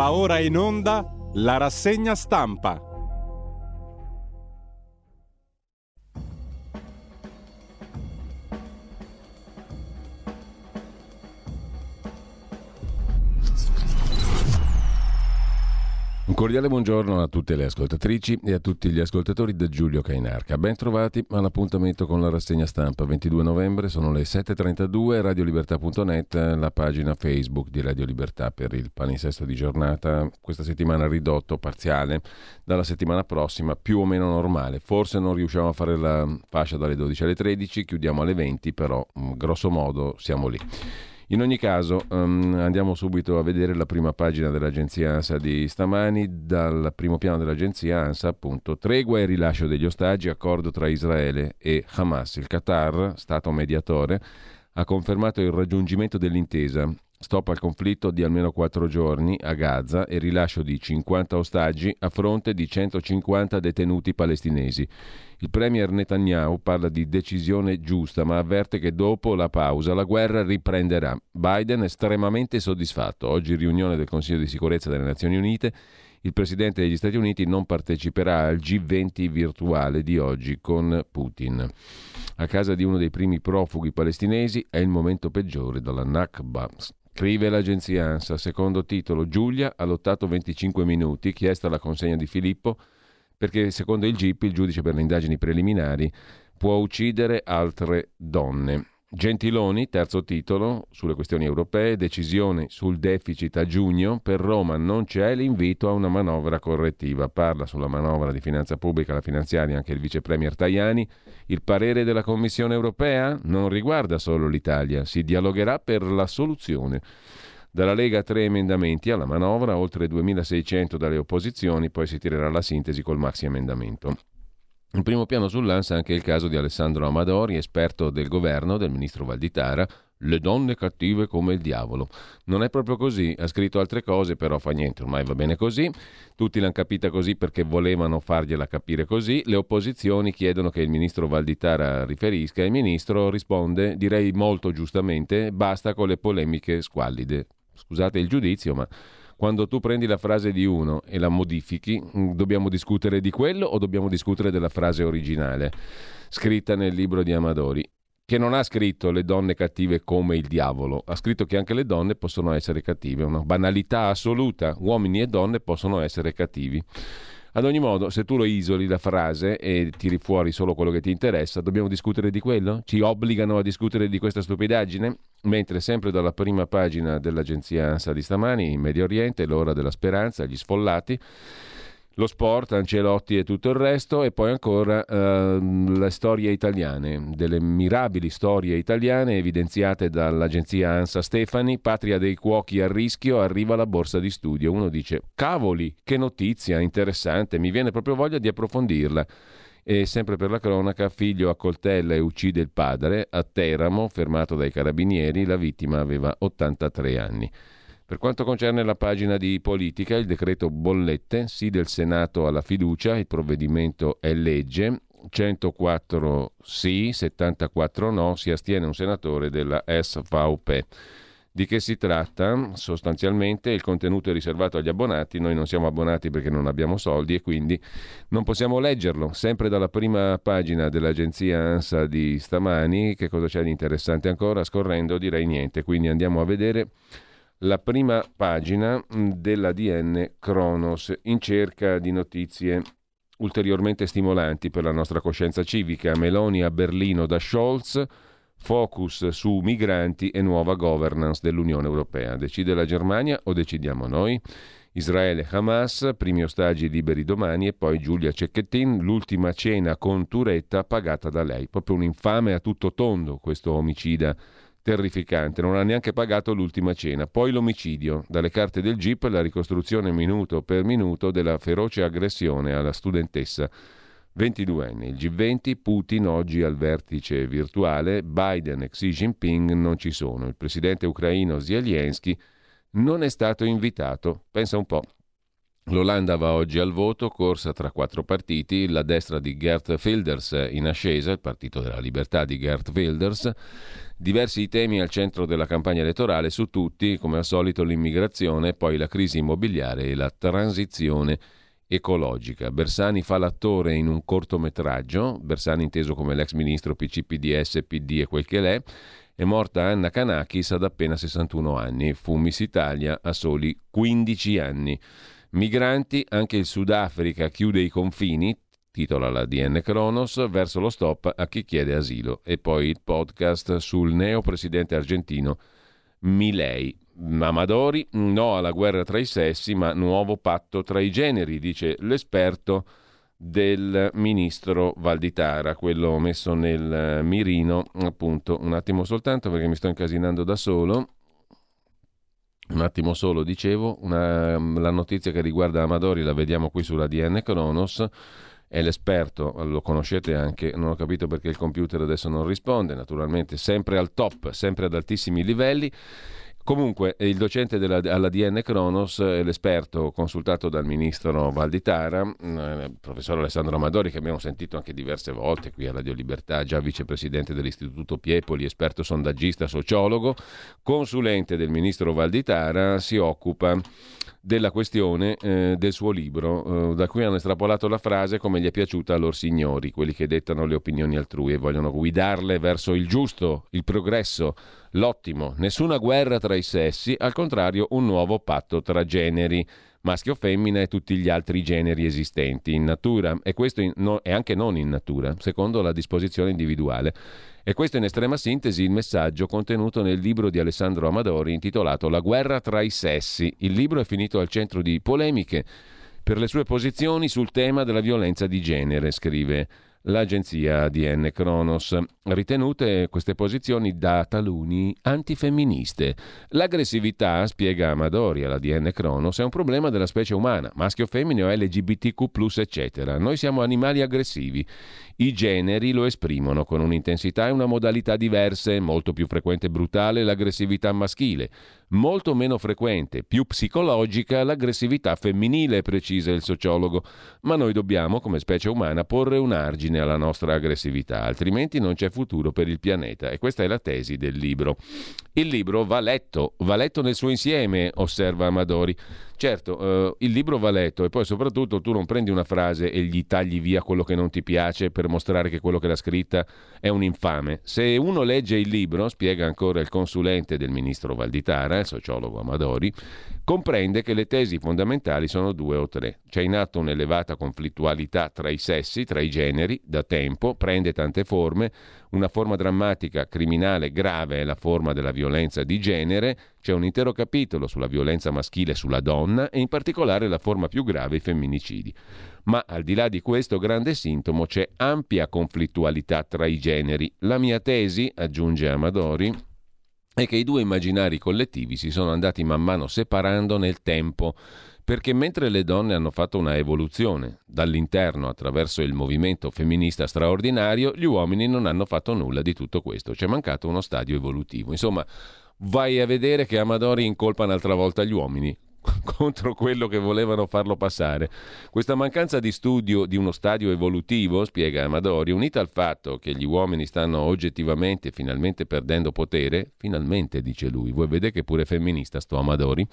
Va ora in onda la rassegna stampa. Un cordiale buongiorno a tutte le ascoltatrici e a tutti gli ascoltatori da Giulio Cainarca. Ben trovati all'appuntamento con la rassegna stampa. 22 novembre, sono le 7.32, radiolibertà.net, la pagina Facebook di Radio Libertà per il palinsesto di giornata. Questa settimana ridotto, parziale, dalla settimana prossima più o meno normale. Forse non riusciamo a fare la fascia dalle 12 alle 13, chiudiamo alle 20, però grosso modo siamo lì. In ogni caso andiamo subito a vedere la prima pagina dell'agenzia ANSA di stamani. Dal primo piano dell'agenzia ANSA, appunto, tregua e rilascio degli ostaggi, accordo tra Israele e Hamas. Il Qatar, stato mediatore, ha confermato il raggiungimento dell'intesa. Stop al conflitto di almeno 4 giorni a Gaza e rilascio di 50 ostaggi a fronte di 150 detenuti palestinesi. Il premier Netanyahu parla di decisione giusta, ma avverte che dopo la pausa la guerra riprenderà. Biden è estremamente soddisfatto. Oggi riunione del Consiglio di sicurezza delle Nazioni Unite. Il presidente degli Stati Uniti non parteciperà al G20 virtuale di oggi con Putin. A casa di uno dei primi profughi palestinesi è il momento peggiore dalla Nakba. Scrive l'agenzia ANSA, secondo titolo: Giulia ha lottato 25 minuti, chiesta la consegna di Filippo perché secondo il GIP il giudice per le indagini preliminari può uccidere altre donne. Gentiloni, terzo titolo, sulle questioni europee, decisione sul deficit a giugno, per Roma non c'è l'invito a una manovra correttiva. Parla sulla manovra di finanza pubblica, la finanziaria, anche il vice premier Tajani. Il parere della Commissione europea non riguarda solo l'Italia, si dialogherà per la soluzione. Dalla Lega 3 emendamenti alla manovra, oltre 2.600 dalle opposizioni, poi si tirerà la sintesi col maxi emendamento. In primo piano sull'ANSA anche il caso di Alessandro Amadori, esperto del governo del ministro Valditara, le donne cattive come il diavolo. Non è proprio così, ha scritto altre cose, però fa niente, ormai va bene così. Tutti l'hanno capita così perché volevano fargliela capire così. Le opposizioni chiedono che il ministro Valditara riferisca e il ministro risponde, direi molto giustamente, basta con le polemiche squallide. Scusate il giudizio, ma... quando tu prendi la frase di uno e la modifichi, dobbiamo discutere di quello o dobbiamo discutere della frase originale scritta nel libro di Amadori, che non ha scritto le donne cattive come il diavolo, ha scritto che anche le donne possono essere cattive, una banalità assoluta, uomini e donne possono essere cattivi. Ad ogni modo, se tu lo isoli la frase e tiri fuori solo quello che ti interessa, dobbiamo discutere di quello? Ci obbligano a discutere di questa stupidaggine? Mentre sempre dalla prima pagina dell'agenzia ANSA di stamani, in Medio Oriente, l'ora della speranza, gli sfollati, lo sport, Ancelotti e tutto il resto, e poi ancora le storie italiane, delle mirabili storie italiane evidenziate dall'agenzia ANSA. Stefani, patria dei cuochi a rischio, arriva la borsa di studio. Uno dice, cavoli, che notizia interessante, mi viene proprio voglia di approfondirla. E sempre per la cronaca, figlio accoltella e uccide il padre a Teramo, fermato dai carabinieri, la vittima aveva 83 anni. Per quanto concerne la pagina di politica, il decreto bollette, sì del Senato alla fiducia, il provvedimento è legge, 104 sì, 74 no, si astiene un senatore della SVP. Di che si tratta? Sostanzialmente il contenuto è riservato agli abbonati, noi non siamo abbonati perché non abbiamo soldi e quindi non possiamo leggerlo. Sempre dalla prima pagina dell'agenzia ANSA di stamani, che cosa c'è di interessante ancora? Scorrendo direi niente, quindi andiamo a vedere... la prima pagina dell'ADN Kronos, in cerca di notizie ulteriormente stimolanti per la nostra coscienza civica. Meloni a Berlino da Scholz, focus su migranti e nuova governance dell'Unione Europea. Decide la Germania o decidiamo noi? Israele, Hamas, primi ostaggi liberi domani e poi Giulia Cecchettin, l'ultima cena con Turetta pagata da lei. Proprio un infame a tutto tondo questo omicida terrificante, non ha neanche pagato l'ultima cena. Poi l'omicidio, dalle carte del GIP la ricostruzione minuto per minuto della feroce aggressione alla studentessa 22enne. Il G20, Putin oggi al vertice virtuale, Biden e Xi Jinping non ci sono, il presidente ucraino Zelensky non è stato invitato, pensa un po'. L'Olanda va oggi al voto, corsa tra quattro partiti, la destra di Gert Wilders in ascesa, il Partito della Libertà di Gert Wilders, diversi temi al centro della campagna elettorale, su tutti, come al solito, l'immigrazione, poi la crisi immobiliare e la transizione ecologica. Bersani fa l'attore in un cortometraggio, Bersani inteso come l'ex ministro PCPDS, PD e quel che l'è. È morta Anna Kanakis ad appena 61 anni, fu Miss Italia a soli 15 anni. Migranti, anche il Sudafrica chiude i confini, titola la ADN Kronos, verso lo stop a chi chiede asilo. E poi il podcast sul neo presidente argentino Milei. Amadori, no alla guerra tra i sessi, ma nuovo patto tra i generi, dice l'esperto del ministro Valditara, quello messo nel mirino, appunto, un attimo soltanto perché mi sto incasinando da solo. Un attimo solo, dicevo, la notizia che riguarda Amadori la vediamo qui sulla ADN Kronos, è l'esperto, lo conoscete anche, non ho capito perché il computer adesso non risponde, naturalmente sempre al top, sempre ad altissimi livelli. Comunque il docente all'ADN Kronos, l'esperto consultato dal ministro Valditara, il professor Alessandro Amadori, che abbiamo sentito anche diverse volte qui a Radio Libertà, già vicepresidente dell'Istituto Piepoli, esperto sondaggista, sociologo, consulente del ministro Valditara, si occupa della questione del suo libro, da cui hanno estrapolato la frase come gli è piaciuta a lor signori, quelli che dettano le opinioni altrui e vogliono guidarle verso il giusto, il progresso, l'ottimo, nessuna guerra tra i sessi, al contrario un nuovo patto tra generi, maschio, femmina e tutti gli altri generi esistenti in natura, e questo e anche non in natura, secondo la disposizione individuale. E questo in estrema sintesi il messaggio contenuto nel libro di Alessandro Amadori intitolato La guerra tra i sessi. Il libro è finito al centro di polemiche per le sue posizioni sul tema della violenza di genere, scrive l'agenzia ADN Kronos, ritenute queste posizioni da taluni antifemministe. L'aggressività, spiega Amadori all'ADN Kronos, è un problema della specie umana, maschio, femmine, LGBTQ+, eccetera. Noi siamo animali aggressivi. I generi lo esprimono con un'intensità e una modalità diverse, molto più frequente e brutale l'aggressività maschile, molto meno frequente, più psicologica l'aggressività femminile, precisa il sociologo, ma noi dobbiamo, come specie umana, porre un argine alla nostra aggressività, altrimenti non c'è futuro per il pianeta, e questa è la tesi del libro. Il libro va letto nel suo insieme, osserva Amadori. Certo, il libro va letto, e poi soprattutto tu non prendi una frase e gli tagli via quello che non ti piace per mostrare che quello che l'ha scritta è un infame. Se uno legge il libro, spiega ancora il consulente del ministro Valditara, il sociologo Amadori, comprende che le tesi fondamentali sono due o tre. C'è in atto un'elevata conflittualità tra i sessi, tra i generi, da tempo, prende tante forme. Una forma drammatica, criminale, grave è la forma della violenza di genere. C'è un intero capitolo sulla violenza maschile sulla donna e in particolare la forma più grave, i femminicidi. Ma al di là di questo grande sintomo c'è ampia conflittualità tra i generi. La mia tesi, aggiunge Amadori, è che i due immaginari collettivi si sono andati man mano separando nel tempo, perché mentre le donne hanno fatto una evoluzione dall'interno attraverso il movimento femminista straordinario, gli uomini non hanno fatto nulla di tutto questo, c'è mancato uno stadio evolutivo. Insomma, vai a vedere che Amadori incolpa un'altra volta gli uomini contro quello che volevano farlo passare. Questa mancanza di studio di uno stadio evolutivo, spiega Amadori, unita al fatto che gli uomini stanno oggettivamente finalmente perdendo potere, finalmente dice lui, voi vedete che pure femminista sto Amadori,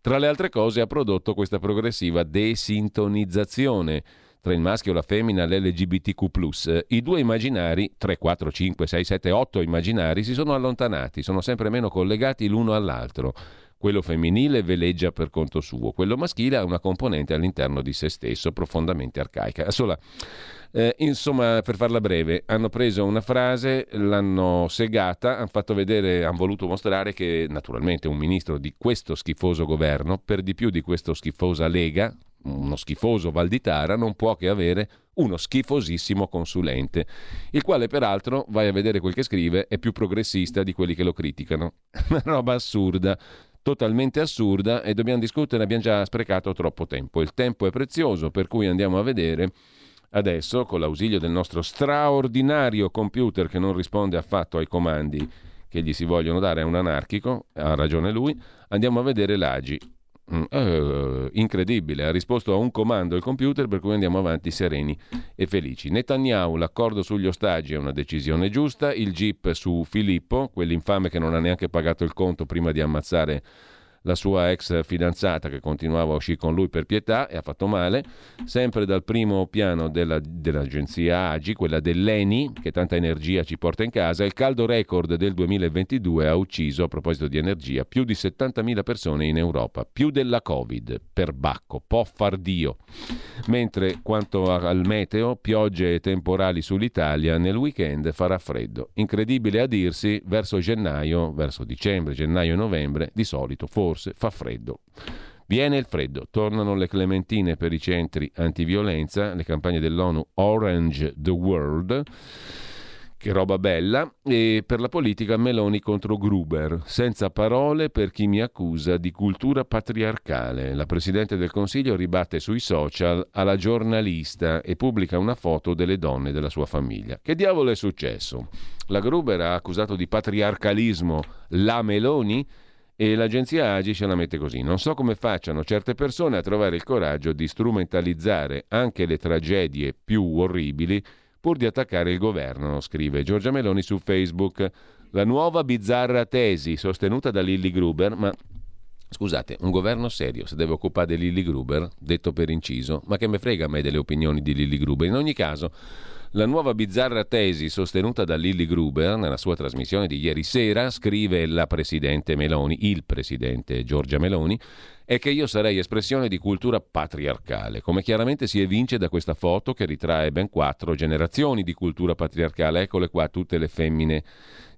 tra le altre cose ha prodotto questa progressiva desintonizzazione tra il maschio, la femmina, l'LGBTQ+. I due immaginari, 3, 4, 5, 6, 7, 8 immaginari, si sono allontanati, sono sempre meno collegati l'uno all'altro. Quello femminile veleggia per conto suo, quello maschile ha una componente all'interno di se stesso profondamente arcaica. Insomma, per farla breve, hanno preso una frase, l'hanno segata, hanno voluto mostrare che naturalmente un ministro di questo schifoso governo, per di più di questa schifosa Lega, uno schifoso Valditara, non può che avere uno schifosissimo consulente, il quale peraltro, vai a vedere quel che scrive, è più progressista di quelli che lo criticano. Una roba assurda, totalmente assurda, e dobbiamo discutere, abbiamo già sprecato troppo tempo, il tempo è prezioso, per cui andiamo a vedere adesso, con l'ausilio del nostro straordinario computer che non risponde affatto ai comandi che gli si vogliono dare, è un anarchico, ha ragione lui, andiamo a vedere l'AGI. incredibile, ha risposto a un comando il computer, per cui andiamo avanti sereni e felici. Netanyahu, l'accordo sugli ostaggi è una decisione giusta, il GIP su Filippo, quell'infame che non ha neanche pagato il conto prima di ammazzare la sua ex fidanzata che continuava a uscire con lui per pietà e ha fatto male, sempre dal primo piano dell'agenzia AGI, quella dell'ENI, che tanta energia ci porta in casa. Il caldo record del 2022 ha ucciso, a proposito di energia, più di 70.000 persone in Europa, più della Covid, perbacco, può far Dio. Mentre quanto al meteo, piogge e temporali sull'Italia, nel weekend farà freddo. Incredibile a dirsi, verso gennaio, verso dicembre, gennaio e novembre, di solito forse fa freddo. Viene il freddo, tornano le clementine per i centri antiviolenza, le campagne dell'ONU Orange the World, che roba bella, e per la politica Meloni contro Gruber, senza parole per chi mi accusa di cultura patriarcale. La Presidente del Consiglio ribatte sui social alla giornalista e pubblica una foto delle donne della sua famiglia. Che diavolo è successo? La Gruber ha accusato di patriarcalismo la Meloni? E l'agenzia AGI ce la mette così. Non so come facciano certe persone a trovare il coraggio di strumentalizzare anche le tragedie più orribili pur di attaccare il governo, scrive Giorgia Meloni su Facebook. La nuova bizzarra tesi sostenuta da Lilli Gruber, ma scusate, un governo serio se deve occupare di Lilli Gruber, detto per inciso, ma che me frega a me delle opinioni di Lilli Gruber. In ogni caso, la nuova bizzarra tesi sostenuta da Lilli Gruber nella sua trasmissione di ieri sera, scrive la presidente Meloni, il presidente Giorgia Meloni, è che io sarei espressione di cultura patriarcale, come chiaramente si evince da questa foto che ritrae ben 4 generazioni di cultura patriarcale. Eccole qua tutte le femmine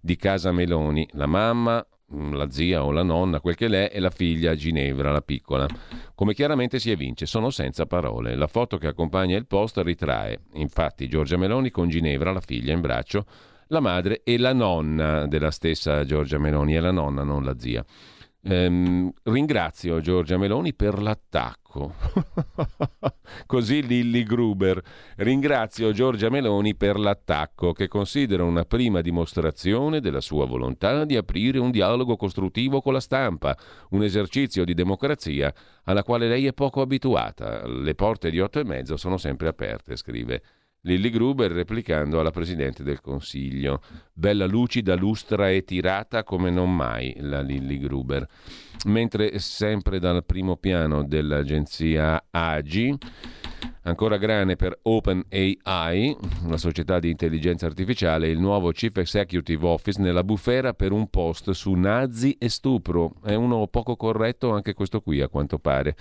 di casa Meloni, la mamma, la zia o la nonna, quel che l'è, e la figlia Ginevra, la piccola. Come chiaramente si evince, sono senza parole. La foto che accompagna il post ritrae infatti Giorgia Meloni con Ginevra, la figlia, in braccio, la madre e la nonna della stessa Giorgia Meloni. È la nonna, non la zia. Ringrazio Giorgia Meloni per l'attacco. Così Lilli Gruber. Ringrazio Giorgia Meloni per l'attacco, che considero una prima dimostrazione della sua volontà di aprire un dialogo costruttivo con la stampa, un esercizio di democrazia alla quale lei è poco abituata. Le porte di 8:30 sono sempre aperte, scrive Lilli Gruber replicando alla Presidente del Consiglio. Bella, lucida, lustra e tirata come non mai la Lilli Gruber. Mentre sempre dal primo piano dell'agenzia AGI, ancora grane per OpenAI, una società di intelligenza artificiale, il nuovo Chief Executive Office nella bufera per un post su nazi e stupro. È uno poco corretto anche questo qui, a quanto pare.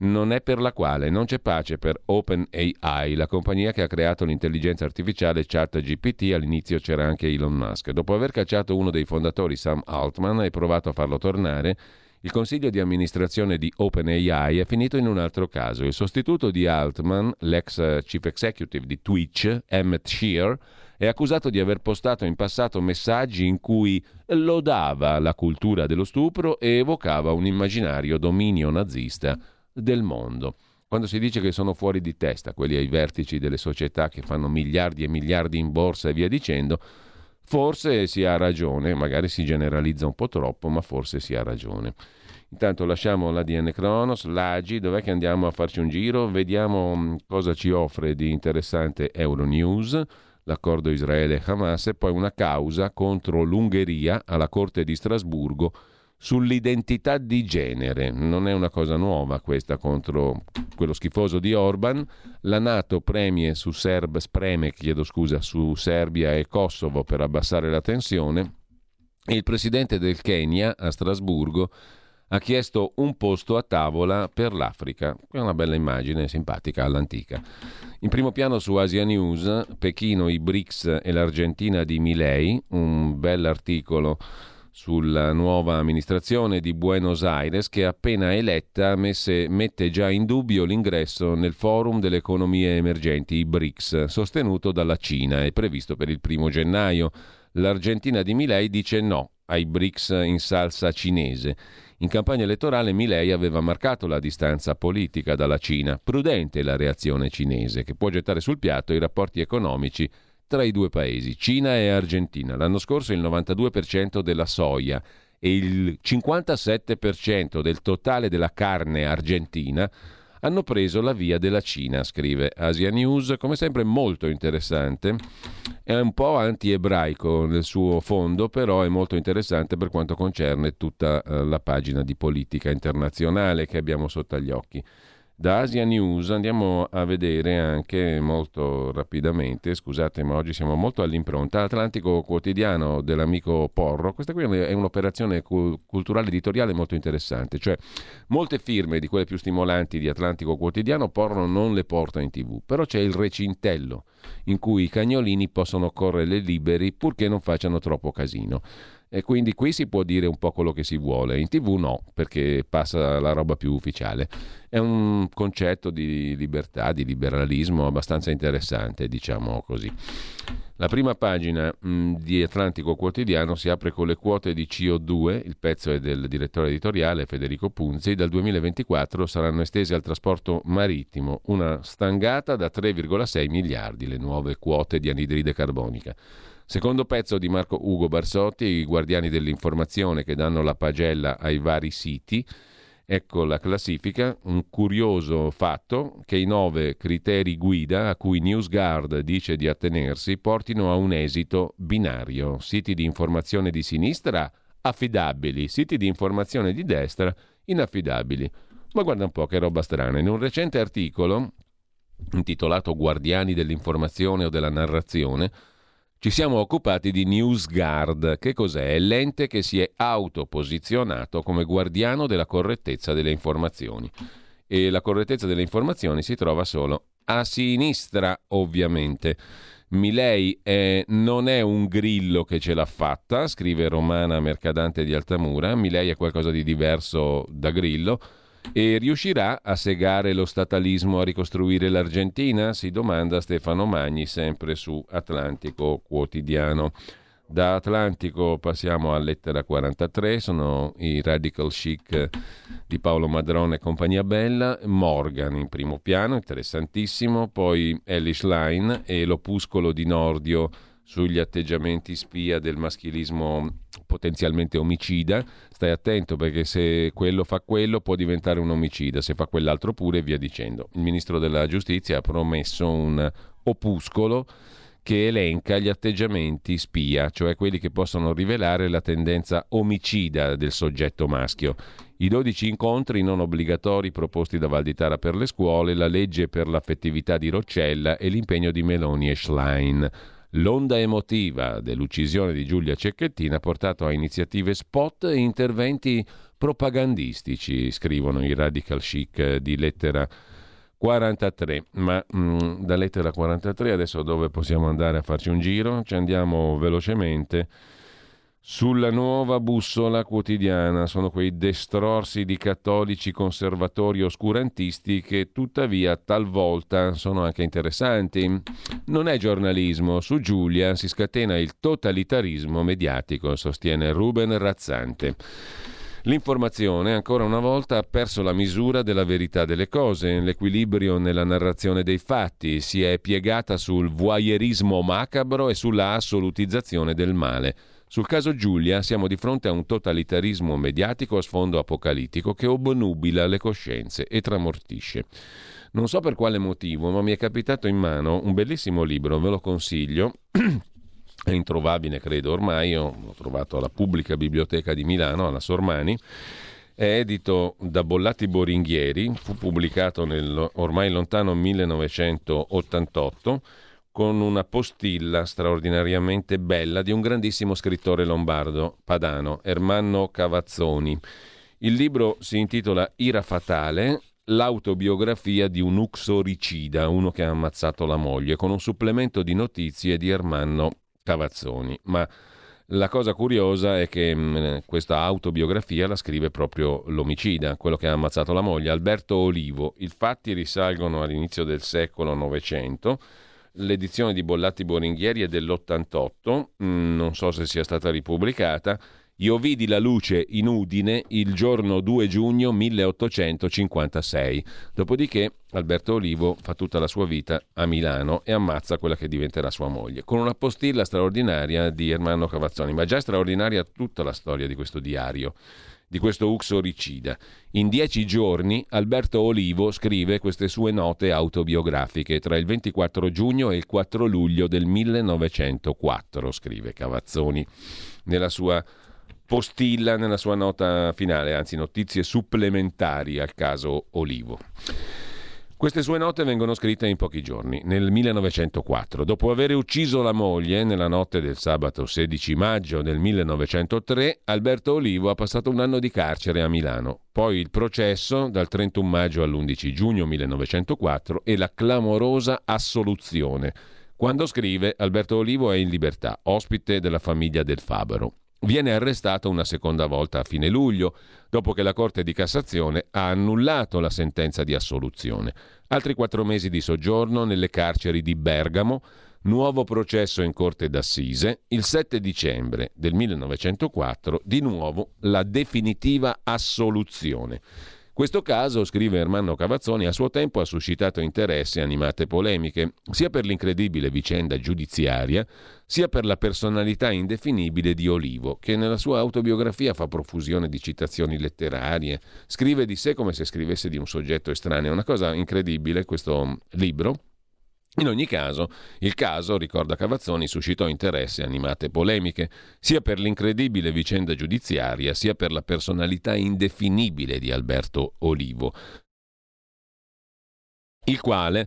Non è per la quale non c'è pace per OpenAI, la compagnia che ha creato l'intelligenza artificiale ChatGPT. All'inizio c'era anche Elon Musk. Dopo aver cacciato uno dei fondatori, Sam Altman, e provato a farlo tornare, il consiglio di amministrazione di OpenAI è finito in un altro caso. Il sostituto di Altman, l'ex chief executive di Twitch, Emmett Shear, è accusato di aver postato in passato messaggi in cui lodava la cultura dello stupro e evocava un immaginario dominio nazista del mondo. Quando si dice che sono fuori di testa quelli ai vertici delle società che fanno miliardi e miliardi in borsa e via dicendo, forse si ha ragione, magari si generalizza un po' troppo, ma forse si ha ragione. Intanto lasciamo l'ADN Kronos, l'AGI, dov'è che andiamo a farci un giro? Vediamo cosa ci offre di interessante Euronews, l'accordo Israele-Hamas e poi una causa contro l'Ungheria alla Corte di Strasburgo sull'identità di genere. Non è una cosa nuova questa, contro quello schifoso di Orban. La NATO spreme su Serbia e Kosovo per abbassare la tensione, e il presidente del Kenya a Strasburgo ha chiesto un posto a tavola per l'Africa. È una bella immagine, simpatica, all'antica. In primo piano su Asia News, Pechino, i BRICS e l'Argentina di Milei, un bell'articolo sulla nuova amministrazione di Buenos Aires che, appena eletta, mette già in dubbio l'ingresso nel forum delle economie emergenti, i BRICS, sostenuto dalla Cina e previsto per il 1 gennaio. L'Argentina di Milei dice no ai BRICS in salsa cinese. In campagna elettorale Milei aveva marcato la distanza politica dalla Cina. Prudente la reazione cinese, che può gettare sul piatto i rapporti economici tra i due paesi, Cina e Argentina. L'anno scorso il 92% della soia e il 57% del totale della carne argentina hanno preso la via della Cina, scrive Asia News, come sempre molto interessante. È un po' anti-ebraico nel suo fondo, però è molto interessante per quanto concerne tutta la pagina di politica internazionale che abbiamo sotto agli occhi. Da Asia News andiamo a vedere anche molto rapidamente, scusate ma oggi siamo molto all'impronta, Atlantico Quotidiano dell'amico Porro. Questa qui è un'operazione culturale editoriale molto interessante, cioè molte firme di quelle più stimolanti di Atlantico Quotidiano Porro non le porta in TV, però c'è il recintello in cui i cagnolini possono correre liberi purché non facciano troppo casino. E quindi qui si può dire un po' quello che si vuole, in TV no, perché passa la roba più ufficiale. È un concetto di libertà, di liberalismo abbastanza interessante, diciamo così. La prima pagina di Atlantico Quotidiano si apre con le quote di CO2, il pezzo è del direttore editoriale Federico Punzi, dal 2024 saranno estese al trasporto marittimo, una stangata da 3,6 miliardi le nuove quote di anidride carbonica. Secondo pezzo di Marco Ugo Barsotti, i guardiani dell'informazione che danno la pagella ai vari siti. Ecco la classifica, un curioso fatto che i 9 criteri guida a cui NewsGuard dice di attenersi portino a un esito binario. Siti di informazione di sinistra affidabili, siti di informazione di destra inaffidabili. Ma guarda un po' che roba strana, in un recente articolo intitolato Guardiani dell'informazione o della narrazione ci siamo occupati di NewsGuard. Che cos'è? È l'ente che si è autoposizionato come guardiano della correttezza delle informazioni. E la correttezza delle informazioni si trova solo a sinistra, ovviamente. Milei non è un grillo che ce l'ha fatta, scrive Romana Mercadante di Altamura. Milei è qualcosa di diverso da Grillo. E riuscirà a segare lo statalismo, a ricostruire l'Argentina? Si domanda Stefano Magni, sempre su Atlantico Quotidiano. Da Atlantico passiamo a Lettera 43, sono i radical chic di Paolo Madrone e compagnia bella, Morgan in primo piano, interessantissimo, poi Elish Line e l'opuscolo di Nordio sugli atteggiamenti spia del maschilismo potenzialmente omicida. Stai attento perché se quello fa quello può diventare un omicida, se fa quell'altro pure e via dicendo. Il ministro della giustizia ha promesso un opuscolo che elenca gli atteggiamenti spia, cioè quelli che possono rivelare la tendenza omicida del soggetto maschio. I 12 incontri non obbligatori proposti da Valditara per le scuole, la legge per l'affettività di Roccella e l'impegno di Meloni e Schlein. L'onda emotiva dell'uccisione di Giulia Cecchettin ha portato a iniziative spot e interventi propagandistici, scrivono i radical chic di Lettera 43. Ma da Lettera 43 adesso dove possiamo andare a farci un giro? Ci andiamo velocemente sulla Nuova Bussola Quotidiana. Sono quei destrorsi di cattolici conservatori oscurantisti che tuttavia talvolta sono anche interessanti. Non è giornalismo, su Giulia si scatena il totalitarismo mediatico, sostiene Ruben Razzante. L'informazione, ancora una volta, ha perso la misura della verità delle cose, l'equilibrio nella narrazione dei fatti, si è piegata sul voyeurismo macabro e sulla assolutizzazione del male. Sul caso Giulia siamo di fronte a un totalitarismo mediatico a sfondo apocalittico che obnubila le coscienze e tramortisce. Non so per quale motivo, ma mi è capitato in mano un bellissimo libro, ve lo consiglio, è introvabile credo ormai, io l'ho trovato alla Pubblica Biblioteca di Milano, alla Sormani, è edito da Bollati Boringhieri, fu pubblicato nel ormai lontano 1988, con una postilla straordinariamente bella di un grandissimo scrittore lombardo, padano, Ermanno Cavazzoni. Il libro si intitola Ira fatale, l'autobiografia di un uxoricida, uno che ha ammazzato la moglie, con un supplemento di notizie di Ermanno Cavazzoni. Ma la cosa curiosa è che questa autobiografia la scrive proprio l'omicida, quello che ha ammazzato la moglie, Alberto Olivo. I fatti risalgono all'inizio del secolo Novecento. L'edizione di Bollati Boringhieri è dell'88, non so se sia stata ripubblicata. Io vidi la luce in Udine il giorno 2 giugno 1856. Dopodiché Alberto Olivo fa tutta la sua vita a Milano e ammazza quella che diventerà sua moglie, con una postilla straordinaria di Ermanno Cavazzoni. Ma già straordinaria tutta la storia di questo diario, di questo uxoricida. In 10 giorni Alberto Olivo scrive queste sue note autobiografiche tra il 24 giugno e il 4 luglio del 1904, scrive Cavazzoni nella sua postilla, nella sua nota finale, anzi notizie supplementari al caso Olivo. Queste sue note vengono scritte in pochi giorni, nel 1904. Dopo aver ucciso la moglie nella notte del sabato 16 maggio del 1903, Alberto Olivo ha passato un anno di carcere a Milano. Poi il processo dal 31 maggio all'11 giugno 1904 e la clamorosa assoluzione. Quando scrive, Alberto Olivo è in libertà, ospite della famiglia del Fabero. Viene arrestato una seconda volta a fine luglio, dopo che la Corte di Cassazione ha annullato la sentenza di assoluzione. Altri 4 mesi di soggiorno nelle carceri di Bergamo, nuovo processo in Corte d'Assise, il 7 dicembre del 1904, di nuovo la definitiva assoluzione. Questo caso, scrive Ermanno Cavazzoni, a suo tempo ha suscitato interesse e animate polemiche, sia per l'incredibile vicenda giudiziaria, sia per la personalità indefinibile di Olivo, che nella sua autobiografia fa profusione di citazioni letterarie, scrive di sé come se scrivesse di un soggetto estraneo. Una cosa incredibile questo libro. In ogni caso, il caso, ricorda Cavazzoni, suscitò interesse e animate polemiche, sia per l'incredibile vicenda giudiziaria, sia per la personalità indefinibile di Alberto Olivo, il quale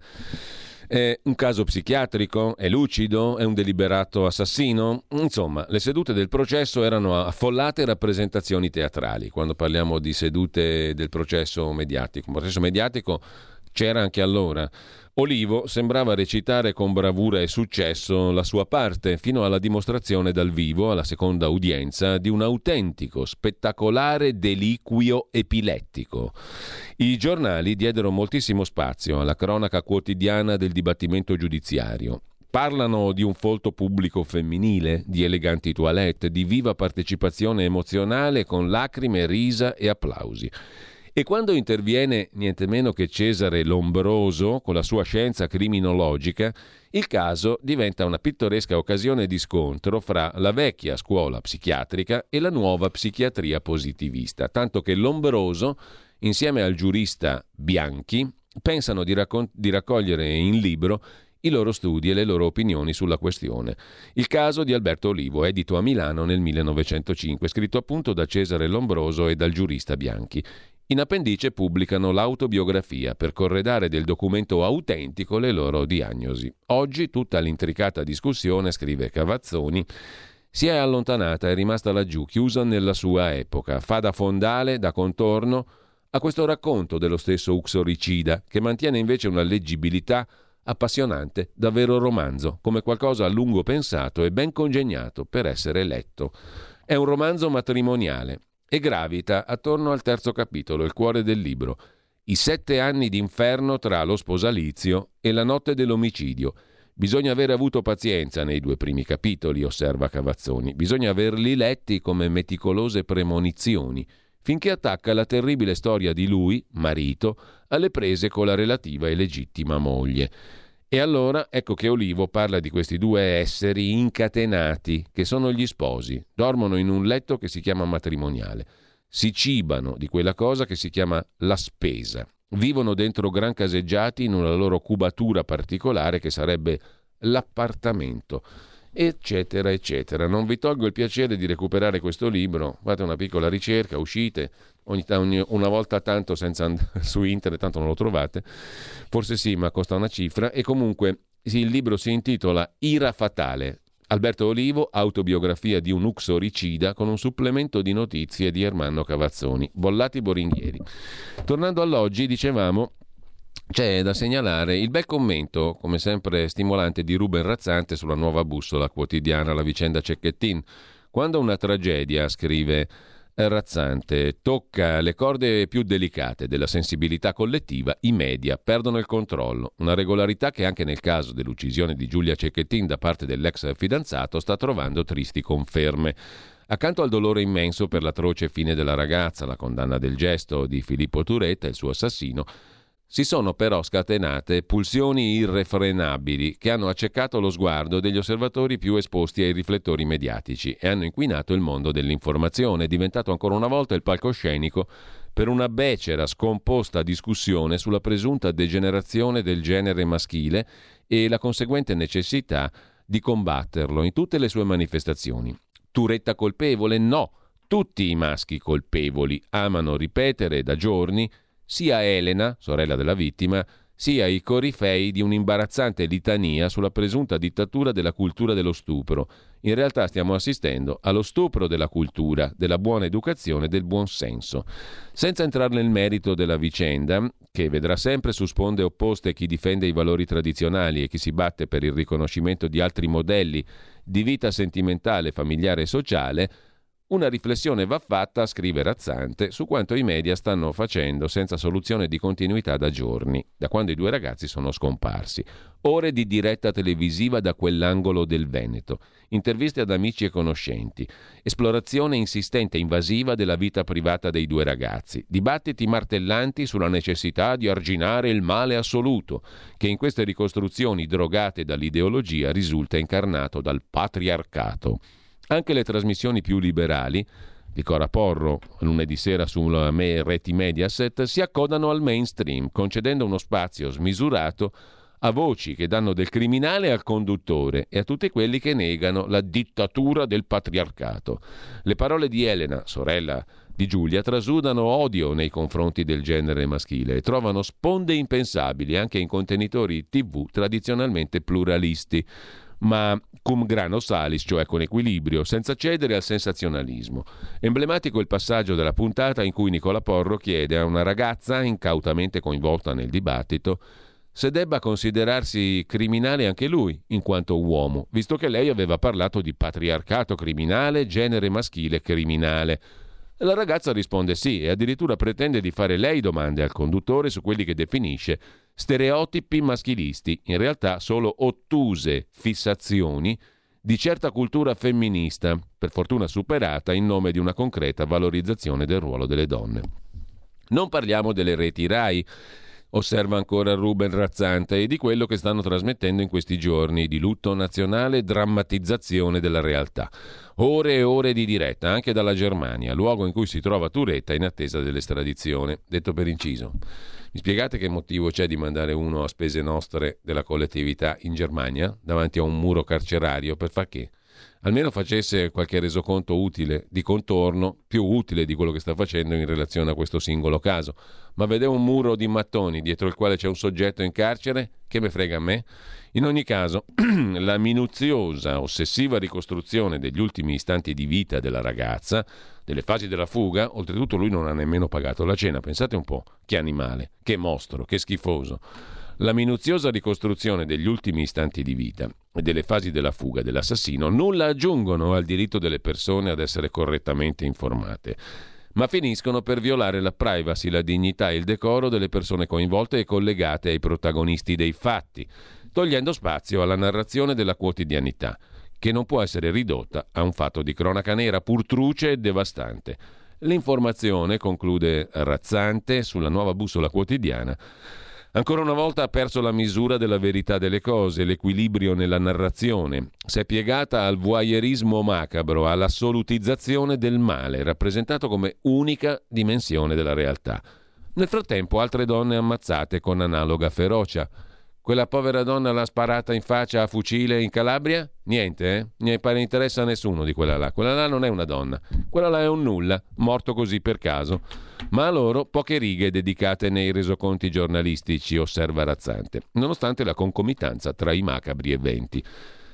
è un caso psichiatrico, è lucido, è un deliberato assassino. Insomma, le sedute del processo erano affollate rappresentazioni teatrali. Quando parliamo di sedute del processo mediatico c'era anche allora. Olivo sembrava recitare con bravura e successo la sua parte, fino alla dimostrazione dal vivo, alla seconda udienza, di un autentico, spettacolare deliquio epilettico. I giornali diedero moltissimo spazio alla cronaca quotidiana del dibattimento giudiziario. Parlano di un folto pubblico femminile, di eleganti toilette, di viva partecipazione emozionale con lacrime, risa e applausi. E quando interviene niente meno che Cesare Lombroso con la sua scienza criminologica, il caso diventa una pittoresca occasione di scontro fra la vecchia scuola psichiatrica e la nuova psichiatria positivista, tanto che Lombroso, insieme al giurista Bianchi, pensano di raccogliere in libro i loro studi e le loro opinioni sulla questione. Il caso di Alberto Olivo, edito a Milano nel 1905, scritto appunto da Cesare Lombroso e dal giurista Bianchi. In appendice pubblicano l'autobiografia per corredare del documento autentico le loro diagnosi. Oggi tutta l'intricata discussione, scrive Cavazzoni, si è allontanata e rimasta laggiù, chiusa nella sua epoca, fa da fondale, da contorno a questo racconto dello stesso uxoricida, che mantiene invece una leggibilità appassionante, da vero romanzo, come qualcosa a lungo pensato e ben congegnato per essere letto. È un romanzo matrimoniale, e gravita attorno al terzo capitolo, il cuore del libro, i 7 anni d'inferno tra lo sposalizio e la notte dell'omicidio. Bisogna aver avuto pazienza nei 2 primi capitoli, osserva Cavazzoni, bisogna averli letti come meticolose premonizioni, finché attacca la terribile storia di lui, marito, alle prese con la relativa e legittima moglie. E allora ecco che Olivo parla di questi 2 esseri incatenati che sono gli sposi, dormono in un letto che si chiama matrimoniale, si cibano di quella cosa che si chiama la spesa, vivono dentro gran caseggiati in una loro cubatura particolare che sarebbe l'appartamento, eccetera eccetera. Non vi tolgo il piacere di recuperare questo libro, fate una piccola ricerca, uscite una volta tanto senza su internet, tanto non lo trovate, forse sì, ma costa una cifra. E comunque sì, il libro si intitola Ira fatale, Alberto Olivo, autobiografia di un uxoricida, con un supplemento di notizie di Ermanno Cavazzoni, bollati Boringhieri. Tornando all'oggi, dicevamo, c'è da segnalare il bel commento, come sempre stimolante, di Ruben Razzante sulla Nuova Bussola quotidiana, la vicenda Cecchettin. Quando una tragedia, scrive razzante. Tocca le corde più delicate della sensibilità collettiva, i media perdono il controllo, una regolarità che anche nel caso dell'uccisione di Giulia Cecchettin da parte dell'ex fidanzato sta trovando tristi conferme. Accanto al dolore immenso per l'atroce fine della ragazza, la condanna del gesto di Filippo Turetta, il suo assassino, si sono però scatenate pulsioni irrefrenabili che hanno accecato lo sguardo degli osservatori più esposti ai riflettori mediatici e hanno inquinato il mondo dell'informazione, diventato ancora una volta il palcoscenico per una becera, scomposta discussione sulla presunta degenerazione del genere maschile e la conseguente necessità di combatterlo in tutte le sue manifestazioni. Turetta colpevole? No, tutti i maschi colpevoli, amano ripetere da giorni sia Elena, sorella della vittima, sia i corifei di un'imbarazzante litania sulla presunta dittatura della cultura dello stupro. In realtà stiamo assistendo allo stupro della cultura, della buona educazione e del buon senso. Senza entrare nel merito della vicenda, che vedrà sempre su sponde opposte chi difende i valori tradizionali e chi si batte per il riconoscimento di altri modelli di vita sentimentale, familiare e sociale, una riflessione va fatta, scrive Razzante, su quanto i media stanno facendo senza soluzione di continuità da giorni, da quando i due ragazzi sono scomparsi. Ore di diretta televisiva da quell'angolo del Veneto, interviste ad amici e conoscenti, esplorazione insistente e invasiva della vita privata dei due ragazzi, dibattiti martellanti sulla necessità di arginare il male assoluto, che in queste ricostruzioni drogate dall'ideologia risulta incarnato dal patriarcato. Anche le trasmissioni più liberali, dichiara Porro lunedì sera sulla reti Mediaset, si accodano al mainstream, concedendo uno spazio smisurato a voci che danno del criminale al conduttore e a tutti quelli che negano la dittatura del patriarcato. Le parole di Elena, sorella di Giulia, trasudano odio nei confronti del genere maschile e trovano sponde impensabili anche in contenitori TV tradizionalmente pluralisti, ma cum grano salis, cioè con equilibrio, senza cedere al sensazionalismo. Emblematico il passaggio della puntata in cui Nicola Porro chiede a una ragazza incautamente coinvolta nel dibattito se debba considerarsi criminale anche lui, in quanto uomo, visto che lei aveva parlato di patriarcato criminale, genere maschile criminale. La ragazza risponde sì e addirittura pretende di fare lei domande al conduttore su quelli che definisce stereotipi maschilisti, in realtà solo ottuse fissazioni di certa cultura femminista, per fortuna superata in nome di una concreta valorizzazione del ruolo delle donne. Non parliamo delle reti Rai, osserva ancora Ruben Razzante, e di quello che stanno trasmettendo in questi giorni di lutto nazionale, drammatizzazione della realtà. Ore e ore di diretta, anche dalla Germania, luogo in cui si trova Turetta in attesa dell'estradizione. Detto per inciso, mi spiegate che motivo c'è di mandare uno a spese nostre della collettività in Germania, davanti a un muro carcerario, per far che almeno facesse qualche resoconto utile di contorno, più utile di quello che sta facendo in relazione a questo singolo caso. Ma vede un muro di mattoni dietro il quale c'è un soggetto in carcere? Che me frega a me? In ogni caso, la minuziosa, ossessiva ricostruzione degli ultimi istanti di vita della ragazza, delle fasi della fuga, oltretutto lui non ha nemmeno pagato la cena, pensate un po', che animale, che mostro, che schifoso. La minuziosa ricostruzione degli ultimi istanti di vita e delle fasi della fuga dell'assassino nulla aggiungono al diritto delle persone ad essere correttamente informate, ma finiscono per violare la privacy, la dignità e il decoro delle persone coinvolte e collegate ai protagonisti dei fatti, togliendo spazio alla narrazione della quotidianità, che non può essere ridotta a un fatto di cronaca nera, pur truce e devastante. L'informazione, conclude Razzante sulla Nuova Bussola Quotidiana, ancora una volta ha perso la misura della verità delle cose, l'equilibrio nella narrazione. Si è piegata al voyeurismo macabro, all'assolutizzazione del male, rappresentato come unica dimensione della realtà. Nel frattempo altre donne ammazzate con analoga ferocia. Quella povera donna l'ha sparata in faccia a fucile in Calabria? Niente, eh? Ne pare interessa a nessuno di quella là. Quella là non è una donna. Quella là è un nulla, morto così per caso. Ma a loro poche righe dedicate nei resoconti giornalistici, osserva Razzante, nonostante la concomitanza tra i macabri eventi.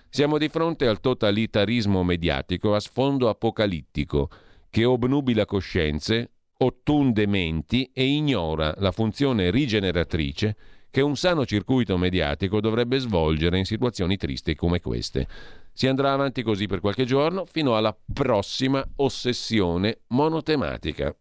Siamo di fronte al totalitarismo mediatico a sfondo apocalittico che obnubila coscienze, ottunde menti e ignora la funzione rigeneratrice che un sano circuito mediatico dovrebbe svolgere in situazioni tristi come queste. Si andrà avanti così per qualche giorno, fino alla prossima ossessione monotematica.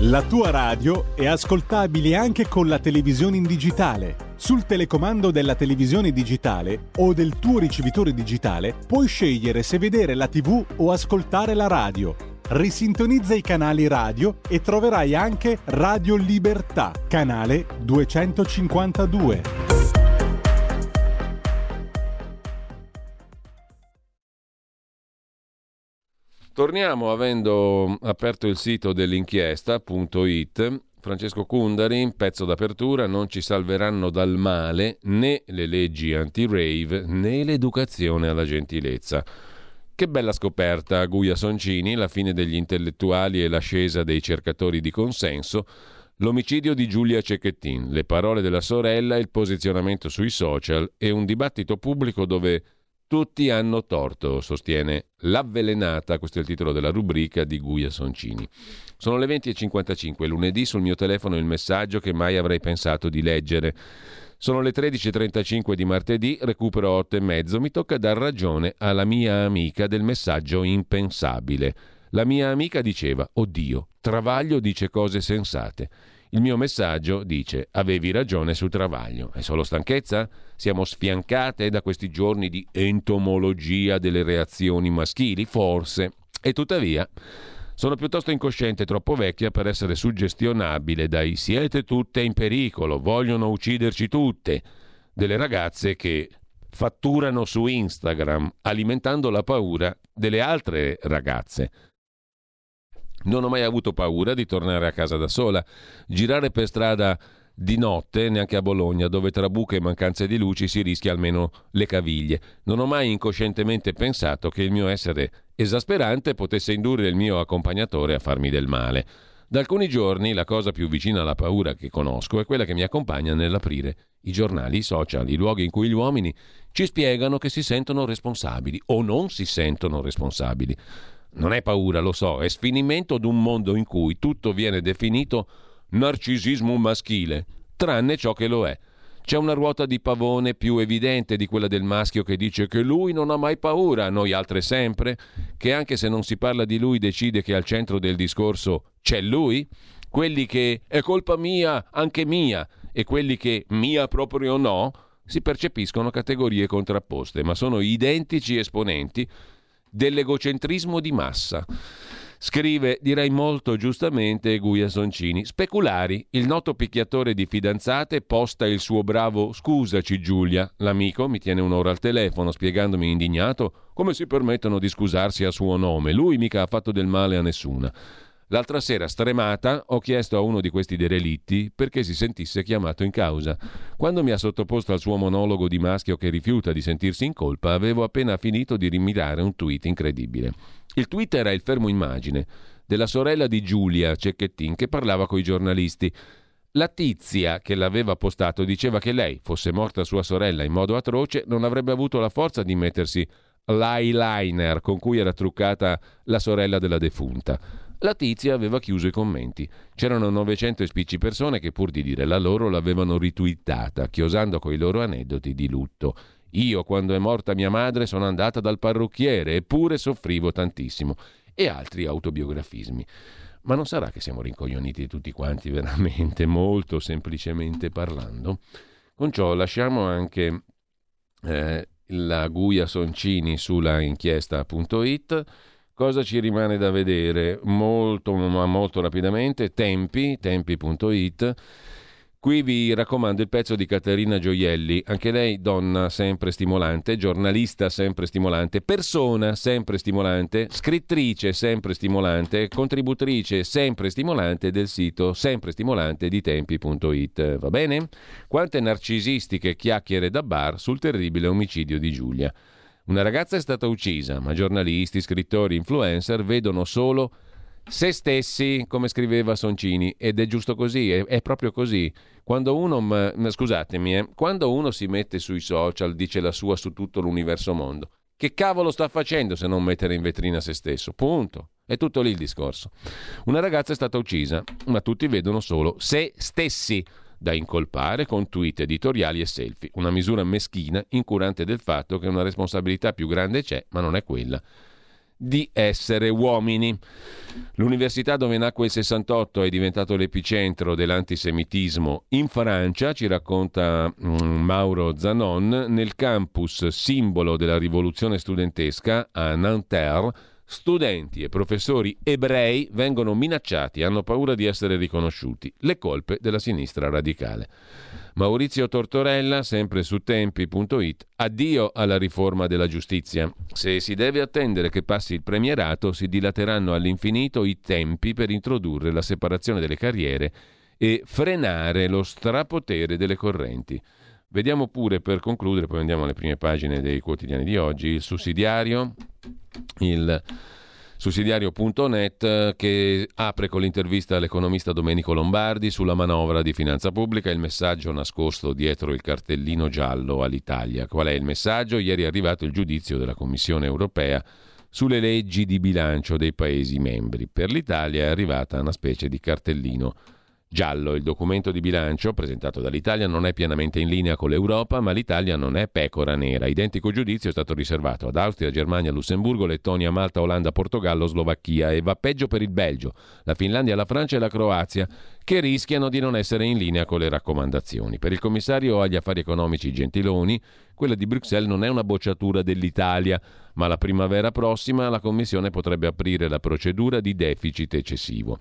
La tua radio è ascoltabile anche con la televisione in digitale. Sul telecomando della televisione digitale o del tuo ricevitore digitale puoi scegliere se vedere la TV o ascoltare la radio. Risintonizza i canali radio e troverai anche Radio Libertà, canale 252. Torniamo, avendo aperto il sito dell'inchiesta.it, Francesco Cundari, in pezzo d'apertura: non ci salveranno dal male né le leggi anti-rave né l'educazione alla gentilezza. Che bella scoperta, Guia Soncini, la fine degli intellettuali e l'ascesa dei cercatori di consenso, l'omicidio di Giulia Cecchettin, le parole della sorella, il posizionamento sui social e un dibattito pubblico dove tutti hanno torto, sostiene l'avvelenata, questo è il titolo della rubrica di Guia Soncini. Sono le 20.55, lunedì, sul mio telefono il messaggio che mai avrei pensato di leggere. Sono le 13.35 di martedì, recupero 8:30, mi tocca dar ragione alla mia amica del messaggio impensabile. La mia amica diceva: oddio, Travaglio dice cose sensate. Il mio messaggio dice: avevi ragione su Travaglio. È solo stanchezza? Siamo sfiancate da questi giorni di entomologia delle reazioni maschili? Forse. E tuttavia sono piuttosto incosciente e troppo vecchia per essere suggestionabile dai "siete tutte in pericolo, vogliono ucciderci tutte" delle ragazze che fatturano su Instagram, alimentando la paura delle altre ragazze. Non ho mai avuto paura di tornare a casa da sola, girare per strada di notte, neanche a Bologna, dove tra buche e mancanze di luci si rischia almeno le caviglie. Non ho mai incoscientemente pensato che il mio essere esasperante potesse indurre il mio accompagnatore a farmi del male. Da alcuni giorni la cosa più vicina alla paura che conosco è quella che mi accompagna nell'aprire i giornali, i social, i luoghi in cui gli uomini ci spiegano che si sentono responsabili o non si sentono responsabili. Non è paura, lo so, è sfinimento d'un mondo in cui tutto viene definito narcisismo maschile, tranne ciò che lo è. C'è una ruota di pavone più evidente di quella del maschio che dice che lui non ha mai paura, noi altre sempre, che anche se non si parla di lui decide che al centro del discorso c'è lui, quelli che è colpa mia, anche mia, e quelli che mia proprio no, si percepiscono categorie contrapposte, ma sono identici esponenti dell'egocentrismo di massa. Scrive, direi molto giustamente, Guia Soncini. Speculari, il noto picchiatore di fidanzate posta il suo bravo "scusaci Giulia". L'amico mi tiene un'ora al telefono spiegandomi indignato come si permettono di scusarsi a suo nome. Lui mica ha fatto del male a nessuna. L'altra sera, stremata, ho chiesto a uno di questi derelitti perché si sentisse chiamato in causa. Quando mi ha sottoposto al suo monologo di maschio che rifiuta di sentirsi in colpa, avevo appena finito di rimirare un tweet incredibile. Il tweet era il fermo immagine della sorella di Giulia Cecchettin che parlava coi giornalisti. La tizia che l'aveva postato diceva che lei, fosse morta sua sorella in modo atroce, non avrebbe avuto la forza di mettersi l'eyeliner con cui era truccata la sorella della defunta. La tizia aveva chiuso i commenti. C'erano 900 e spicci persone che, pur di dire la loro, l'avevano ritwittata, chiosando coi loro aneddoti di lutto. Io, quando è morta mia madre, sono andata dal parrucchiere, eppure soffrivo tantissimo. E altri autobiografismi. Ma non sarà che siamo rincoglioniti tutti quanti, veramente, molto semplicemente parlando? Con ciò lasciamo anche la Guia Soncini sulla inchiesta.it. Cosa ci rimane da vedere? Molto, ma molto rapidamente, tempi.it. Qui vi raccomando il pezzo di Caterina Gioielli, anche lei donna sempre stimolante, giornalista sempre stimolante, persona sempre stimolante, scrittrice sempre stimolante, contributrice sempre stimolante del sito sempre stimolante di tempi.it. Va bene? Quante narcisistiche chiacchiere da bar sul terribile omicidio di Giulia. Una ragazza è stata uccisa, ma giornalisti, scrittori, influencer vedono solo se stessi, come scriveva Soncini, ed è giusto così, è proprio così. Quando uno si mette sui social, dice la sua su tutto l'universo mondo, che cavolo sta facendo se non mettere in vetrina se stesso? Punto. È tutto lì il discorso. Una ragazza è stata uccisa, ma tutti vedono solo se stessi. da incolpare con tweet editoriali e selfie. Una misura meschina, incurante del fatto che una responsabilità più grande c'è, ma non è quella di essere uomini. L'università dove nacque il 68 è diventato l'epicentro dell'antisemitismo in Francia, ci racconta Mauro Zanon. Nel campus simbolo della rivoluzione studentesca a Nanterre, studenti e professori ebrei vengono minacciati, hanno paura di essere riconosciuti. Le colpe della sinistra radicale. Maurizio Tortorella, sempre su tempi.it, addio alla riforma della giustizia. Se si deve attendere che passi il premierato, si dilateranno all'infinito i tempi per introdurre la separazione delle carriere e frenare lo strapotere delle correnti. Vediamo pure, per concludere, poi andiamo alle prime pagine dei quotidiani di oggi, il Sussidiario, il sussidiario.net, che apre con l'intervista all'economista Domenico Lombardi sulla manovra di finanza pubblica, il messaggio nascosto dietro il cartellino giallo all'Italia. Qual è il messaggio? Ieri è arrivato il giudizio della Commissione europea sulle leggi di bilancio dei Paesi membri. Per l'Italia è arrivata una specie di cartellino giallo. Il documento di bilancio presentato dall'Italia non è pienamente in linea con l'Europa, ma l'Italia non è pecora nera. Identico giudizio è stato riservato ad Austria, Germania, Lussemburgo, Lettonia, Malta, Olanda, Portogallo, Slovacchia, e va peggio per il Belgio, la Finlandia, la Francia e la Croazia, che rischiano di non essere in linea con le raccomandazioni. Per il commissario agli affari economici Gentiloni, quella di Bruxelles non è una bocciatura dell'Italia, ma la primavera prossima la Commissione potrebbe aprire la procedura di deficit eccessivo.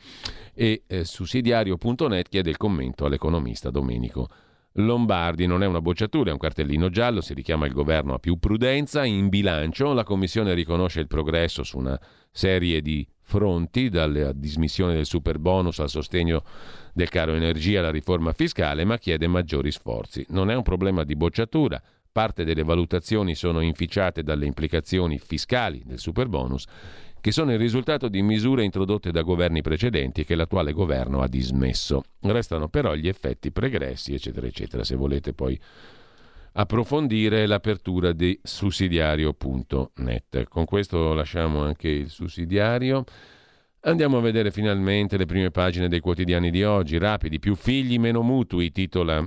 E sussidiario.net chiede il commento all'economista Domenico Lombardi. Non è una bocciatura, è un cartellino giallo, si richiama il governo a più prudenza in bilancio. La Commissione riconosce il progresso su una serie di fronti, dalla dismissione del superbonus al sostegno del caro energia alla riforma fiscale, ma chiede maggiori sforzi. Non è un problema di bocciatura. Parte delle valutazioni sono inficiate dalle implicazioni fiscali del superbonus, che sono il risultato di misure introdotte da governi precedenti che l'attuale governo ha dismesso. Restano però gli effetti pregressi, eccetera, eccetera. Se volete poi approfondire, l'apertura di sussidiario.net. Con questo lasciamo anche il Sussidiario. Andiamo a vedere finalmente le prime pagine dei quotidiani di oggi. Rapidi, più figli, meno mutui, titola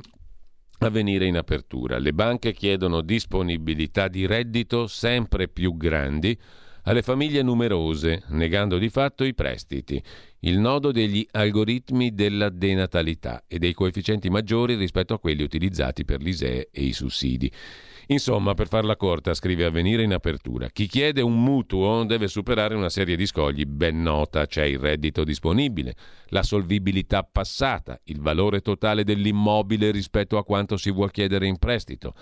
Avvenire in apertura. Le banche chiedono disponibilità di reddito sempre più grandi alle famiglie numerose, negando di fatto i prestiti. Il nodo degli algoritmi della denatalità e dei coefficienti maggiori rispetto a quelli utilizzati per l'ISEE e i sussidi. Insomma, per farla corta, scrive Avvenire in apertura, chi chiede un mutuo deve superare una serie di scogli ben nota. C'è il reddito disponibile, la solvibilità passata, il valore totale dell'immobile rispetto a quanto si vuol chiedere in prestito.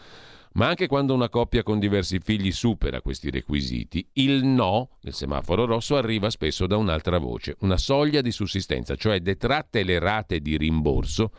Ma anche quando una coppia con diversi figli supera questi requisiti, il no, il semaforo rosso, arriva spesso da un'altra voce, una soglia di sussistenza, cioè detratte le rate di rimborso,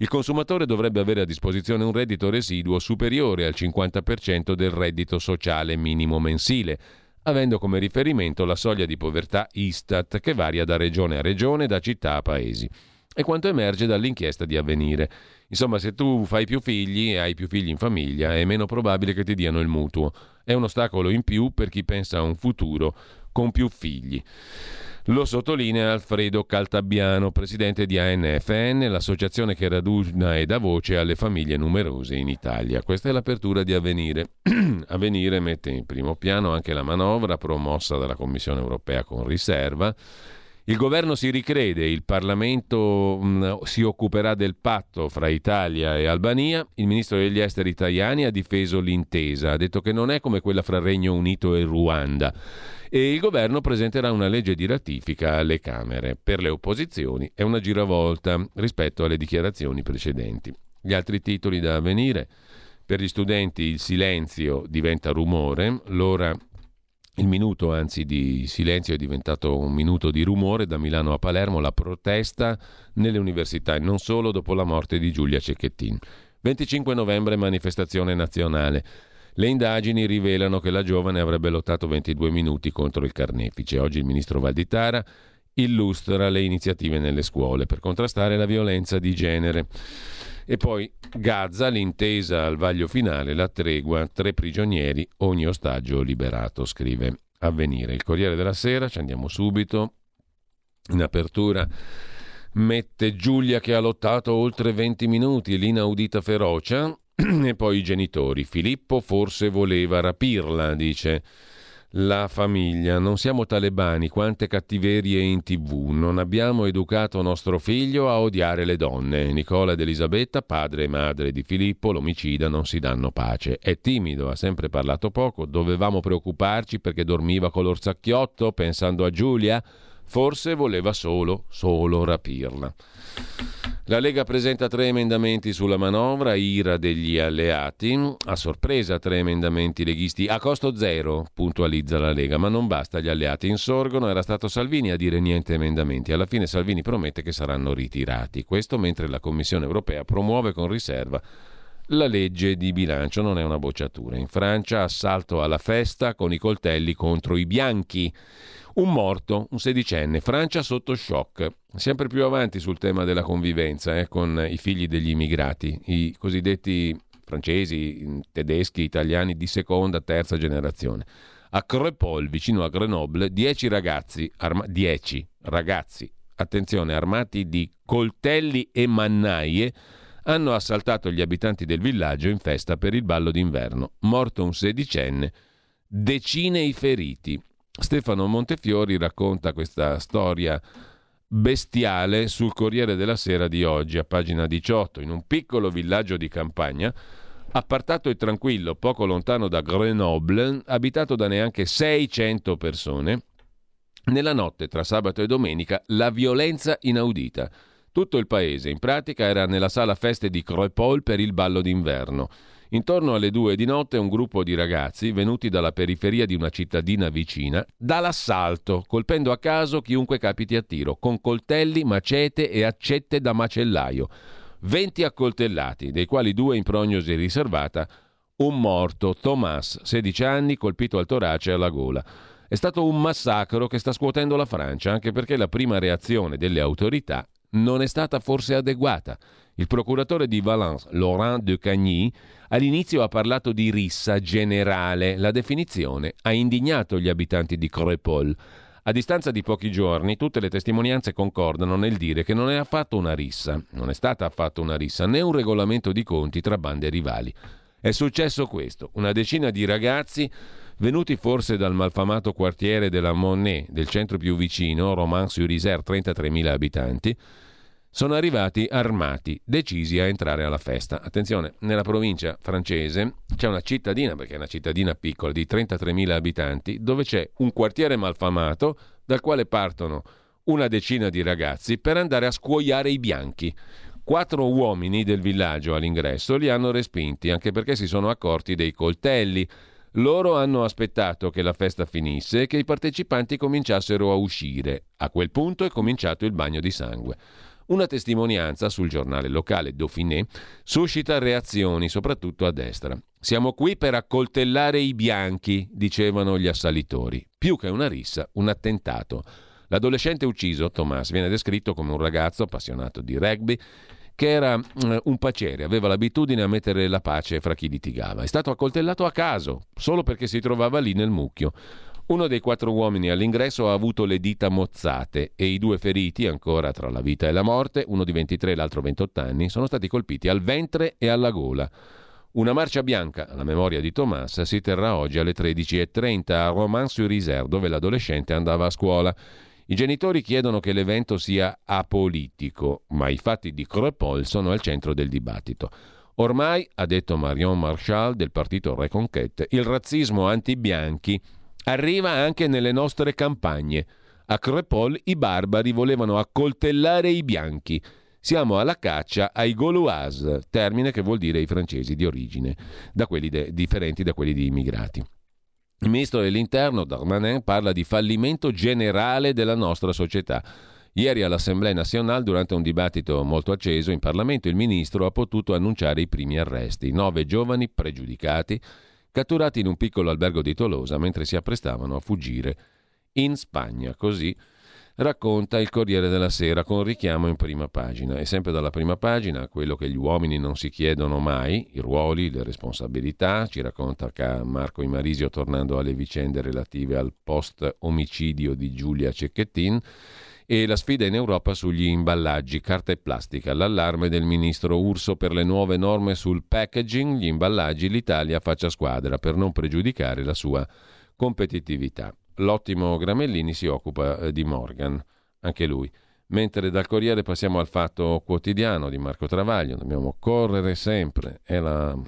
il consumatore dovrebbe avere a disposizione un reddito residuo superiore al 50% del reddito sociale minimo mensile, avendo come riferimento la soglia di povertà Istat, che varia da regione a regione, da città a paesi. È quanto emerge dall'inchiesta di Avvenire. Insomma, se tu fai più figli e hai più figli in famiglia, è meno probabile che ti diano il mutuo. È un ostacolo in più per chi pensa a un futuro con più figli. Lo sottolinea Alfredo Caltabbiano, presidente di ANFN, l'associazione che raduna e dà voce alle famiglie numerose in Italia. Questa è l'apertura di Avvenire. Avvenire mette in primo piano anche la manovra promossa dalla Commissione europea con riserva. Il governo si ricrede, il Parlamento si occuperà del patto fra Italia e Albania. Il ministro degli esteri Tajani ha difeso l'intesa, ha detto che non è come quella fra Regno Unito e Ruanda. E il governo presenterà una legge di ratifica alle Camere. Per le opposizioni è una giravolta rispetto alle dichiarazioni precedenti. Gli altri titoli da Avvenire: per gli studenti il silenzio diventa rumore, il minuto anzi di silenzio è diventato un minuto di rumore. Da Milano a Palermo la protesta nelle università e non solo dopo la morte di Giulia Cecchettin. 25 novembre manifestazione nazionale. Le indagini rivelano che la giovane avrebbe lottato 22 minuti contro il carnefice. Oggi il ministro Valditara illustra le iniziative nelle scuole per contrastare la violenza di genere. E poi Gaza, l'intesa al vaglio finale, la tregua, 3 prigionieri, ogni ostaggio liberato, scrive Avvenire. Il Corriere della Sera, ci andiamo subito, in apertura mette Giulia che ha lottato oltre 20 minuti, l'inaudita ferocia, e poi i genitori. Filippo forse voleva rapirla, dice la famiglia. Non siamo talebani, quante cattiverie in TV, non abbiamo educato nostro figlio a odiare le donne. Nicola ed Elisabetta, padre e madre di Filippo, l'omicida, non si danno pace. È timido, ha sempre parlato poco, dovevamo preoccuparci perché dormiva con l'orsacchiotto pensando a Giulia? Forse voleva solo rapirla. La Lega presenta 3 emendamenti sulla manovra, ira degli alleati. A sorpresa 3 emendamenti leghisti a costo zero, puntualizza la Lega. Ma non basta, gli alleati insorgono, era stato Salvini a dire niente emendamenti. Alla fine Salvini promette che saranno ritirati. Questo mentre la Commissione europea promuove con riserva la legge di bilancio. Non è una bocciatura. In Francia assalto alla festa con i coltelli contro i bianchi. Un morto, un sedicenne, Francia sotto shock. Sempre più avanti sul tema della convivenza con i figli degli immigrati, i cosiddetti francesi, tedeschi, italiani di seconda, terza generazione. A Crépol, vicino a Grenoble, 10 ragazzi, attenzione, armati di coltelli e mannaie, hanno assaltato gli abitanti del villaggio in festa per il ballo d'inverno. Morto un sedicenne, decine i feriti. Stefano Montefiori racconta questa storia bestiale sul Corriere della Sera di oggi, a pagina 18. In un piccolo villaggio di campagna, appartato e tranquillo, poco lontano da Grenoble, abitato da neanche 600 persone, nella notte tra sabato e domenica la violenza inaudita. Tutto il paese, in pratica, era nella sala feste di Crépol per il ballo d'inverno. Intorno alle 2 di notte un gruppo di ragazzi venuti dalla periferia di una cittadina vicina dà l'assalto, colpendo a caso chiunque capiti a tiro, con coltelli, macete e accette da macellaio. 20 accoltellati, dei quali 2 in prognosi riservata, un morto, Thomas, 16 anni, colpito al torace e alla gola. È stato un massacro che sta scuotendo la Francia, anche perché la prima reazione delle autorità non è stata forse adeguata. Il procuratore di Valence, Laurent de Cagny, all'inizio ha parlato di rissa generale. La definizione ha indignato gli abitanti di Crépol. A distanza di pochi giorni, tutte le testimonianze concordano nel dire che non è affatto una rissa. Non è stata affatto una rissa, né un regolamento di conti tra bande rivali. È successo questo. Una decina di ragazzi, venuti forse dal malfamato quartiere della Monnaie, del centro più vicino, Romans-sur-Isère, 33.000 abitanti, sono arrivati armati, decisi a entrare alla festa. Attenzione, nella provincia francese c'è una cittadina, perché è una cittadina piccola, di 33.000 abitanti, dove c'è un quartiere malfamato dal quale partono una decina di ragazzi per andare a scuoiare i bianchi. 4 uomini del villaggio all'ingresso li hanno respinti, anche perché si sono accorti dei coltelli. Loro hanno aspettato che la festa finisse e che i partecipanti cominciassero a uscire. A quel punto è cominciato il bagno di sangue. Una testimonianza sul giornale locale Dauphiné suscita reazioni, soprattutto a destra. Siamo qui per accoltellare i bianchi, dicevano gli assalitori. Più che una rissa, un attentato. L'adolescente ucciso, Thomas, viene descritto come un ragazzo appassionato di rugby che era un paciere, aveva l'abitudine a mettere la pace fra chi litigava. È stato accoltellato a caso, solo perché si trovava lì nel mucchio. Uno dei 4 uomini all'ingresso ha avuto le dita mozzate e i 2 feriti, ancora tra la vita e la morte, uno di 23 e l'altro 28 anni, sono stati colpiti al ventre e alla gola. Una marcia bianca alla memoria di Thomas si terrà oggi alle 13.30 a Romans-sur-Isère, dove l'adolescente andava a scuola. I genitori chiedono che l'evento sia apolitico, ma i fatti di Crépol sono al centro del dibattito. Ormai, ha detto Marion Marchal del partito Reconquête, il razzismo anti-bianchi arriva anche nelle nostre campagne. A Crépol i barbari volevano accoltellare i bianchi. Siamo alla caccia ai Gaulois, termine che vuol dire i francesi di origine, da quelli differenti da quelli di immigrati. Il ministro dell'Interno, Darmanin, parla di fallimento generale della nostra società. Ieri all'Assemblea nazionale, durante un dibattito molto acceso in Parlamento, il ministro ha potuto annunciare i primi arresti. 9 giovani pregiudicati, catturati in un piccolo albergo di Tolosa mentre si apprestavano a fuggire in Spagna. Così racconta il Corriere della Sera con richiamo in prima pagina. E sempre dalla prima pagina, quello che gli uomini non si chiedono mai, i ruoli, le responsabilità, ci racconta Marco Imarisio tornando alle vicende relative al post omicidio di Giulia Cecchettin. e la sfida in Europa sugli imballaggi, carta e plastica. L'allarme del ministro Urso per le nuove norme sul packaging, gli imballaggi, l'Italia faccia squadra per non pregiudicare la sua competitività. L'ottimo Gramellini si occupa di Morgan, anche lui. Mentre dal Corriere passiamo al Fatto Quotidiano di Marco Travaglio, dobbiamo correre sempre, è il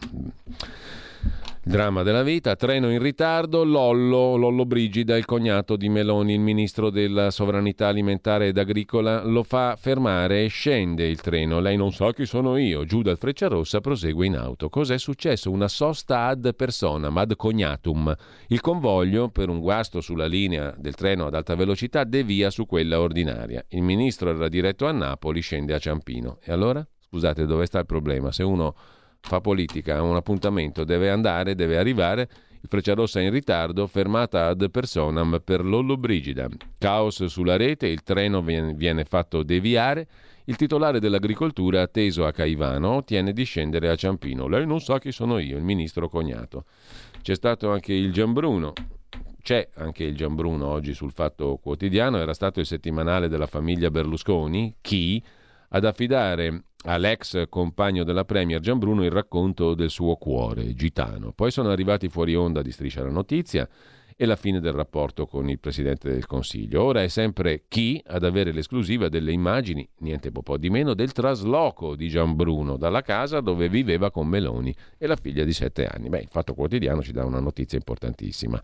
dramma della vita. Treno in ritardo, Lollo Brigida, il cognato di Meloni, il ministro della sovranità alimentare ed agricola, lo fa fermare e scende il treno. Lei non sa chi sono io, giù dal Frecciarossa prosegue in auto. Cos'è successo? Una sosta ad personam, ad cognatum. Il convoglio, per un guasto sulla linea del treno ad alta velocità, devia su quella ordinaria. Il ministro era diretto a Napoli, scende a Ciampino. E allora? Scusate, dove sta il problema? Se uno fa politica, ha un appuntamento, deve andare, deve arrivare. Il Frecciarossa è in ritardo, fermata ad personam per Lollobrigida. Caos sulla rete, il treno viene fatto deviare. Il titolare dell'agricoltura, atteso a Caivano, tiene di scendere a Ciampino. Lei non sa chi sono io, il ministro cognato. C'è stato anche il Giambruno. C'è anche il Giambruno oggi sul Fatto Quotidiano. Era stato il settimanale della famiglia Berlusconi, chi ad affidare all'ex compagno della Premier Giambruno il racconto del suo cuore gitano. Poi sono arrivati fuori onda di Striscia la Notizia e la fine del rapporto con il Presidente del Consiglio. Ora è sempre chi ad avere l'esclusiva delle immagini, niente po' di meno, del trasloco di Giambruno dalla casa dove viveva con Meloni e la figlia di 7 anni. Il Fatto Quotidiano ci dà una notizia importantissima.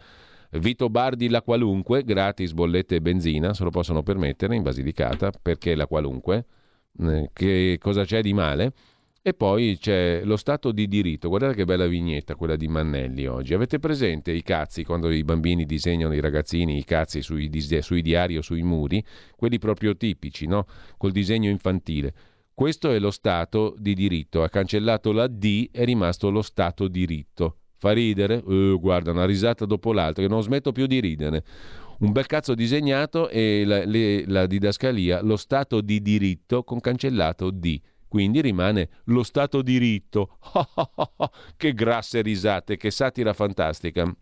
Vito Bardi la qualunque, gratis bollette e benzina, se lo possono permettere in Basilicata, perché la qualunque? Che cosa c'è di male? E poi c'è lo Stato di diritto. Guardate che bella vignetta quella di Mannelli oggi. Avete presente i cazzi, quando i bambini disegnano, i ragazzini, i cazzi sui diari o sui muri, quelli proprio tipici, no? Col disegno infantile. Questo è lo Stato di diritto, ha cancellato la D, è rimasto lo Stato diritto. Fa ridere? Guarda, una risata dopo l'altra, che non smetto più di ridere. Un bel cazzo disegnato e la didascalia, lo Stato di diritto con cancellato D. Quindi rimane lo Stato diritto. Che grasse risate, che satira fantastica.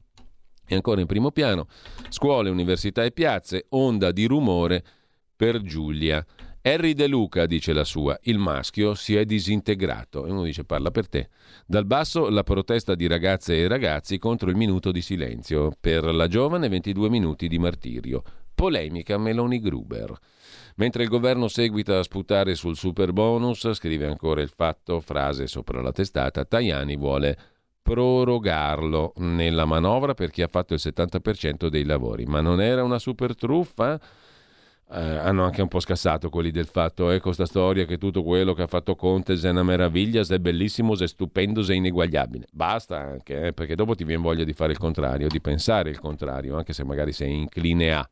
E ancora in primo piano, scuole, università e piazze, onda di rumore per Giulia. Harry De Luca, dice la sua, il maschio si è disintegrato. E uno dice, parla per te. Dal basso la protesta di ragazze e ragazzi contro il minuto di silenzio. Per la giovane 22 minuti di martirio. Polemica Meloni Gruber. Mentre il governo seguita a sputare sul super bonus, scrive ancora il Fatto, frase sopra la testata, Tajani vuole prorogarlo nella manovra per chi ha fatto il 70% dei lavori. Ma non era una super truffa? Hanno anche un po' scassato quelli del Fatto, ecco sta storia che tutto quello che ha fatto Conte è una meraviglia, è bellissimo, è stupendo, è ineguagliabile. Basta anche, perché dopo ti viene voglia di fare il contrario, di pensare il contrario, anche se magari sei incline a.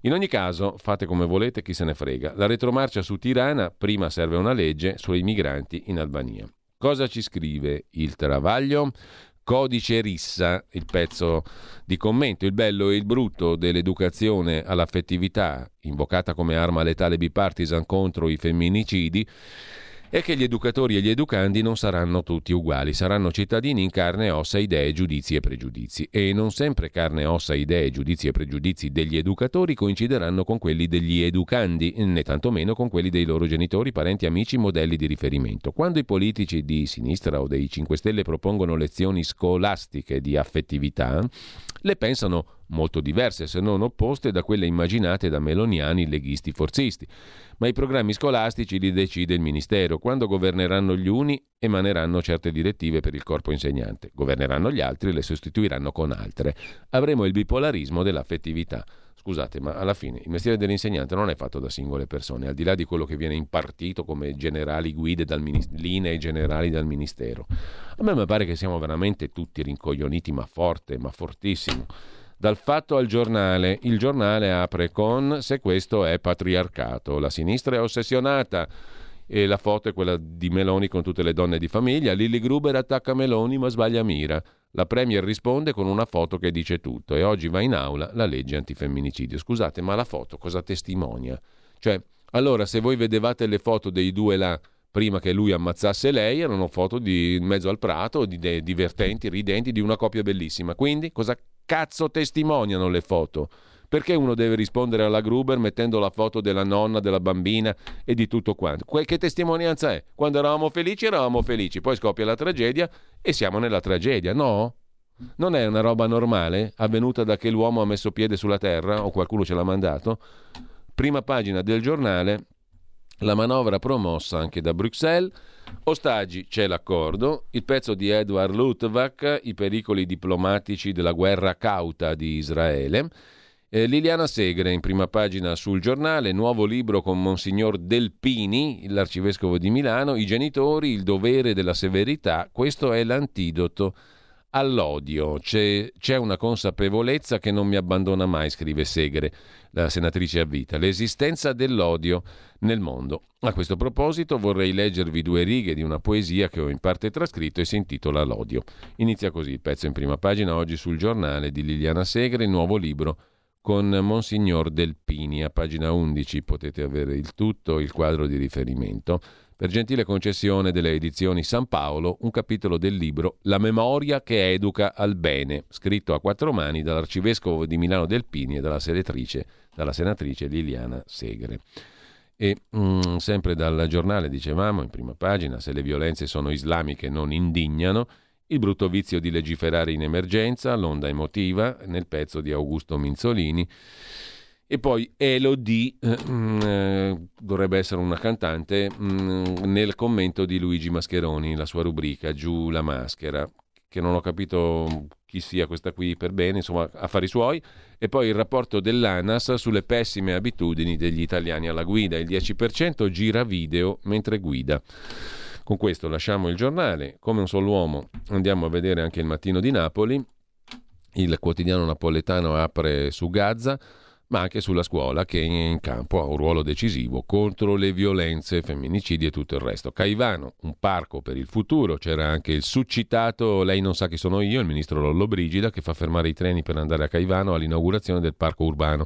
In ogni caso, fate come volete, chi se ne frega. La retromarcia su Tirana, prima serve una legge sui migranti in Albania. Cosa ci scrive il Travaglio? Codice rissa, il pezzo di commento, il bello e il brutto dell'educazione all'affettività invocata come arma letale bipartisan contro i femminicidi è che gli educatori e gli educandi non saranno tutti uguali, saranno cittadini in carne e ossa, idee, giudizi e pregiudizi, e non sempre carne e ossa, idee, giudizi e pregiudizi degli educatori coincideranno con quelli degli educandi, né tantomeno con quelli dei loro genitori, parenti, amici, modelli di riferimento. Quando i politici di sinistra o dei 5 Stelle propongono lezioni scolastiche di affettività, le pensano molto diverse, se non opposte, da quelle immaginate da meloniani, leghisti, forzisti. Ma i programmi scolastici li decide il Ministero. Quando governeranno gli uni, emaneranno certe direttive per il corpo insegnante. Governeranno gli altri, le sostituiranno con altre. Avremo il bipolarismo dell'affettività. Scusate, ma alla fine il mestiere dell'insegnante non è fatto da singole persone, al di là di quello che viene impartito come generali guide linee generali dal Ministero. A me pare che siamo veramente tutti rincoglioniti, ma forte, ma fortissimo. Dal Fatto al Giornale. Il Giornale apre con se questo è patriarcato. La sinistra è ossessionata. E la foto è quella di Meloni con tutte le donne di famiglia. Lilli Gruber attacca Meloni ma sbaglia mira. La Premier risponde con una foto che dice tutto e oggi va in aula la legge antifemminicidio. Scusate, ma la foto cosa testimonia? Cioè, allora se voi vedevate le foto dei due là prima che lui ammazzasse lei, erano foto di in mezzo al prato, divertenti, ridenti, di una coppia bellissima. Quindi cosa cazzo testimoniano le foto? Perché uno deve rispondere alla Gruber mettendo la foto della nonna, della bambina e di tutto quanto? Che testimonianza è? Quando eravamo felici, poi scoppia la tragedia e siamo nella tragedia, no? Non è una roba normale, avvenuta da che l'uomo ha messo piede sulla terra, o qualcuno ce l'ha mandato? Prima pagina del giornale, la manovra promossa anche da Bruxelles, ostaggi c'è l'accordo, il pezzo di Edward Luttwak, i pericoli diplomatici della guerra cauta di Israele. Liliana Segre in prima pagina sul giornale, nuovo libro con Monsignor Delpini, l'arcivescovo di Milano, i genitori, il dovere della severità, questo è l'antidoto all'odio, c'è una consapevolezza che non mi abbandona mai, scrive Segre, la senatrice a vita, l'esistenza dell'odio nel mondo. A questo proposito vorrei leggervi due righe di una poesia che ho in parte trascritto e si intitola L'odio. Inizia così il pezzo in prima pagina oggi sul giornale di Liliana Segre, il nuovo libro con Monsignor Delpini. A pagina 11 potete avere il tutto, il quadro di riferimento. Per gentile concessione delle edizioni San Paolo, un capitolo del libro La memoria che educa al bene, scritto a quattro mani dall'arcivescovo di Milano Delpini e dalla senatrice Liliana Segre. E sempre dal giornale, dicevamo, in prima pagina, se le violenze sono islamiche non indignano, il brutto vizio di legiferare in emergenza, l'onda emotiva, nel pezzo di Augusto Minzolini. E poi Elodie, dovrebbe essere una cantante, nel commento di Luigi Mascheroni, la sua rubrica Giù la maschera, che non ho capito chi sia questa qui per bene, insomma affari suoi. E poi il rapporto dell'ANAS sulle pessime abitudini degli italiani alla guida, il 10% gira video mentre guida. Con questo lasciamo il giornale, come un solo uomo andiamo a vedere anche il Mattino di Napoli, il quotidiano napoletano apre su Gaza, ma anche sulla scuola che in campo ha un ruolo decisivo contro le violenze, femminicidi e tutto il resto. Caivano, un parco per il futuro, c'era anche il succitato, lei non sa chi sono io, il ministro Lollobrigida, che fa fermare i treni per andare a Caivano all'inaugurazione del parco urbano.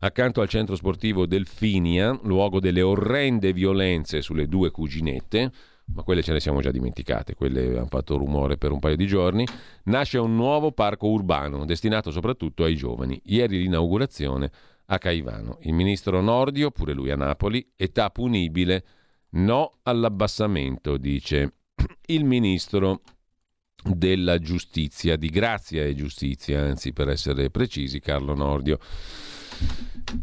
Accanto al centro sportivo Delfinia, luogo delle orrende violenze sulle due cuginette, ma quelle ce le siamo già dimenticate, quelle hanno fatto rumore per un paio di giorni, nasce un nuovo parco urbano destinato soprattutto ai giovani. Ieri l'inaugurazione a Caivano. Il ministro Nordio, pure lui a Napoli, età punibile, no all'abbassamento, dice il ministro della giustizia, di Grazia e Giustizia, anzi per essere precisi, Carlo Nordio.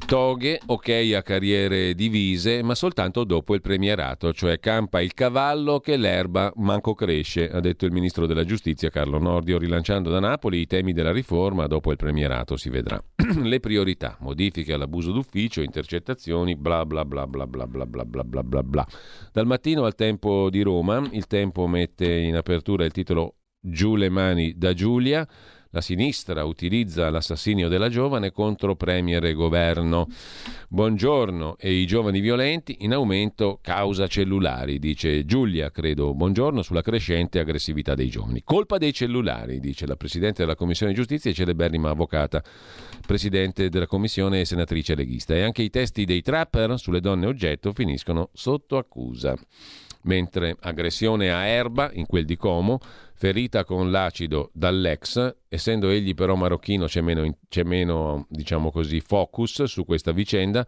Toghe, ok a carriere divise, ma soltanto dopo il premierato, cioè campa il cavallo che l'erba manco cresce, ha detto il ministro della giustizia Carlo Nordio, rilanciando da Napoli i temi della riforma. Dopo il premierato si vedrà. Le priorità, modifiche all'abuso d'ufficio, intercettazioni, bla bla bla bla bla bla bla bla bla bla bla. Dal Mattino al Tempo di Roma, il Tempo mette in apertura il titolo Giù le mani da Giulia. La sinistra utilizza l'assassinio della giovane contro premier e governo. Buongiorno e i giovani violenti in aumento causa cellulari, dice Giulia, credo, Buongiorno, sulla crescente aggressività dei giovani. Colpa dei cellulari, dice la Presidente della Commissione Giustizia e celeberrima avvocata, Presidente della Commissione e senatrice leghista. E anche i testi dei trapper sulle donne oggetto finiscono sotto accusa. Mentre aggressione a Erba, in quel di Como, ferita con l'acido dall'ex, essendo egli però marocchino c'è meno, diciamo così, focus su questa vicenda,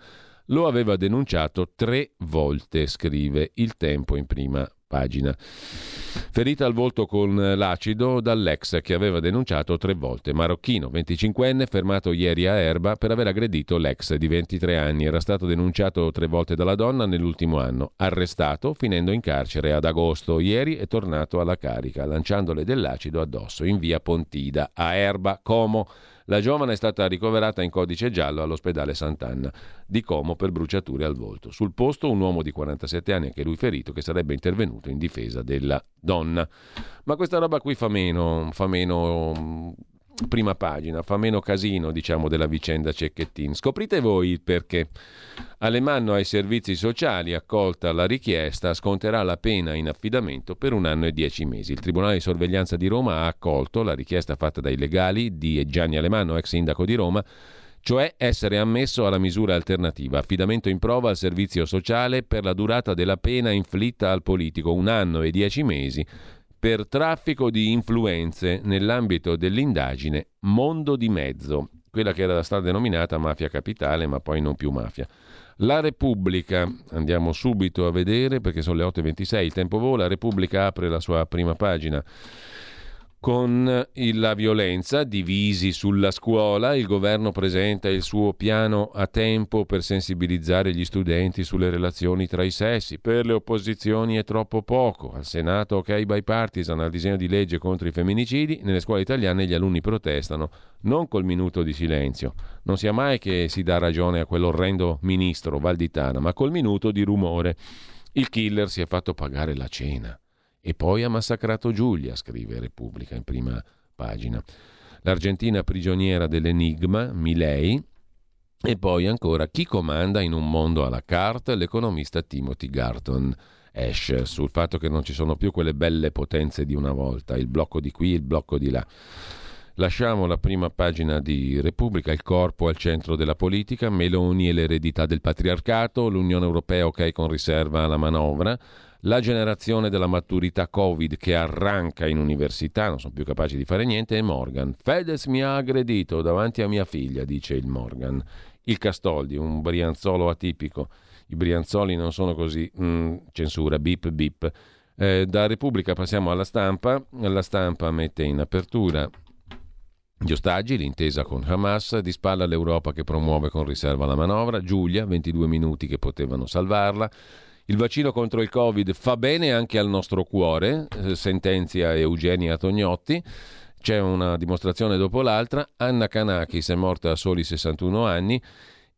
lo aveva denunciato 3 volte, scrive Il Tempo in prima pagina. Ferita al volto con l'acido dall'ex che aveva denunciato 3 volte. Marocchino, 25enne, fermato ieri a Erba per aver aggredito l'ex di 23 anni. Era stato denunciato 3 volte dalla donna nell'ultimo anno. Arrestato, finendo in carcere ad agosto. Ieri è tornato alla carica, lanciandole dell'acido addosso in via Pontida, a Erba, Como. La giovane è stata ricoverata in codice giallo all'ospedale Sant'Anna di Como per bruciature al volto. Sul posto un uomo di 47 anni, anche lui ferito, che sarebbe intervenuto in difesa della donna. Ma questa roba qui fa meno prima pagina, fa meno casino, diciamo, della vicenda Cecchettin. Scoprite voi il perché. Alemanno ai servizi sociali, accolta la richiesta, sconterà la pena in affidamento per 1 anno e 10 mesi. Il Tribunale di Sorveglianza di Roma ha accolto la richiesta fatta dai legali di Gianni Alemanno, ex sindaco di Roma, cioè essere ammesso alla misura alternativa, affidamento in prova al servizio sociale per la durata della pena inflitta al politico, 1 anno e 10 mesi, per traffico di influenze nell'ambito dell'indagine Mondo di Mezzo, quella che era stata denominata mafia capitale, ma poi non più mafia. La Repubblica, andiamo subito a vedere perché sono le 8.26, il tempo vola. La Repubblica apre la sua prima pagina con la violenza, divisi sulla scuola, il governo presenta il suo piano a tempo per sensibilizzare gli studenti sulle relazioni tra i sessi, per le opposizioni è troppo poco, al Senato ok bipartisan al disegno di legge contro i femminicidi, nelle scuole italiane gli alunni protestano, non col minuto di silenzio, non sia mai che si dà ragione a quell'orrendo ministro Valditara, ma col minuto di rumore, il killer si è fatto pagare la cena. E poi ha massacrato Giulia, scrive Repubblica in prima pagina. L'Argentina prigioniera dell'enigma, Milei, e poi ancora chi comanda in un mondo alla carte, l'economista Timothy Garton. Esce sul fatto che non ci sono più quelle belle potenze di una volta, il blocco di qui, il blocco di là. Lasciamo la prima pagina di Repubblica, il corpo al centro della politica, Meloni e l'eredità del patriarcato, l'Unione europea ok con riserva alla manovra, la generazione della maturità Covid che arranca in università, non sono più capaci di fare niente, e Morgan. Fedez mi ha aggredito davanti a mia figlia, dice il Morgan. Il Castoldi, un brianzolo atipico. I brianzoli non sono così, censura, bip bip. Da Repubblica passiamo alla Stampa. La Stampa mette in apertura gli ostaggi, l'intesa con Hamas, di spalla l'Europa che promuove con riserva la manovra, Giulia, 22 minuti che potevano salvarla. Il vaccino contro il Covid fa bene anche al nostro cuore, sentenzia Eugenia Tognotti. C'è una dimostrazione dopo l'altra. Anna Kanakis è morta a soli 61 anni.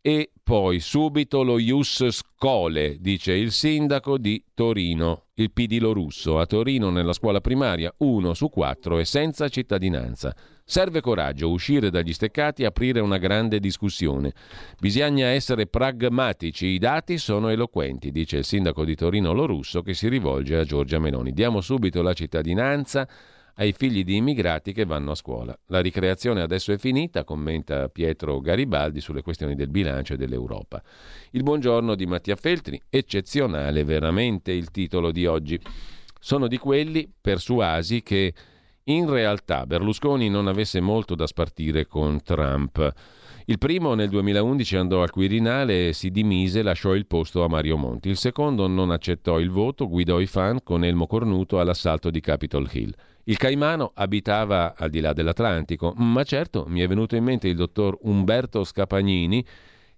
E poi subito lo ius scholae, dice il sindaco di Torino, il pidilo russo. A Torino nella scuola primaria 1 su 4 è senza cittadinanza. Serve coraggio, uscire dagli steccati e aprire una grande discussione. Bisogna essere pragmatici, i dati sono eloquenti, dice il sindaco di Torino Lorusso che si rivolge a Giorgia Meloni. Diamo subito la cittadinanza ai figli di immigrati che vanno a scuola. La ricreazione adesso è finita, commenta Pietro Garibaldi sulle questioni del bilancio e dell'Europa. Il buongiorno di Mattia Feltri, eccezionale veramente il titolo di oggi. Sono di quelli persuasi che in realtà Berlusconi non avesse molto da spartire con Trump. Il primo nel 2011 andò al Quirinale e si dimise, lasciò il posto a Mario Monti. Il secondo non accettò il voto, guidò i fan con elmo cornuto all'assalto di Capitol Hill. Il caimano abitava al di là dell'Atlantico, ma certo mi è venuto in mente il dottor Umberto Scapagnini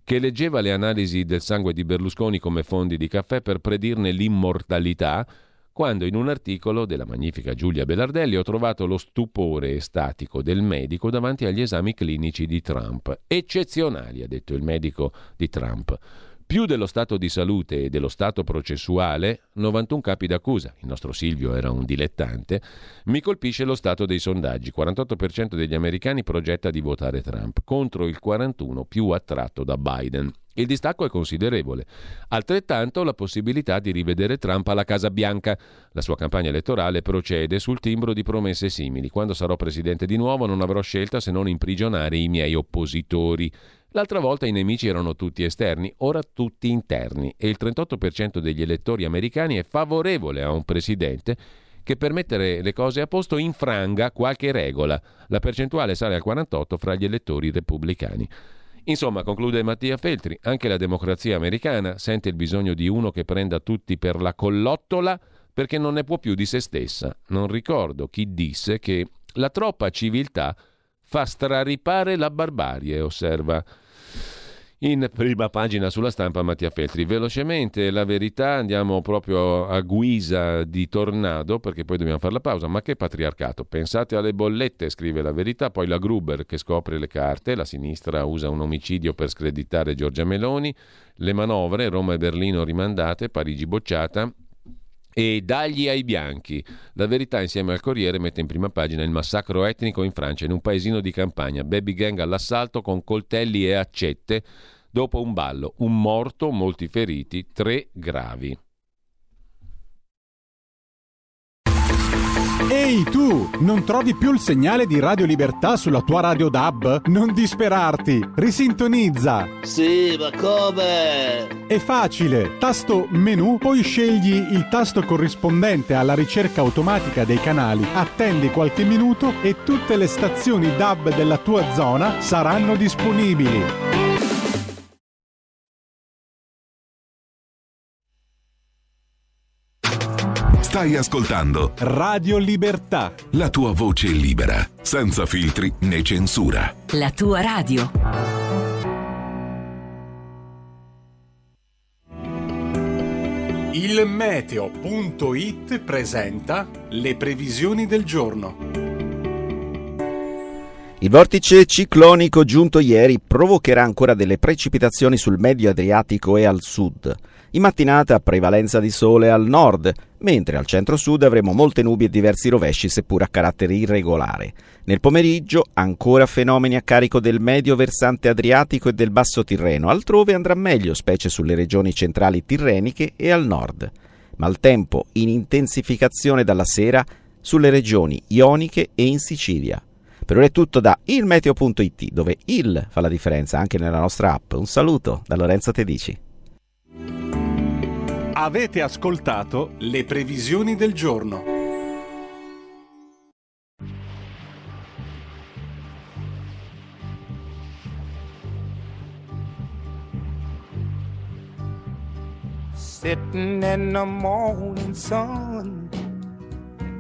che leggeva le analisi del sangue di Berlusconi come fondi di caffè per predirne l'immortalità, quando in un articolo della magnifica Giulia Belardelli ho trovato lo stupore estatico del medico davanti agli esami clinici di Trump. Eccezionali, ha detto il medico di Trump. Più dello stato di salute e dello stato processuale, 91 capi d'accusa, il nostro Silvio era un dilettante, mi colpisce lo stato dei sondaggi, 48% degli americani progetta di votare Trump, contro il 41% più attratto da Biden. Il distacco è considerevole, altrettanto la possibilità di rivedere Trump alla Casa Bianca. La sua campagna elettorale procede sul timbro di promesse simili. Quando sarò presidente di nuovo non avrò scelta se non imprigionare i miei oppositori. L'altra volta i nemici erano tutti esterni, ora tutti interni, e il 38% degli elettori americani è favorevole a un presidente che per mettere le cose a posto infranga qualche regola. La percentuale sale al 48% fra gli elettori repubblicani. Insomma, conclude Mattia Feltri, anche la democrazia americana sente il bisogno di uno che prenda tutti per la collottola perché non ne può più di se stessa. Non ricordo chi disse che la troppa civiltà fa straripare la barbarie, osserva in prima pagina sulla Stampa Mattia Feltri. Velocemente la verità, andiamo proprio a guisa di tornado perché poi dobbiamo fare la pausa. Ma che patriarcato, pensate alle bollette, scrive la verità. Poi la Gruber che scopre le carte, la sinistra usa un omicidio per screditare Giorgia Meloni, le manovre, Roma e Berlino rimandate, Parigi bocciata e dagli ai bianchi. La verità insieme al Corriere mette in prima pagina il massacro etnico in Francia, in un paesino di campagna, baby gang all'assalto con coltelli e accette. Dopo un ballo, un morto, molti feriti, 3 gravi. Ehi tu, non trovi più il segnale di Radio Libertà sulla tua radio DAB? Non disperarti, risintonizza! Sì, ma come? È facile, tasto menu, poi scegli il tasto corrispondente alla ricerca automatica dei canali, attendi qualche minuto e tutte le stazioni DAB della tua zona saranno disponibili. Stai ascoltando Radio Libertà, la tua voce libera, senza filtri né censura. La tua radio. Il Meteo.it presenta le previsioni del giorno. Il vortice ciclonico giunto ieri provocherà ancora delle precipitazioni sul medio Adriatico e al sud. In mattinata prevalenza di sole al nord, mentre al centro-sud avremo molte nubi e diversi rovesci, seppur a carattere irregolare. Nel pomeriggio ancora fenomeni a carico del medio versante Adriatico e del basso Tirreno, altrove andrà meglio, specie sulle regioni centrali tirreniche e al nord. Maltempo in intensificazione dalla sera sulle regioni ioniche e in Sicilia. Per ora è tutto da ilmeteo.it, dove il fa la differenza anche nella nostra app. Un saluto da Lorenzo Tedici. Avete ascoltato le previsioni del giorno. Sitting in the morning sun,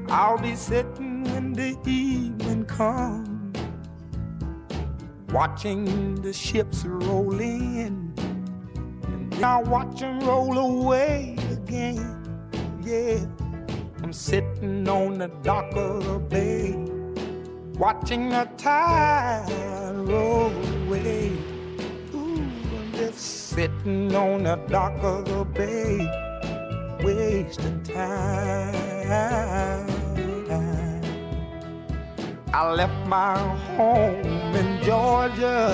I'll be sitting when the evening comes, watching the ships roll in, and then I'll watch them roll away again. Yeah, I'm sitting on the dock of the bay, watching the tide roll away. Ooh, I'm just sitting on the dock of the bay, wasting time. I left my home in Georgia,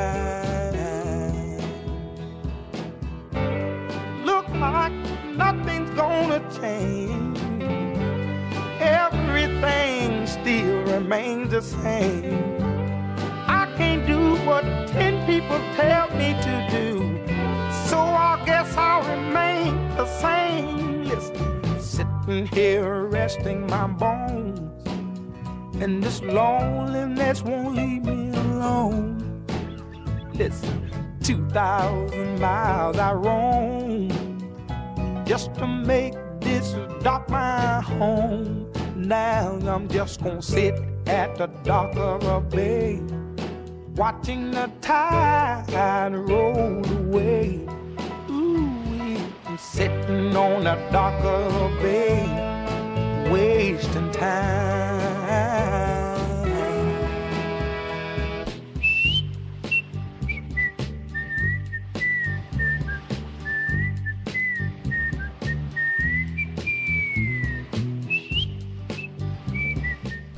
Look like nothing's gonna change, everything still remains the same. I can't do what 10 people tell me to do, so I guess I'll remain the same. Listen. Sitting here resting my bones, and this loneliness won't leave me alone. Listen, 2,000 miles I roam just to make this dock my home. Now I'm just gonna sit at the dock of a bay, watching the tide roll away. I'm sitting on a dock of a bay, wasting time.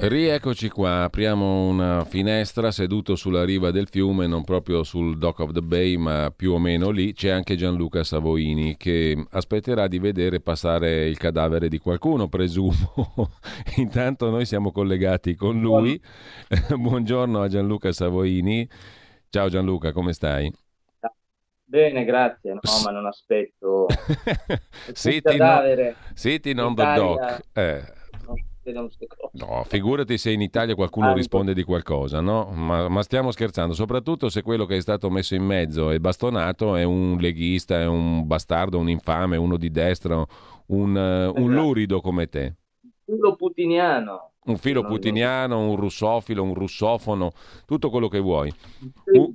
Rieccoci qua, apriamo una finestra, seduto sulla riva del fiume, non proprio sul Dock of the Bay, ma più o meno lì. C'è anche Gianluca Savoini che aspetterà di vedere passare il cadavere di qualcuno, presumo. Intanto noi siamo collegati con lui. Buongiorno a Gianluca Savoini. Ciao Gianluca, come stai? Bene, grazie. No, ma non aspetto il cadavere. Sitting on the dock. No, figurati se in Italia qualcuno risponde di qualcosa, no? Ma stiamo scherzando, soprattutto se quello che è stato messo in mezzo e bastonato è un leghista, è un bastardo, un infame, uno di destra, un lurido come te. Un filo putiniano, un russofilo, un russofono, tutto quello che vuoi.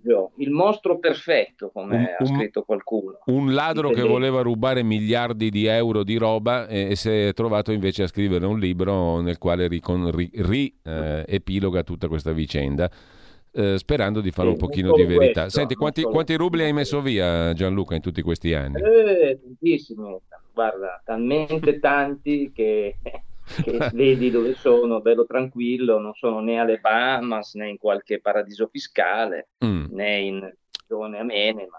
peggio, il mostro perfetto, come ha scritto qualcuno. Un ladro che voleva rubare miliardi di euro di roba e si è trovato invece a scrivere un libro nel quale riepiloga tutta questa vicenda, sperando di fare un pochino di verità. Questo, senti, quanti rubli hai messo via, Gianluca, in tutti questi anni? Tantissimo, guarda, talmente tanti che vedi dove sono, bello tranquillo, non sono né alle Bahamas né in qualche paradiso fiscale né in zone amene, ma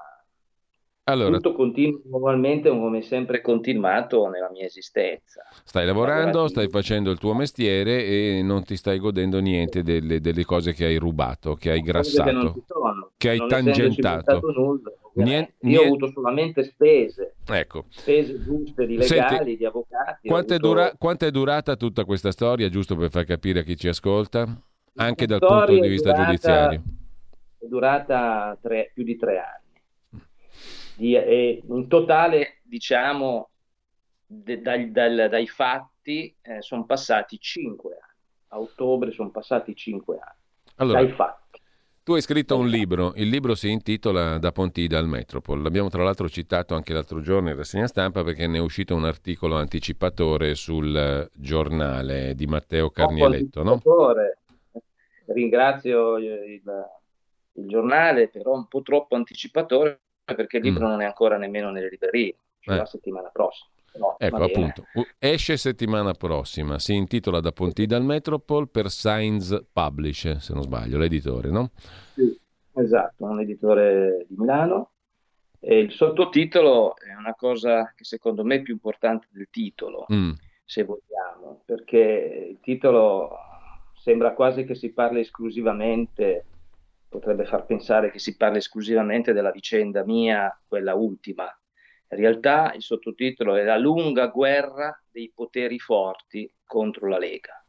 allora, tutto continua normalmente come sempre continuato nella mia esistenza. Stai lavorando, stai facendo il tuo mestiere e non ti stai godendo niente delle cose che hai rubato, che hai grassato, che hai tangentato. Io ho avuto solamente spese, ecco, spese giuste di legali. Senti, di avvocati. Quanto è durata tutta questa storia, giusto per far capire a chi ci ascolta, anche dal punto di vista giudiziario? È durata più di 3 anni, e in totale, diciamo, dai fatti sono passati 5 anni, a ottobre sono passati 5 anni, allora, dai fatti. Tu hai scritto un libro, il libro si intitola Da Pontida al Metropol, l'abbiamo tra l'altro citato anche l'altro giorno in rassegna stampa perché ne è uscito un articolo anticipatore sul Giornale di Matteo Carnieletto, no? Ringrazio il Giornale, però un po' troppo anticipatore perché il libro non è ancora nemmeno nelle librerie, c'è la settimana prossima. No, ecco, appunto, esce settimana prossima, si intitola Da Pontida al Metropol per Science Publish, se non sbaglio, l'editore, no? Sì, esatto, un editore di Milano, e il sottotitolo è una cosa che secondo me è più importante del titolo, se vogliamo, perché il titolo sembra quasi che si parli esclusivamente, potrebbe far pensare che si parli esclusivamente della vicenda mia, quella ultima. In realtà il sottotitolo è La lunga guerra dei poteri forti contro la Lega.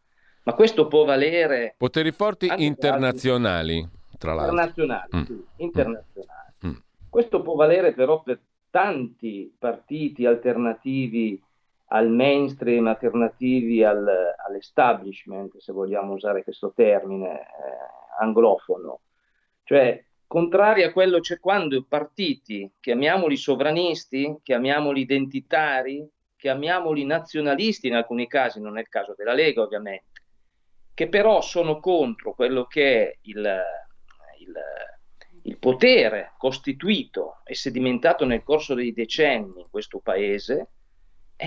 Ma questo può valere... Poteri forti internazionali, tra l'altro. Internazionali. Questo può valere però per tanti partiti alternativi al mainstream, alternativi all'establishment, se vogliamo usare questo termine anglofono. Cioè... Contrari a quello c'è quando i partiti, chiamiamoli sovranisti, chiamiamoli identitari, chiamiamoli nazionalisti in alcuni casi, non è il caso della Lega ovviamente, che però sono contro quello che è il potere costituito e sedimentato nel corso dei decenni in questo paese,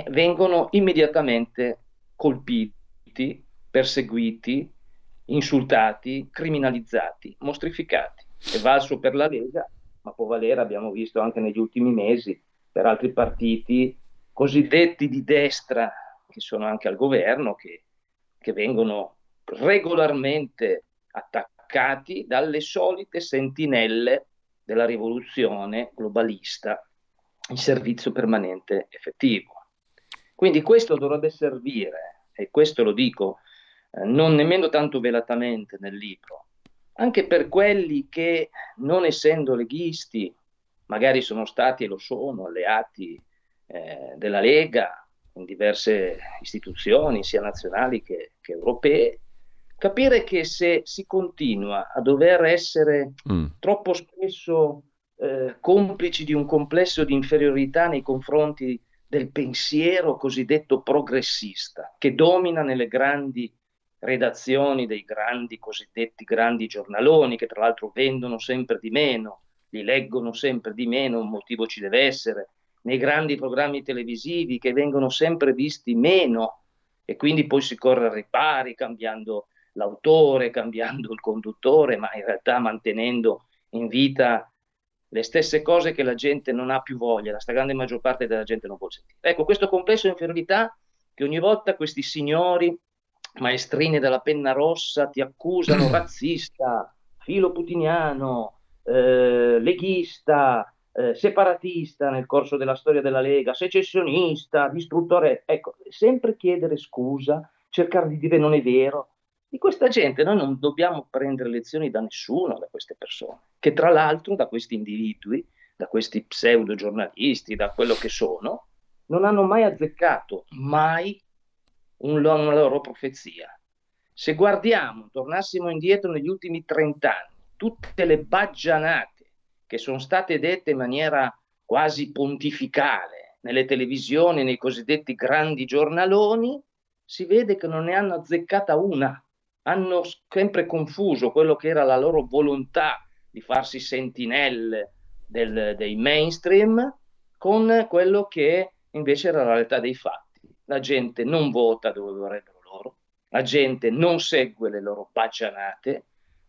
vengono immediatamente colpiti, perseguiti, insultati, criminalizzati, mostrificati. È valso per la Lega, ma può valere, abbiamo visto anche negli ultimi mesi, per altri partiti cosiddetti di destra, che sono anche al governo, che vengono regolarmente attaccati dalle solite sentinelle della rivoluzione globalista in servizio permanente effettivo. Quindi questo dovrebbe servire, e questo lo dico non nemmeno tanto velatamente nel libro, anche per quelli che, non essendo leghisti, magari sono stati e lo sono alleati della Lega in diverse istituzioni, sia nazionali che europee, capire che se si continua a dover essere troppo spesso complici di un complesso di inferiorità nei confronti del pensiero cosiddetto progressista, che domina nelle grandi redazioni dei grandi cosiddetti grandi giornaloni, che tra l'altro vendono sempre di meno, li leggono sempre di meno, un motivo ci deve essere, nei grandi programmi televisivi che vengono sempre visti meno e quindi poi si corre ai ripari cambiando l'autore, cambiando il conduttore, ma in realtà mantenendo in vita le stesse cose che la gente non ha più voglia, la stragrande maggior parte della gente non vuol sentire. Ecco, questo complesso di inferiorità che ogni volta questi signori maestrine della penna rossa ti accusano razzista, filoputiniano, leghista, separatista nel corso della storia della Lega, secessionista, distruttore. Ecco, sempre chiedere scusa, cercare di dire non è vero. Di questa gente noi non dobbiamo prendere lezioni da nessuno, da queste persone, che tra l'altro da questi individui, da questi pseudo giornalisti, da quello che sono, non hanno mai azzeccato, mai una loro profezia. Se guardiamo, tornassimo indietro negli ultimi 30 anni, tutte le baggianate che sono state dette in maniera quasi pontificale nelle televisioni, nei cosiddetti grandi giornaloni, si vede che non ne hanno azzeccata una. Hanno sempre confuso quello che era la loro volontà di farsi sentinelle dei mainstream con quello che invece era la realtà dei fatti. La gente non vota dove vorrebbero loro, la gente non segue le loro baggianate,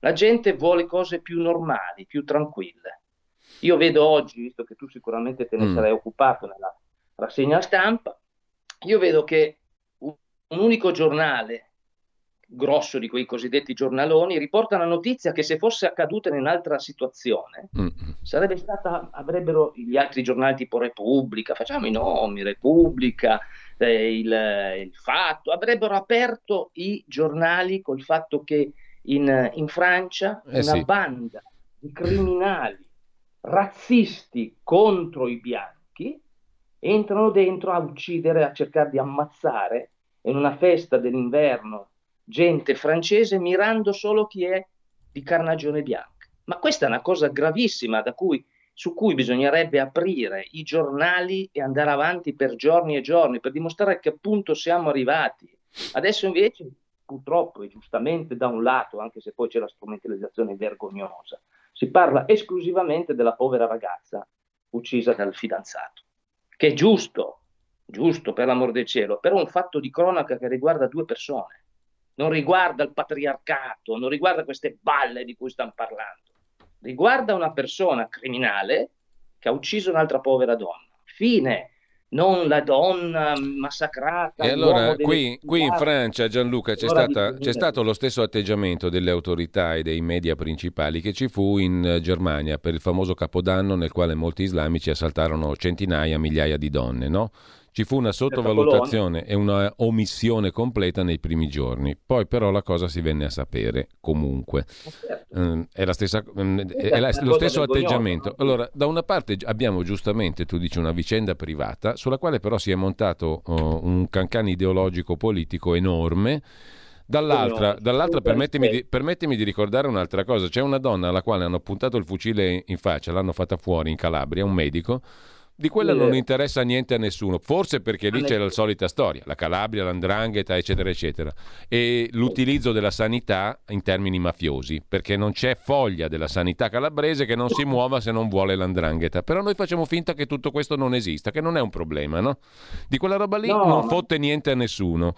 la gente vuole cose più normali, più tranquille. Io vedo oggi, visto che tu sicuramente te ne sarai occupato nella rassegna stampa, io vedo che un unico giornale grosso di quei cosiddetti giornaloni riporta la notizia che se fosse accaduta in un'altra situazione sarebbe stata, avrebbero gli altri giornali tipo Repubblica, facciamo i nomi, Repubblica, il Fatto, avrebbero aperto i giornali col fatto che in Francia una banda di criminali razzisti contro i bianchi entrano dentro a uccidere, a cercare di ammazzare in una festa dell'inverno gente francese, mirando solo chi è di carnagione bianca. Ma questa è una cosa gravissima su cui bisognerebbe aprire i giornali e andare avanti per giorni e giorni per dimostrare che appunto siamo arrivati. Adesso invece purtroppo, e giustamente da un lato, anche se poi c'è la strumentalizzazione vergognosa, si parla esclusivamente della povera ragazza uccisa dal fidanzato, che è giusto per l'amor del cielo, però un fatto di cronaca che riguarda due persone. Non riguarda il patriarcato, non riguarda queste balle di cui stanno parlando. Riguarda una persona criminale che ha ucciso un'altra povera donna. Fine. Non la donna massacrata. E allora qui in Francia, Gianluca, c'è stato lo stesso atteggiamento delle autorità e dei media principali che ci fu in Germania per il famoso Capodanno, nel quale molti islamici assaltarono centinaia, migliaia di donne, no? Ci fu una sottovalutazione e una omissione completa nei primi giorni. Poi però la cosa si venne a sapere comunque. Certo. È lo stesso atteggiamento. Allora, da una parte abbiamo giustamente, tu dici, una vicenda privata, sulla quale però si è montato un cancan ideologico politico enorme. Dall'altra permettimi di ricordare un'altra cosa. C'è una donna alla quale hanno puntato il fucile in faccia, l'hanno fatta fuori in Calabria, un medico. Di quella non interessa niente a nessuno, forse perché lì c'è la solita storia, la Calabria, l''ndrangheta, eccetera eccetera, e l'utilizzo della sanità in termini mafiosi, perché non c'è foglia della sanità calabrese che non si muova se non vuole l''ndrangheta. Però noi facciamo finta che tutto questo non esista, che non è un problema, no? Di quella roba lì non fotte niente a nessuno.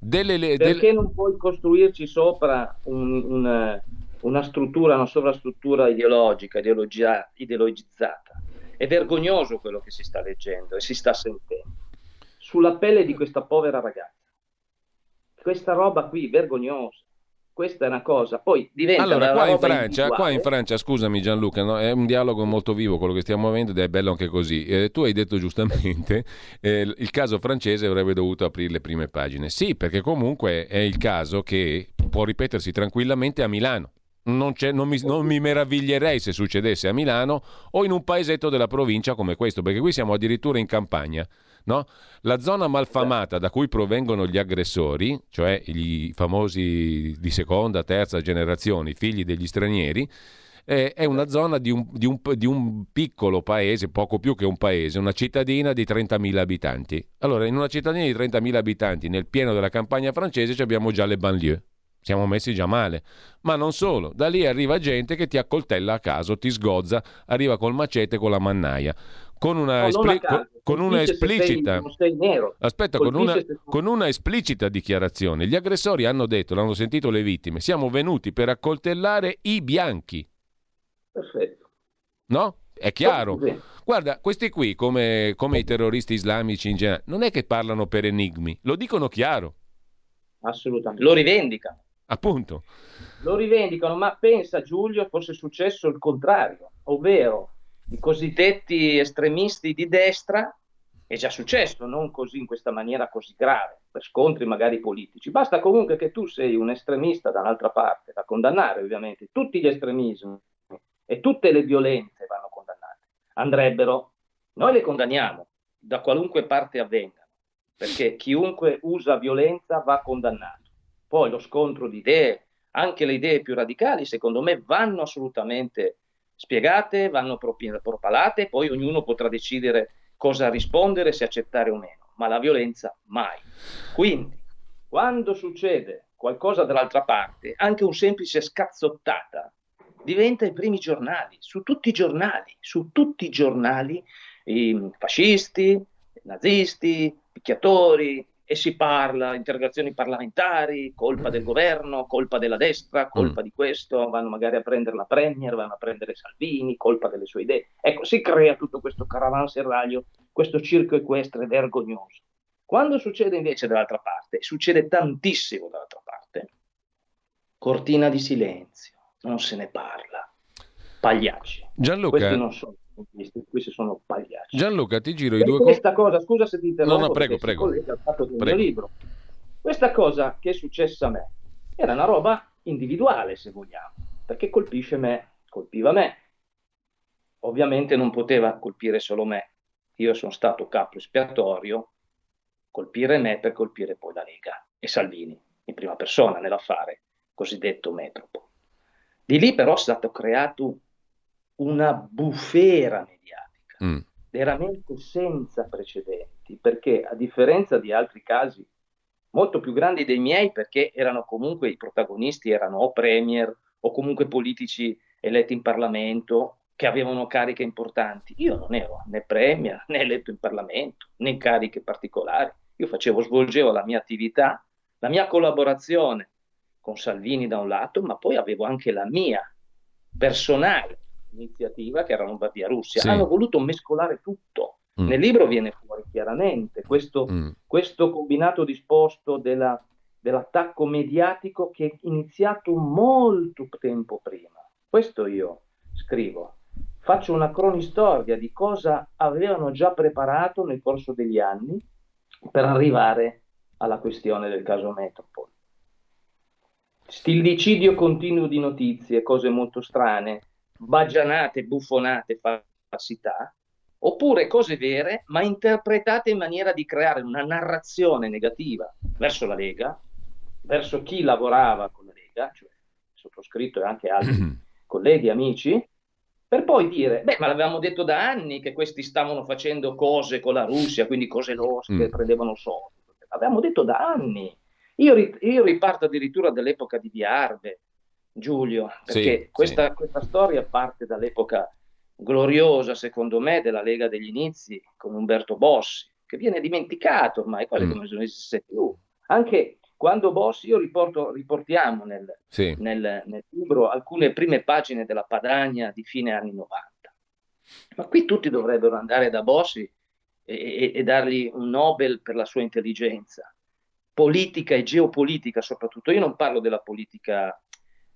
Perché non puoi costruirci sopra una struttura, una sovrastruttura ideologica, ideologizzata? È vergognoso quello che si sta leggendo e si sta sentendo sulla pelle di questa povera ragazza. Questa roba qui vergognosa. Questa è una cosa, poi diventa allora, qua in Francia, scusami Gianluca, no? È un dialogo molto vivo quello che stiamo avendo ed è bello anche così. Tu hai detto giustamente, il caso francese avrebbe dovuto aprire le prime pagine. Sì, perché comunque è il caso che può ripetersi tranquillamente a Milano. Non mi meraviglierei se succedesse a Milano o in un paesetto della provincia come questo, perché qui siamo addirittura in campagna, no? La zona malfamata da cui provengono gli aggressori, cioè i famosi di seconda, terza generazione, i figli degli stranieri, è una zona di un piccolo paese, poco più che un paese, una cittadina di 30.000 abitanti. Allora, in una cittadina di 30.000 abitanti, nel pieno della campagna francese, abbiamo già le banlieue. Siamo messi già male, ma non solo, da lì arriva gente che ti accoltella a caso, ti sgozza, arriva col macete, con la mannaia, con una esplicita dichiarazione. Gli aggressori hanno detto, l'hanno sentito le vittime, siamo venuti per accoltellare i bianchi. Perfetto. No? È chiaro. Guarda, questi qui, come i terroristi islamici in generale, non è che parlano per enigmi, lo dicono chiaro. Assolutamente. Lo rivendicano. Appunto. Lo rivendicano, ma pensa Giulio fosse successo il contrario, ovvero i cosiddetti estremisti di destra, è già successo, non così in questa maniera così grave, per scontri magari politici, basta comunque che tu sei un estremista da un'altra parte, da condannare ovviamente, tutti gli estremismi e tutte le violenze vanno condannate, andrebbero, noi le condanniamo da qualunque parte avvenga, perché chiunque usa violenza va condannato. Poi lo scontro di idee, anche le idee più radicali, secondo me, vanno assolutamente spiegate, vanno propalate, poi ognuno potrà decidere cosa rispondere, se accettare o meno, ma la violenza mai. Quindi, quando succede qualcosa dall'altra parte, anche un semplice scazzottata, diventa i primi giornali, su tutti i giornali, i fascisti, nazisti, picchiatori, e si parla, interrogazioni parlamentari, colpa del governo, colpa della destra, colpa di questo, vanno magari a prendere la Premier, vanno a prendere Salvini, colpa delle sue idee. Ecco, si crea tutto questo caravanserraglio, questo circo equestre vergognoso. Quando succede invece dall'altra parte, succede tantissimo dall'altra parte, cortina di silenzio, non se ne parla, pagliacci. Gianluca... Questi non sono... Questi sono pagliacci. Gianluca, ti giro i due. Questa cosa, scusa se ti interrompo. No, prego. Collega, ho fatto del mio libro. Questa cosa che è successa a me era una roba individuale, se vogliamo, perché colpiva me. Ovviamente non poteva colpire solo me. Io sono stato capo espiatorio. Colpire me per colpire poi la Lega e Salvini in prima persona nell'affare cosiddetto Metropo. Di lì però è stato creato una bufera mediatica veramente senza precedenti, perché a differenza di altri casi molto più grandi dei miei, perché erano comunque i protagonisti, erano o premier o comunque politici eletti in Parlamento che avevano cariche importanti, io non ero né premier né eletto in Parlamento né cariche particolari, io svolgevo la mia attività, la mia collaborazione con Salvini da un lato, ma poi avevo anche la mia personale iniziativa che era Lombardia-Russia. Sì. Hanno voluto mescolare tutto. Nel libro viene fuori chiaramente questo combinato disposto dell'attacco mediatico che è iniziato molto tempo prima. Questo io scrivo. Faccio una cronistoria di cosa avevano già preparato nel corso degli anni per arrivare alla questione del caso Metropol. Stillicidio continuo di notizie, cose molto strane, baggianate, buffonate, falsità, oppure cose vere ma interpretate in maniera di creare una narrazione negativa verso la Lega, verso chi lavorava con la Lega, cioè sottoscritto e anche altri colleghi, amici, per poi dire, ma l'avevamo detto da anni che questi stavano facendo cose con la Russia, quindi cose losche, prendevano soldi, l'avevamo detto da anni. Io riparto addirittura dall'epoca di Viarve, Giulio, perché questa storia parte dall'epoca gloriosa, secondo me, della Lega degli inizi con Umberto Bossi, che viene dimenticato ormai, quale come se non esistesse più. Anche quando Bossi, io riportiamo nel libro alcune prime pagine della Padania di fine anni 90. Ma qui tutti dovrebbero andare da Bossi e dargli un Nobel per la sua intelligenza politica e geopolitica soprattutto. Io non parlo della politica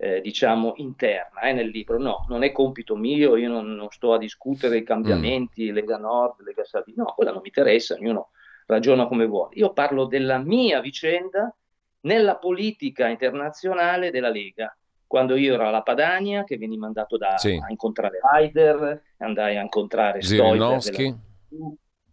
interna nel libro, no, non è compito mio, io non sto a discutere i cambiamenti, Lega Nord, Lega Salvini, no, quella non mi interessa, ognuno ragiona come vuole. Io parlo della mia vicenda nella politica internazionale della Lega, quando io ero alla Padania, che venii mandato a incontrare Haider, andai a incontrare Stoiber,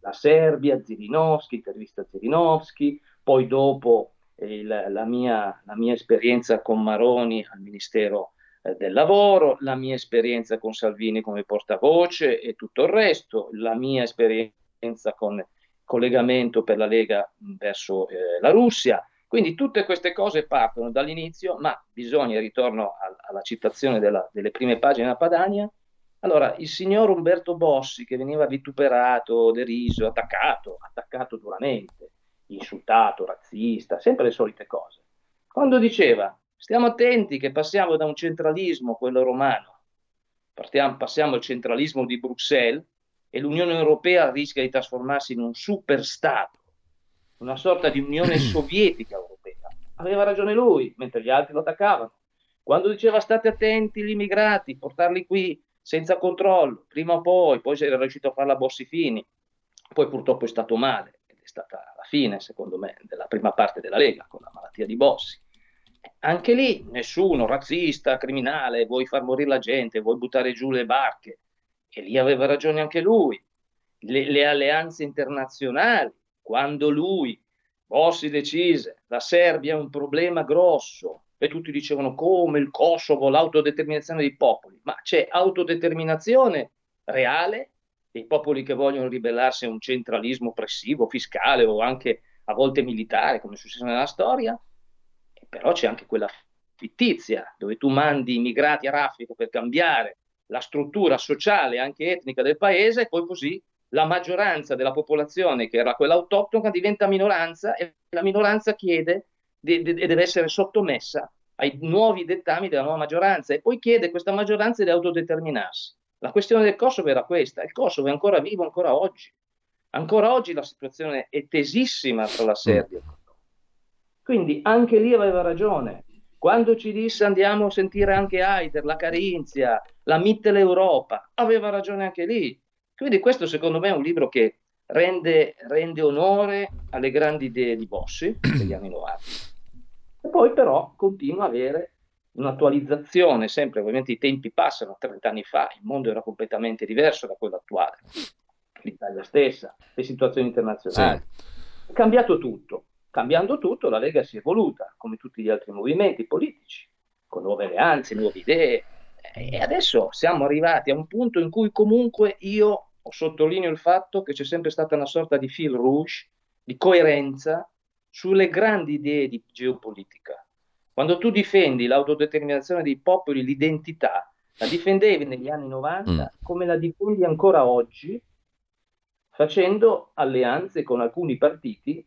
la Serbia, Zirinovski, intervista Zirinovski, poi dopo la mia esperienza con Maroni al Ministero del Lavoro, la mia esperienza con Salvini come portavoce e tutto il resto, la mia esperienza con collegamento per la Lega verso la Russia. Quindi tutte queste cose partono dall'inizio, ma bisogna, ritorno alla citazione delle prime pagine della Padania, allora il signor Umberto Bossi che veniva vituperato, deriso, attaccato duramente, insultato, razzista, sempre le solite cose. Quando diceva stiamo attenti che passiamo da un centralismo, quello romano, passiamo al centralismo di Bruxelles e l'Unione Europea rischia di trasformarsi in un super stato, una sorta di Unione Sovietica Europea. Aveva ragione lui, mentre gli altri lo attaccavano. Quando diceva state attenti gli immigrati, portarli qui senza controllo, prima o poi era riuscito a farla Bossi-Fini, poi purtroppo è stato male. È stata la fine, secondo me, della prima parte della Lega con la malattia di Bossi. Anche lì nessuno, razzista, criminale, vuoi far morire la gente, vuoi buttare giù le barche. E lì aveva ragione anche lui. Le alleanze internazionali, quando Bossi decise la Serbia è un problema grosso, e tutti dicevano come il Kosovo, l'autodeterminazione dei popoli, ma c'è autodeterminazione reale dei popoli che vogliono ribellarsi a un centralismo oppressivo, fiscale o anche a volte militare, come è successo nella storia, e però c'è anche quella fittizia dove tu mandi immigrati a raffica per cambiare la struttura sociale e anche etnica del paese, e poi così la maggioranza della popolazione, che era quella autoctona, diventa minoranza, e la minoranza chiede e deve essere sottomessa ai nuovi dettami della nuova maggioranza, e poi chiede questa maggioranza di autodeterminarsi. La questione del Kosovo era questa. Il Kosovo è ancora vivo ancora oggi. Ancora oggi la situazione è tesissima tra la Serbia. Quindi anche lì aveva ragione. Quando ci disse andiamo a sentire anche Haider, la Carinzia, la Mitteleuropa, aveva ragione anche lì. Quindi questo secondo me è un libro che rende onore alle grandi idee di Bossi degli anni 90. E poi però continua a avere un'attualizzazione, sempre ovviamente i tempi passano, 30 anni fa il mondo era completamente diverso da quello attuale, l'Italia stessa, le situazioni internazionali. Sì. È cambiato tutto. Cambiando tutto, la Lega si è evoluta, come tutti gli altri movimenti politici, con nuove alleanze, nuove idee, e adesso siamo arrivati a un punto in cui comunque io sottolineo il fatto che c'è sempre stata una sorta di fil rouge, di coerenza sulle grandi idee di geopolitica. Quando tu difendi l'autodeterminazione dei popoli, l'identità, la difendevi negli anni 90 come la difendi ancora oggi, facendo alleanze con alcuni partiti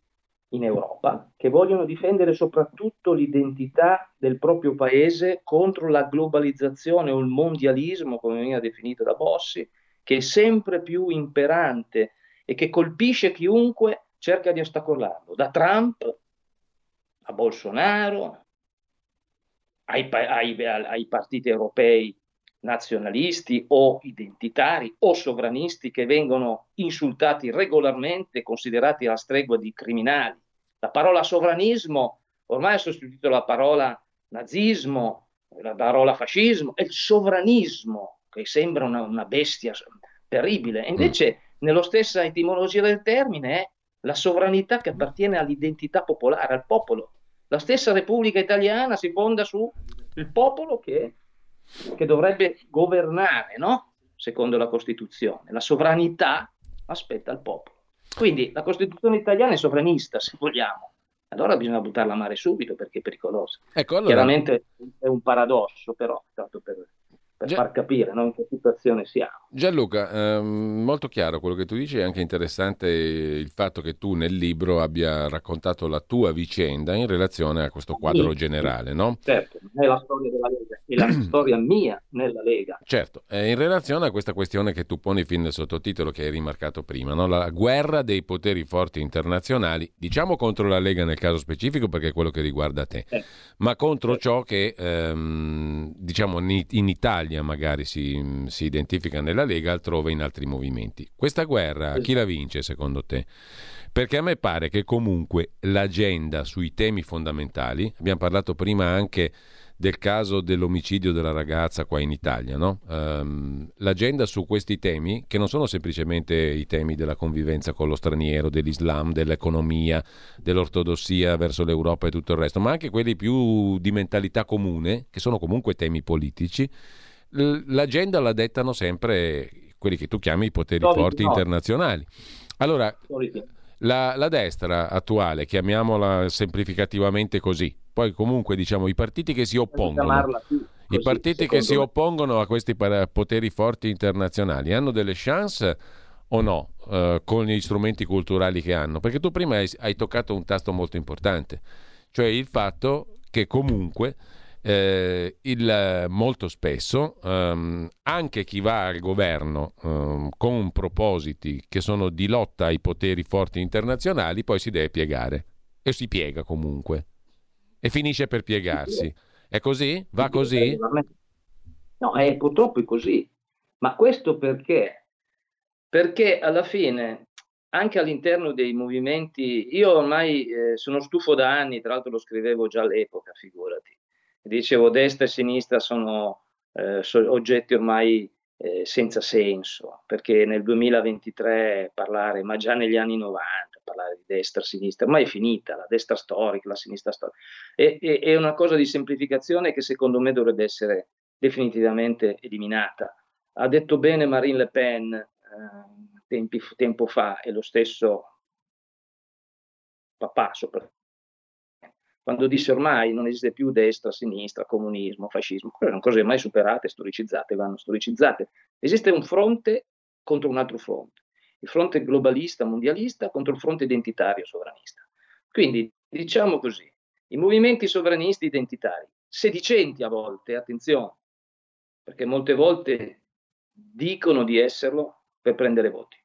in Europa che vogliono difendere soprattutto l'identità del proprio paese contro la globalizzazione o il mondialismo, come veniva definito da Bossi, che è sempre più imperante e che colpisce chiunque cerca di ostacolarlo, da Trump a Bolsonaro, ai partiti europei nazionalisti o identitari o sovranisti che vengono insultati regolarmente, considerati alla stregua di criminali. La parola sovranismo ormai è sostituita alla parola nazismo, la parola fascismo, e il sovranismo che sembra una bestia terribile, e invece nella stessa etimologia del termine è la sovranità che appartiene all'identità popolare, al popolo. La stessa Repubblica Italiana si fonda sul popolo che dovrebbe governare, no? Secondo la Costituzione. La sovranità aspetta il popolo. Quindi la Costituzione italiana è sovranista, se vogliamo. Allora bisogna buttarla a mare subito, perché è pericolosa. Ecco, allora... Chiaramente è un paradosso, però, tanto per far capire, no, in che situazione siamo. Gianluca, molto chiaro quello che tu dici, è anche interessante il fatto che tu nel libro abbia raccontato la tua vicenda in relazione a questo quadro generale, no? Certo, è la storia della Lega, è la storia mia nella Lega. Certo, in relazione a questa questione che tu poni fin nel sottotitolo che hai rimarcato prima, no? La guerra dei poteri forti internazionali, diciamo contro la Lega nel caso specifico perché è quello che riguarda te, ma contro ciò che diciamo in Italia magari si identifica nella Lega, altrove in altri movimenti. Questa guerra chi la vince secondo te? Perché a me pare che comunque l'agenda sui temi fondamentali, abbiamo parlato prima anche del caso dell'omicidio della ragazza qua in Italia, no? L'agenda su questi temi, che non sono semplicemente i temi della convivenza con lo straniero, dell'Islam, dell'economia, dell'ortodossia verso l'Europa e tutto il resto, ma anche quelli più di mentalità comune, che sono comunque temi politici, l'agenda la dettano sempre quelli che tu chiami i poteri forti internazionali. Allora, la destra attuale, chiamiamola semplificativamente così, poi comunque diciamo i partiti che si oppongono, i partiti che si oppongono a questi poteri forti internazionali hanno delle chance o no con gli strumenti culturali che hanno? Perché tu prima hai toccato un tasto molto importante, cioè il fatto che comunque molto spesso anche chi va al governo con propositi che sono di lotta ai poteri forti internazionali poi si deve piegare, e si piega comunque e finisce per piegarsi. È così? Va così? No, purtroppo è così. Ma questo perché? Perché alla fine anche all'interno dei movimenti, io ormai sono stufo da anni, tra l'altro lo scrivevo già all'epoca, figurati. Dicevo, destra e sinistra sono oggetti ormai senza senso, perché nel 2023 parlare, ma già negli anni 90, parlare di destra, sinistra, ma è finita, la destra storica, la sinistra storica, è una cosa di semplificazione che secondo me dovrebbe essere definitivamente eliminata. Ha detto bene Marine Le Pen tempo fa, e lo stesso papà soprattutto, quando disse ormai non esiste più destra, sinistra, comunismo, fascismo, quelle sono cose mai superate, storicizzate, vanno storicizzate. Esiste un fronte contro un altro fronte, il fronte globalista, mondialista, contro il fronte identitario, sovranista. Quindi, diciamo così, i movimenti sovranisti identitari, sedicenti a volte, attenzione, perché molte volte dicono di esserlo per prendere voti,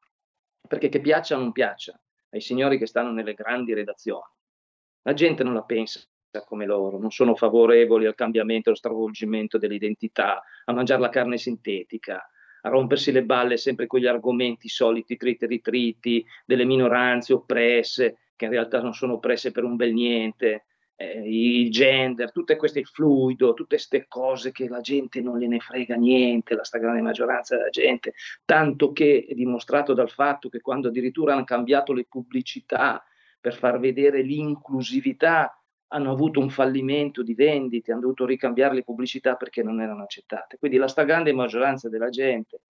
perché che piaccia o non piaccia ai signori che stanno nelle grandi redazioni, la gente non la pensa come loro, non sono favorevoli al cambiamento, allo stravolgimento dell'identità, a mangiare la carne sintetica, a rompersi le balle sempre con gli argomenti soliti, triti e ritriti, delle minoranze oppresse, che in realtà non sono oppresse per un bel niente, il gender, tutte queste, il fluido, tutte queste cose che la gente non le ne frega niente, la stragrande maggioranza della gente, tanto che è dimostrato dal fatto che quando addirittura hanno cambiato le pubblicità per far vedere l'inclusività, hanno avuto un fallimento di vendite, hanno dovuto ricambiare le pubblicità perché non erano accettate. Quindi la stragrande maggioranza della gente,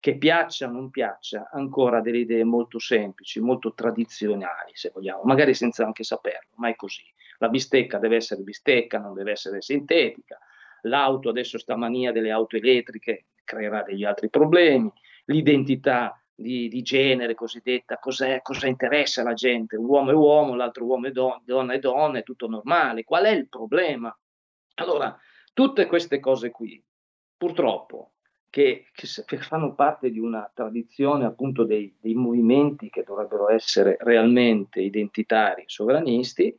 che piaccia o non piaccia, ha ancora delle idee molto semplici, molto tradizionali, se vogliamo, magari senza anche saperlo, ma è così. La bistecca deve essere bistecca, non deve essere sintetica. L'auto, adesso sta mania delle auto elettriche, creerà degli altri problemi. L'identità di genere cosiddetta, cosa interessa alla gente, un uomo è uomo, l'altro uomo è donna è tutto normale, qual è il problema? Allora, tutte queste cose qui, purtroppo, che fanno parte di una tradizione appunto dei movimenti che dovrebbero essere realmente identitari, sovranisti,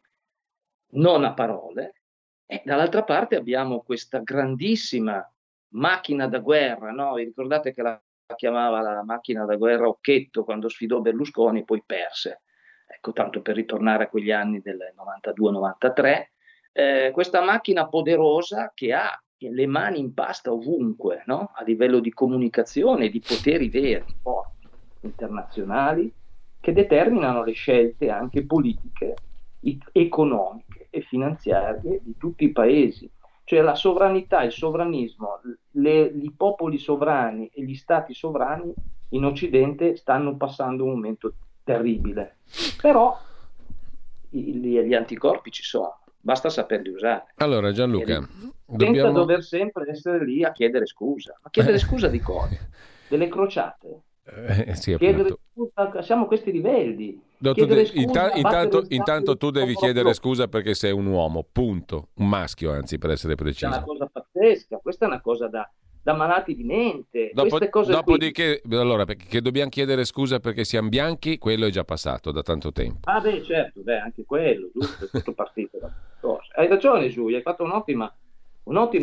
non a parole, e dall'altra parte abbiamo questa grandissima macchina da guerra, no? Vi ricordate che la chiamava la macchina da guerra Occhetto quando sfidò Berlusconi e poi perse, ecco, tanto per ritornare a quegli anni del 92-93, questa macchina poderosa che ha le mani in pasta ovunque, no? A livello di comunicazione, di poteri veri, forti, internazionali, che determinano le scelte anche politiche, economiche e finanziarie di tutti i paesi. Cioè la sovranità, il sovranismo, i popoli sovrani e gli stati sovrani in Occidente stanno passando un momento terribile, però gli anticorpi ci sono, basta saperli usare. Allora Gianluca, senza dover sempre essere lì a chiedere scusa, ma chiedere scusa di cosa? Delle crociate? Sì, scusa, siamo a questi livelli. No, intanto tu devi chiedere scusa perché sei un uomo, punto, un maschio anzi, per essere preciso. Questa è una cosa pazzesca, questa è una cosa da malati di mente. Dopodiché, allora, perché dobbiamo chiedere scusa perché siamo bianchi, quello è già passato da tanto tempo. Ah beh, certo, anche quello, giusto, è tutto partito da cosa. Hai ragione Giulia, hai fatto un ottimo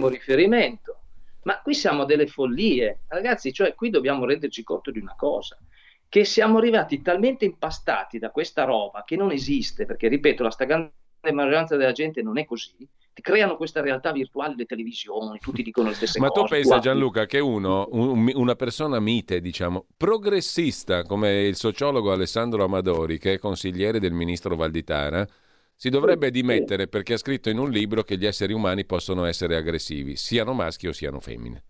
riferimento, ma qui siamo a delle follie, ragazzi, cioè qui dobbiamo renderci conto di una cosa, che siamo arrivati talmente impastati da questa roba che non esiste, perché ripeto la stragrande maggioranza della gente non è così, ti creano questa realtà virtuale, le televisioni, tutti dicono le stesse cose. Ma tu pensa Gianluca che una persona mite, diciamo, progressista come il sociologo Alessandro Amadori, che è consigliere del ministro Valditara, si dovrebbe dimettere perché ha scritto in un libro che gli esseri umani possono essere aggressivi, siano maschi o siano femmine?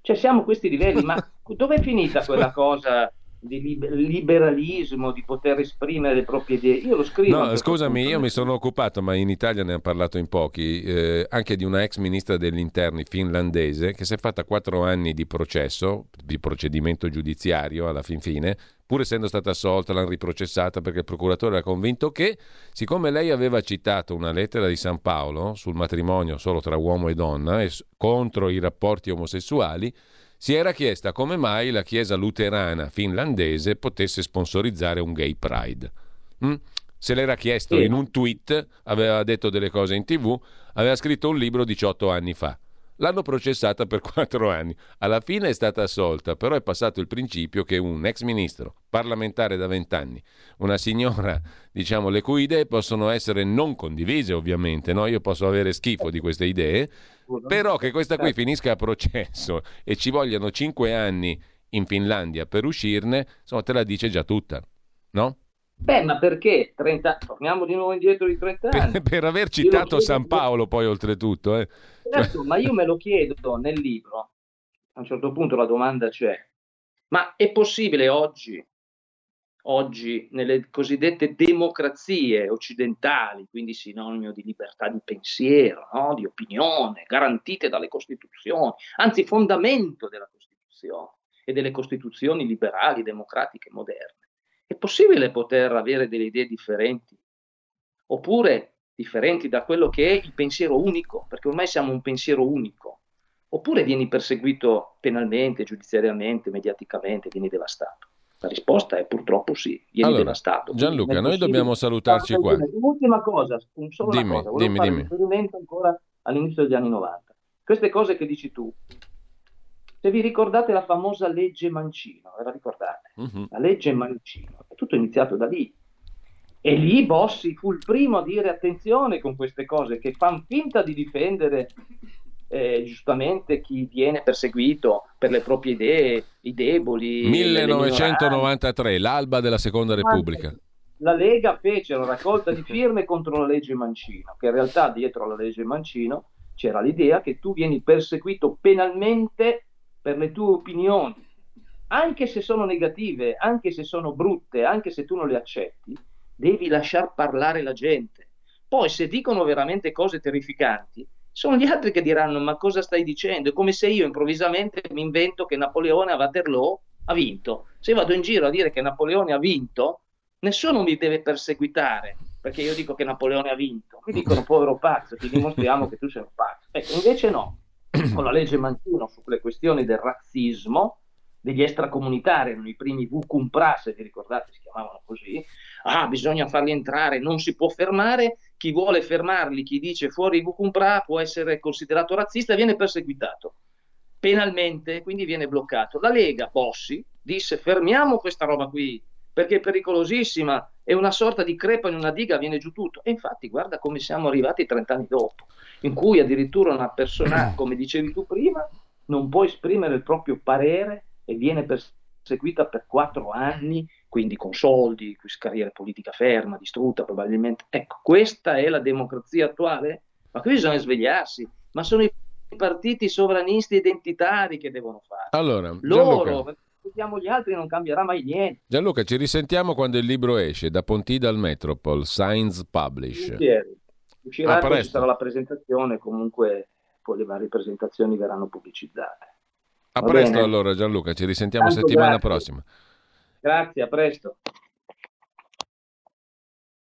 Cioè siamo a questi livelli, ma dove è finita quella cosa di liberalismo, di poter esprimere le proprie idee? Io lo scrivo. No, scusami, io mi sono occupato, ma in Italia ne hanno parlato in pochi, anche di una ex ministra degli interni finlandese che si è fatta 4 anni di processo, di procedimento giudiziario alla fin fine, pur essendo stata assolta, l'hanno riprocessata perché il procuratore era convinto che, siccome lei aveva citato una lettera di San Paolo sul matrimonio solo tra uomo e donna e contro i rapporti omosessuali, si era chiesta come mai la chiesa luterana finlandese potesse sponsorizzare un gay pride. Se l'era chiesto in un tweet, aveva detto delle cose in tv, aveva scritto un libro 18 anni fa. L'hanno processata per 4 anni. Alla fine è stata assolta, però è passato il principio che un ex ministro, parlamentare da 20 anni, una signora, diciamo, le cui idee possono essere non condivise ovviamente, no? Io posso avere schifo di queste idee, scusa. Però che questa qui finisca a processo e ci vogliano 5 anni in Finlandia per uscirne, insomma, te la dice già tutta, no? Beh, ma perché? 30... Torniamo di nuovo indietro di 30 anni. Per aver citato San Paolo, poi oltretutto. Certo, ma io me lo chiedo nel libro. A un certo punto la domanda c'è, ma è possibile oggi nelle cosiddette democrazie occidentali, quindi sinonimo di libertà di pensiero, no? Di opinione, garantite dalle Costituzioni, anzi fondamento della Costituzione e delle Costituzioni liberali, democratiche, moderne, è possibile poter avere delle idee differenti, oppure differenti da quello che è il pensiero unico, perché ormai siamo un pensiero unico, oppure vieni perseguito penalmente, giudiziariamente, mediaticamente, vieni devastato? La risposta è purtroppo sì, vieni devastato. Gianluca, noi dobbiamo salutarci qua. Un'ultima cosa, una cosa. Volevo fare un riferimento ancora all'inizio degli anni 90. Queste cose che dici tu, se vi ricordate la famosa legge Mancino, ve la ricordate? Uh-huh. La legge Mancino, è tutto iniziato da lì. E lì Bossi fu il primo a dire attenzione con queste cose che fanno finta di difendere... giustamente chi viene perseguito per le proprie idee, i deboli. 1993, l'alba della Seconda Repubblica. La Lega fece una raccolta di firme contro la legge Mancino, che in realtà dietro alla legge Mancino c'era l'idea che tu vieni perseguito penalmente per le tue opinioni, anche se sono negative, anche se sono brutte, anche se tu non le accetti, devi lasciar parlare la gente. Poi se dicono veramente cose terrificanti, sono gli altri che diranno ma cosa stai dicendo, è come se io improvvisamente mi invento che Napoleone a Waterloo ha vinto. Se vado in giro a dire che Napoleone ha vinto, nessuno mi deve perseguitare perché io dico che Napoleone ha vinto, mi dicono povero pazzo, ti dimostriamo che tu sei un pazzo. Ecco, invece no, con la legge Mancino su quelle questioni del razzismo, degli extracomunitari, erano i primi Vucumpra, se vi ricordate si chiamavano così, bisogna farli entrare, non si può fermare, chi vuole fermarli, chi dice fuori Vucumpra può essere considerato razzista e viene perseguitato penalmente, quindi viene bloccato. La Lega, Bossi, disse fermiamo questa roba qui, perché è pericolosissima, è una sorta di crepa in una diga, viene giù tutto. E infatti guarda come siamo arrivati 30 anni dopo, in cui addirittura una persona, come dicevi tu prima, non può esprimere il proprio parere e viene perseguita per 4 anni, quindi con soldi, carriera politica ferma, distrutta probabilmente. Ecco, questa è la democrazia attuale? Ma qui bisogna svegliarsi, ma sono i partiti sovranisti identitari che devono fare. Allora, Gianluca, vediamo gli altri, non cambierà mai niente. Gianluca, ci risentiamo quando il libro esce, da Pontida al Metropol, Science Publish. Uscirà, ci sarà la presentazione, comunque poi le varie presentazioni verranno pubblicizzate. A presto allora Gianluca, ci risentiamo settimana prossima. Grazie, a presto.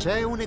C'è un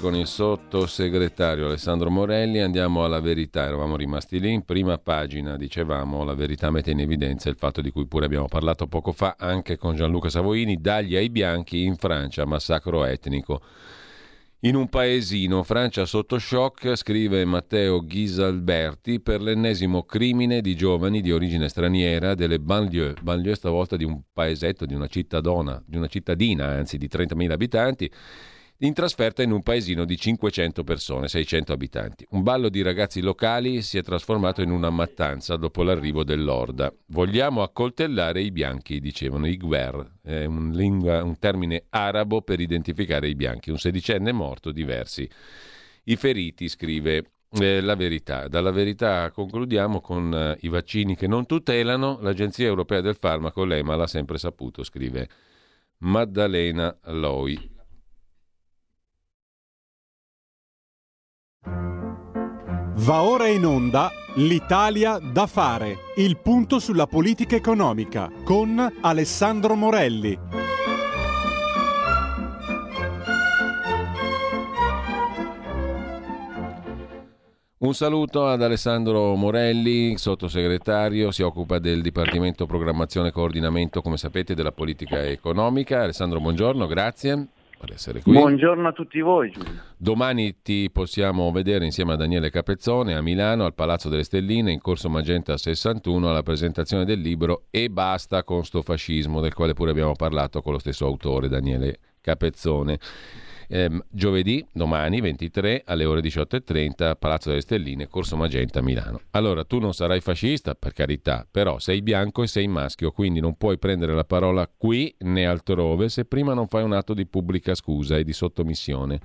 Con il sottosegretario Alessandro Morelli andiamo alla verità, eravamo rimasti lì in prima pagina, dicevamo la verità mette in evidenza il fatto di cui pure abbiamo parlato poco fa anche con Gianluca Savoini, dagli ai bianchi in Francia, massacro etnico in un paesino, Francia sotto shock, scrive Matteo Ghisalberti, per l'ennesimo crimine di giovani di origine straniera delle banlieue, banlieue stavolta di un paesetto, di una cittadona, di una cittadina anzi di 30.000 abitanti, in trasferta in un paesino di 500 persone, 600 abitanti. Un ballo di ragazzi locali si è trasformato in una mattanza dopo l'arrivo dell'orda. Vogliamo accoltellare i bianchi, dicevano, i guer, è un termine arabo per identificare i bianchi. Un sedicenne morto, diversi i feriti, scrive la verità. Dalla verità concludiamo con i vaccini che non tutelano, l'Agenzia Europea del Farmaco, l'EMA, l'ha sempre saputo, scrive Maddalena Loi. Va ora in onda l'Italia da fare, il punto sulla politica economica con Alessandro Morelli. Un saluto ad Alessandro Morelli, sottosegretario, si occupa del Dipartimento Programmazione e Coordinamento, come sapete, della politica economica. Alessandro, buongiorno, grazie per essere qui. Buongiorno a tutti voi. Domani ti possiamo vedere insieme a Daniele Capezzone a Milano al Palazzo delle Stelline in Corso Magenta 61 alla presentazione del libro E basta con sto fascismo, del quale pure abbiamo parlato con lo stesso autore Daniele Capezzone. Giovedì, domani 23 alle ore 18:30 Palazzo delle Stelline, Corso Magenta, Milano. Allora, tu non sarai fascista, per carità, però sei bianco e sei maschio, quindi non puoi prendere la parola qui né altrove se prima non fai un atto di pubblica scusa e di sottomissione.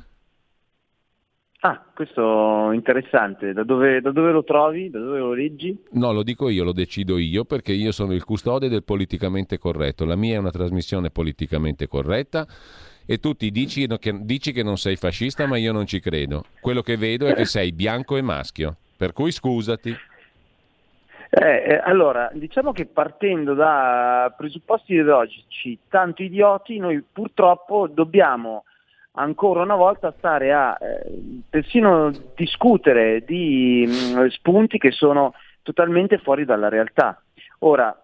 Ah, questo è interessante. Da dove lo trovi? Da dove lo leggi? No, lo dico io, lo decido io, perché io sono il custode del politicamente corretto. La mia è una trasmissione politicamente corretta. E tu ti dici che non sei fascista, ma io non ci credo. Quello che vedo è che sei bianco e maschio, per cui scusati. Allora, diciamo che partendo da presupposti ideologici tanto idioti, noi purtroppo dobbiamo ancora una volta stare a persino discutere di spunti che sono totalmente fuori dalla realtà. Ora,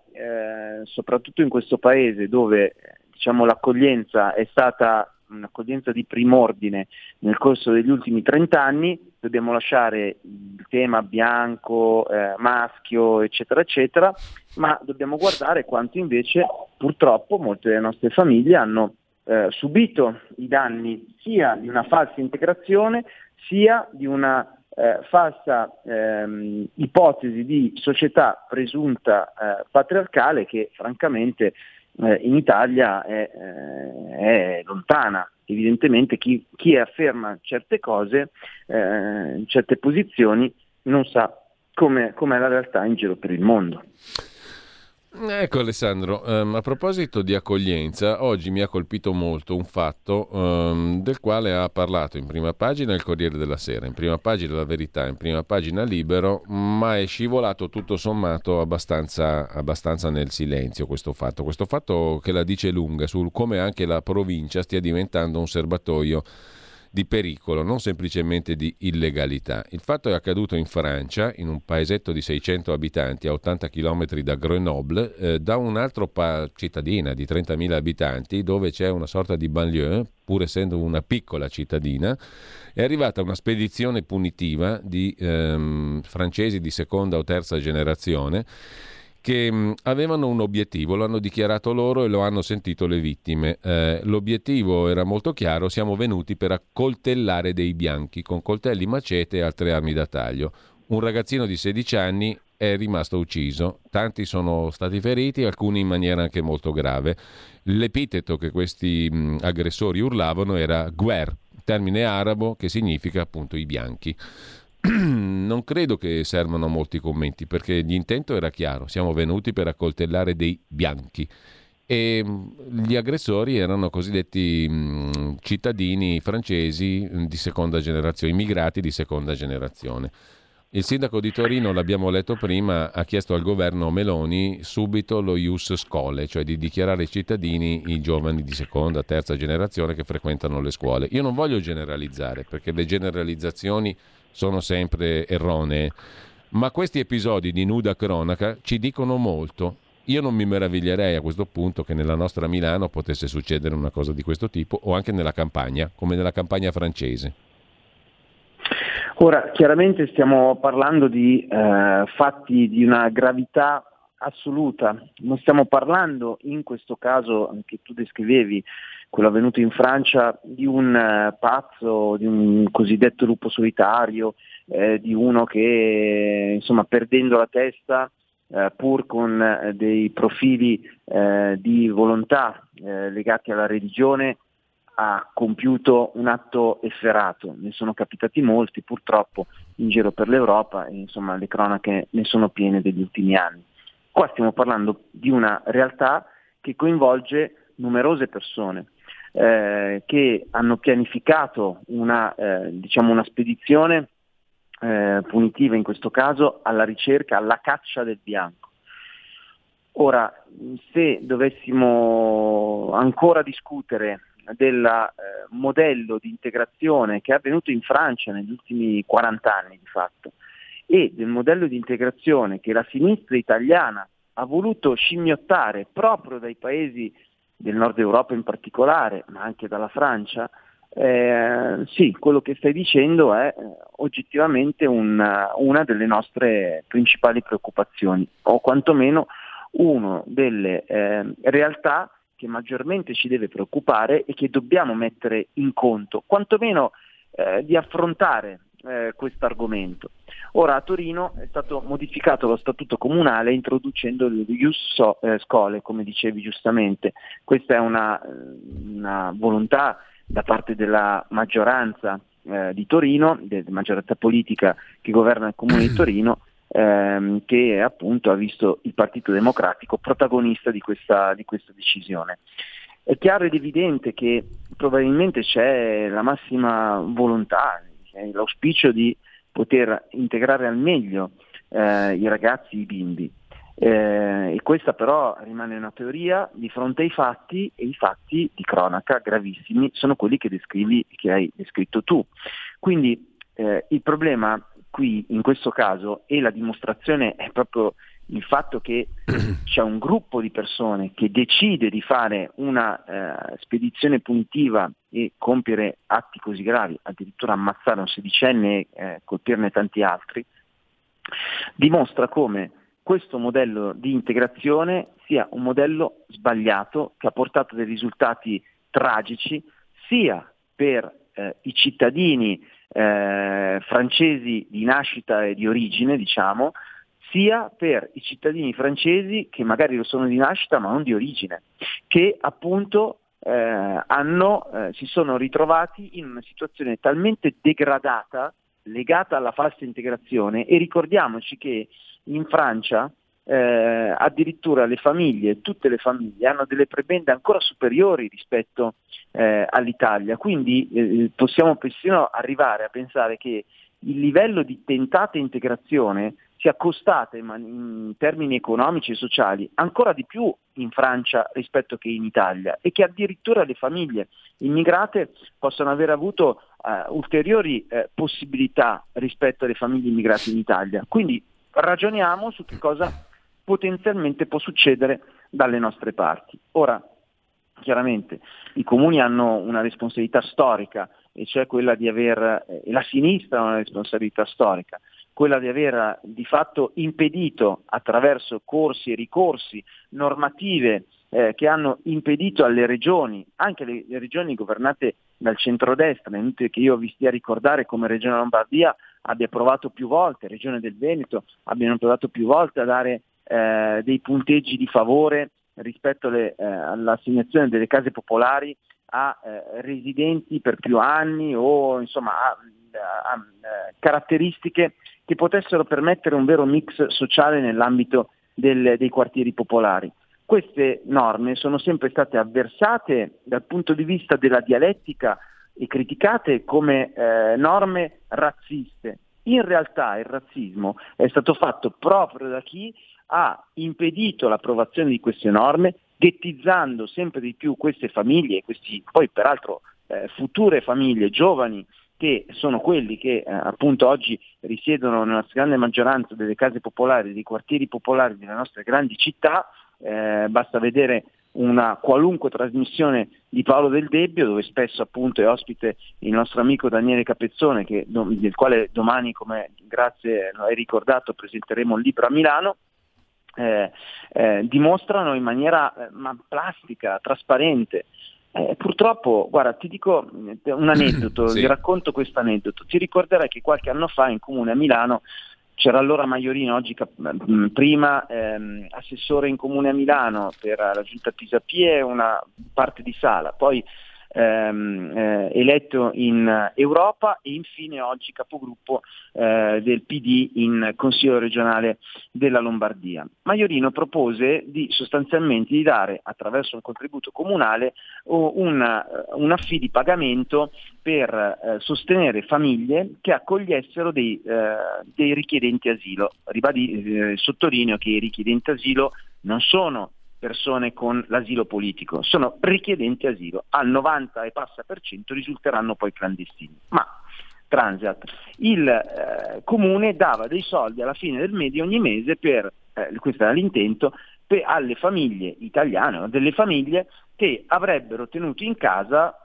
soprattutto in questo paese dove diciamo l'accoglienza è stata un'accoglienza di prim'ordine nel corso degli ultimi 30 anni, dobbiamo lasciare il tema bianco, maschio, eccetera, eccetera, ma dobbiamo guardare quanto invece purtroppo molte delle nostre famiglie hanno subito i danni sia di una falsa integrazione, sia di una falsa ipotesi di società presunta patriarcale che francamente in Italia è lontana. Evidentemente chi afferma certe cose, certe posizioni, non sa com'è la realtà in giro per il mondo. Ecco Alessandro, a proposito di accoglienza, oggi mi ha colpito molto un fatto del quale ha parlato in prima pagina il Corriere della Sera, in prima pagina La Verità, in prima pagina Libero, ma è scivolato tutto sommato abbastanza nel silenzio questo fatto che la dice lunga sul come anche la provincia stia diventando un serbatoio di pericolo, non semplicemente di illegalità. Il fatto è accaduto in Francia, in un paesetto di 600 abitanti a 80 km da Grenoble, da un'altra cittadina di 30.000 abitanti, dove c'è una sorta di banlieue, pur essendo una piccola cittadina. È arrivata una spedizione punitiva di francesi di seconda o terza generazione che avevano un obiettivo, lo hanno dichiarato loro e lo hanno sentito le vittime. L'obiettivo era molto chiaro: siamo venuti per accoltellare dei bianchi con coltelli, macete e altre armi da taglio. Un ragazzino di 16 anni è rimasto ucciso, tanti sono stati feriti, alcuni in maniera anche molto grave. L'epiteto che questi aggressori urlavano era guerre, termine arabo che significa appunto i bianchi. Non credo che servano molti commenti, perché l'intento era chiaro: siamo venuti per accoltellare dei bianchi, e gli aggressori erano cosiddetti cittadini francesi di seconda generazione, immigrati di seconda generazione. Il sindaco di Torino, l'abbiamo letto prima, ha chiesto al governo Meloni subito lo ius scholae, cioè di dichiarare cittadini i giovani di seconda, terza generazione che frequentano le scuole. Io non voglio generalizzare, perché le generalizzazioni sono sempre erronee, ma questi episodi di nuda cronaca ci dicono molto. Io non mi meraviglierei a questo punto che nella nostra Milano potesse succedere una cosa di questo tipo, o anche nella campagna, come nella campagna francese. Ora, chiaramente stiamo parlando di fatti di una gravità assoluta, non stiamo parlando in questo caso, che tu descrivevi, quello avvenuto in Francia, di un pazzo, di un cosiddetto lupo solitario, di uno che insomma, perdendo la testa, pur con dei profili di volontà legati alla religione, ha compiuto un atto efferato. Ne sono capitati molti purtroppo in giro per l'Europa e insomma le cronache ne sono piene degli ultimi anni. Qua stiamo parlando di una realtà che coinvolge numerose persone che hanno pianificato una spedizione punitiva, in questo caso alla ricerca, alla caccia del bianco. Ora, se dovessimo ancora discutere del modello di integrazione che è avvenuto in Francia negli ultimi 40 anni di fatto, e del modello di integrazione che la sinistra italiana ha voluto scimmiottare proprio dai paesi del nord Europa in particolare, ma anche dalla Francia, sì, quello che stai dicendo è oggettivamente una delle nostre principali preoccupazioni, o quantomeno una delle realtà che maggiormente ci deve preoccupare e che dobbiamo mettere in conto, quantomeno di affrontare questo argomento. Ora a Torino è stato modificato lo statuto comunale introducendo il ius scholae, come dicevi giustamente. Questa è una volontà da parte della maggioranza di Torino, della maggioranza politica che governa il Comune di Torino, che appunto ha visto il Partito Democratico protagonista di questa decisione. È chiaro ed evidente che probabilmente c'è la massima volontà, l'auspicio di poter integrare al meglio i ragazzi, i bimbi, e questa però rimane una teoria di fronte ai fatti, e i fatti di cronaca gravissimi sono quelli che descrivi, che hai descritto tu. Quindi il problema qui in questo caso, e la dimostrazione è proprio il fatto che c'è un gruppo di persone che decide di fare una spedizione punitiva e compiere atti così gravi, addirittura ammazzare un sedicenne e colpirne tanti altri, dimostra come questo modello di integrazione sia un modello sbagliato, che ha portato dei risultati tragici sia per i cittadini francesi di nascita e di origine, diciamo, sia per i cittadini francesi che magari lo sono di nascita ma non di origine, che appunto si sono ritrovati in una situazione talmente degradata legata alla falsa integrazione. E ricordiamoci che in Francia addirittura le famiglie, tutte le famiglie hanno delle prebende ancora superiori rispetto all'Italia, quindi possiamo persino arrivare a pensare che il livello di tentata integrazione sia costata in termini economici e sociali ancora di più in Francia rispetto che in Italia, e che addirittura le famiglie immigrate possono aver avuto ulteriori possibilità rispetto alle famiglie immigrate in Italia. Quindi ragioniamo su che cosa potenzialmente può succedere dalle nostre parti. Ora, chiaramente i comuni hanno una responsabilità storica, e cioè quella di aver, la sinistra ha una responsabilità storica, quella di aver di fatto impedito attraverso corsi e ricorsi, normative che hanno impedito alle regioni, anche le regioni governate dal centrodestra, è inutile che io vi stia a ricordare come Regione Lombardia abbia provato più volte, Regione del Veneto abbiano provato più volte a dare dei punteggi di favore rispetto all'assegnazione delle case popolari a residenti per più anni, o insomma a caratteristiche che potessero permettere un vero mix sociale nell'ambito dei quartieri popolari. Queste norme sono sempre state avversate dal punto di vista della dialettica e criticate come norme razziste. In realtà il razzismo è stato fatto proprio da chi ha impedito l'approvazione di queste norme, ghettizzando sempre di più queste famiglie, questi poi peraltro future famiglie, giovani, che sono quelli che appunto oggi risiedono nella grande maggioranza delle case popolari, dei quartieri popolari delle nostre grandi città. Basta vedere una qualunque trasmissione di Paolo Del Debbio, dove spesso appunto è ospite il nostro amico Daniele Capezzone, del quale domani, come grazie hai ricordato, presenteremo un libro a Milano. Dimostrano in maniera plastica, trasparente. Purtroppo, guarda, ti dico un aneddoto, sì. Vi racconto questo aneddoto. Ti ricorderai che qualche anno fa in comune a Milano c'era allora Maiorino, oggi prima assessore in comune a Milano per la giunta Pisapie, una parte di Sala, poi eletto in Europa e infine oggi capogruppo del PD in Consiglio regionale della Lombardia. Maiorino propose sostanzialmente di dare, attraverso un contributo comunale, un affidamento di pagamento per sostenere famiglie che accogliessero dei richiedenti asilo. Sottolineo che i richiedenti asilo non sono persone con l'asilo politico, sono richiedenti asilo, al 90% risulteranno poi clandestini. Ma Transat, il comune dava dei soldi alla fine del mese, ogni mese, per questo era l'intento, alle famiglie italiane, delle famiglie che avrebbero tenuto in casa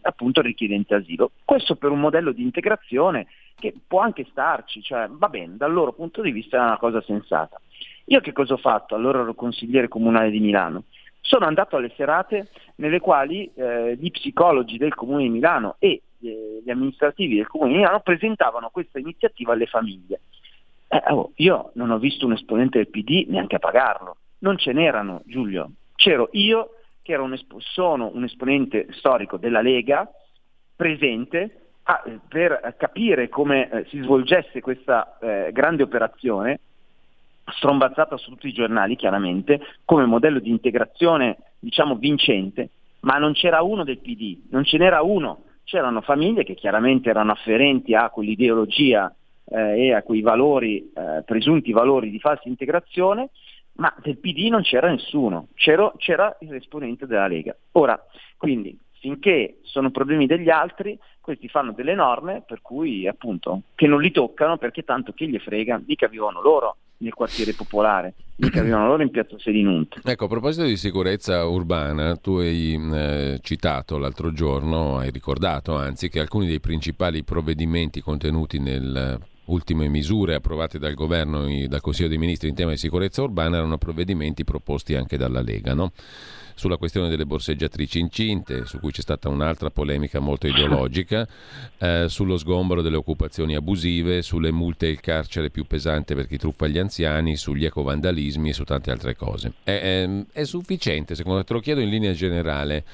appunto il richiedente asilo. Questo per un modello di integrazione che può anche starci, cioè va bene, dal loro punto di vista è una cosa sensata. Io che cosa ho fatto? Allora ero consigliere comunale di Milano. Sono andato alle serate nelle quali gli psicologi del Comune di Milano e gli amministrativi del Comune di Milano presentavano questa iniziativa alle famiglie. Io non ho visto un esponente del PD neanche a pagarlo. Non ce n'erano, Giulio. C'ero io, che ero sono un esponente storico della Lega, presente per capire come si svolgesse questa grande operazione, strombazzata su tutti i giornali chiaramente come modello di integrazione, diciamo, vincente, ma non c'era uno del PD, non ce n'era uno. C'erano famiglie che chiaramente erano afferenti a quell'ideologia e a quei valori, presunti valori di falsa integrazione, ma del PD non c'era nessuno, c'era il esponente della Lega. Ora, quindi, finché sono problemi degli altri, questi fanno delle norme per cui appunto che non li toccano, perché tanto che gli frega, mica vivono loro nel quartiere popolare, che avevano loro in piazza Selinunte. Ecco, a proposito di sicurezza urbana, tu hai citato l'altro giorno, hai ricordato anzi, che alcuni dei principali provvedimenti contenuti nelle ultime misure approvate dal governo, dal Consiglio dei Ministri in tema di sicurezza urbana, erano provvedimenti proposti anche dalla Lega, no? Sulla questione delle borseggiatrici incinte, su cui c'è stata un'altra polemica molto ideologica, sullo sgombero delle occupazioni abusive, sulle multe e il carcere più pesante per chi truffa gli anziani, sugli ecovandalismi e su tante altre cose. È sufficiente, secondo te, te lo chiedo in linea generale,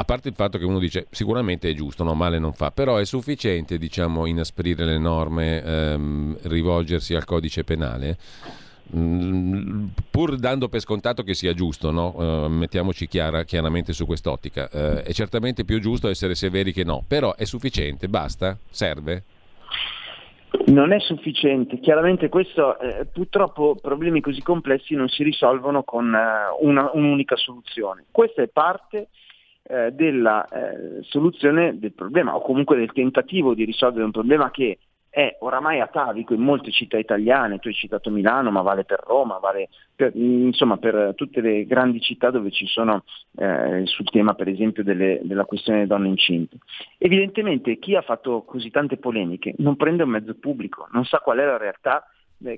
a parte il fatto che uno dice sicuramente è giusto, no, male non fa, però è sufficiente, diciamo, inasprire le norme, rivolgersi al codice penale, pur dando per scontato che sia giusto, no? Mettiamoci chiaramente su quest'ottica, è certamente più giusto essere severi che no, però è sufficiente, basta, serve? Non è sufficiente, chiaramente questo, purtroppo problemi così complessi non si risolvono con un'unica soluzione. Questa è parte della soluzione del problema, o comunque del tentativo di risolvere un problema che è oramai atavico in molte città italiane. Tu hai citato Milano, ma vale per Roma, vale per, insomma, per tutte le grandi città dove ci sono, sul tema per esempio della questione delle donne incinte. Evidentemente chi ha fatto così tante polemiche non prende un mezzo pubblico, non sa qual è la realtà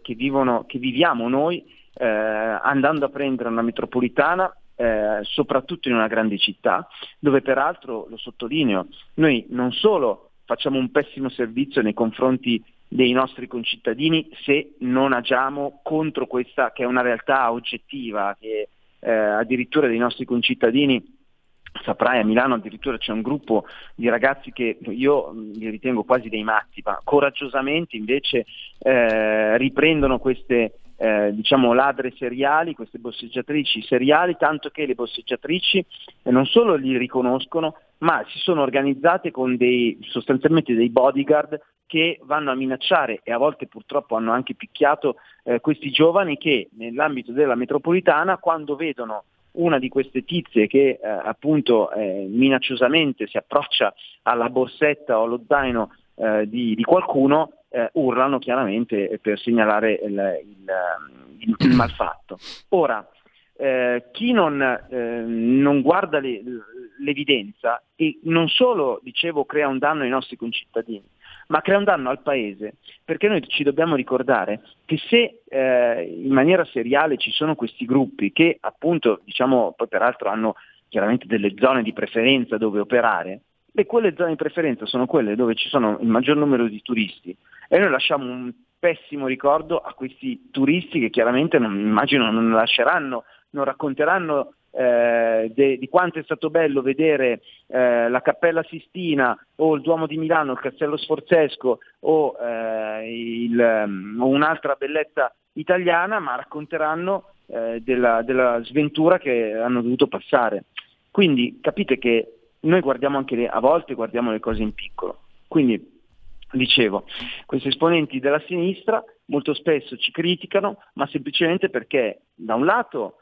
che viviamo noi, andando a prendere una metropolitana, soprattutto in una grande città, dove peraltro, lo sottolineo, noi non solo facciamo un pessimo servizio nei confronti dei nostri concittadini se non agiamo contro questa che è una realtà oggettiva, che addirittura dei nostri concittadini, saprai, a Milano addirittura c'è un gruppo di ragazzi che io li ritengo quasi dei matti, ma coraggiosamente invece riprendono queste diciamo ladre seriali, queste bosseggiatrici seriali, tanto che le bosseggiatrici non solo li riconoscono, ma si sono organizzate con sostanzialmente dei bodyguard che vanno a minacciare, e a volte purtroppo hanno anche picchiato questi giovani che nell'ambito della metropolitana, quando vedono una di queste tizie che appunto minacciosamente si approccia alla borsetta o allo zaino di qualcuno, urlano chiaramente per segnalare il malfatto. Ora, chi non guarda l'evidenza, e non solo, dicevo, crea un danno ai nostri concittadini, ma crea un danno al paese, perché noi ci dobbiamo ricordare che se in maniera seriale ci sono questi gruppi che appunto, diciamo, poi peraltro hanno chiaramente delle zone di preferenza dove operare, beh, quelle zone di preferenza sono quelle dove ci sono il maggior numero di turisti, e noi lasciamo un pessimo ricordo a questi turisti che chiaramente non lasceranno, non racconteranno di quanto è stato bello vedere la Cappella Sistina o il Duomo di Milano, il Castello Sforzesco o un'altra bellezza italiana, ma racconteranno della sventura che hanno dovuto passare. Quindi capite che noi guardiamo anche a volte guardiamo le cose in piccolo. Quindi dicevo, questi esponenti della sinistra molto spesso ci criticano, ma semplicemente perché da un lato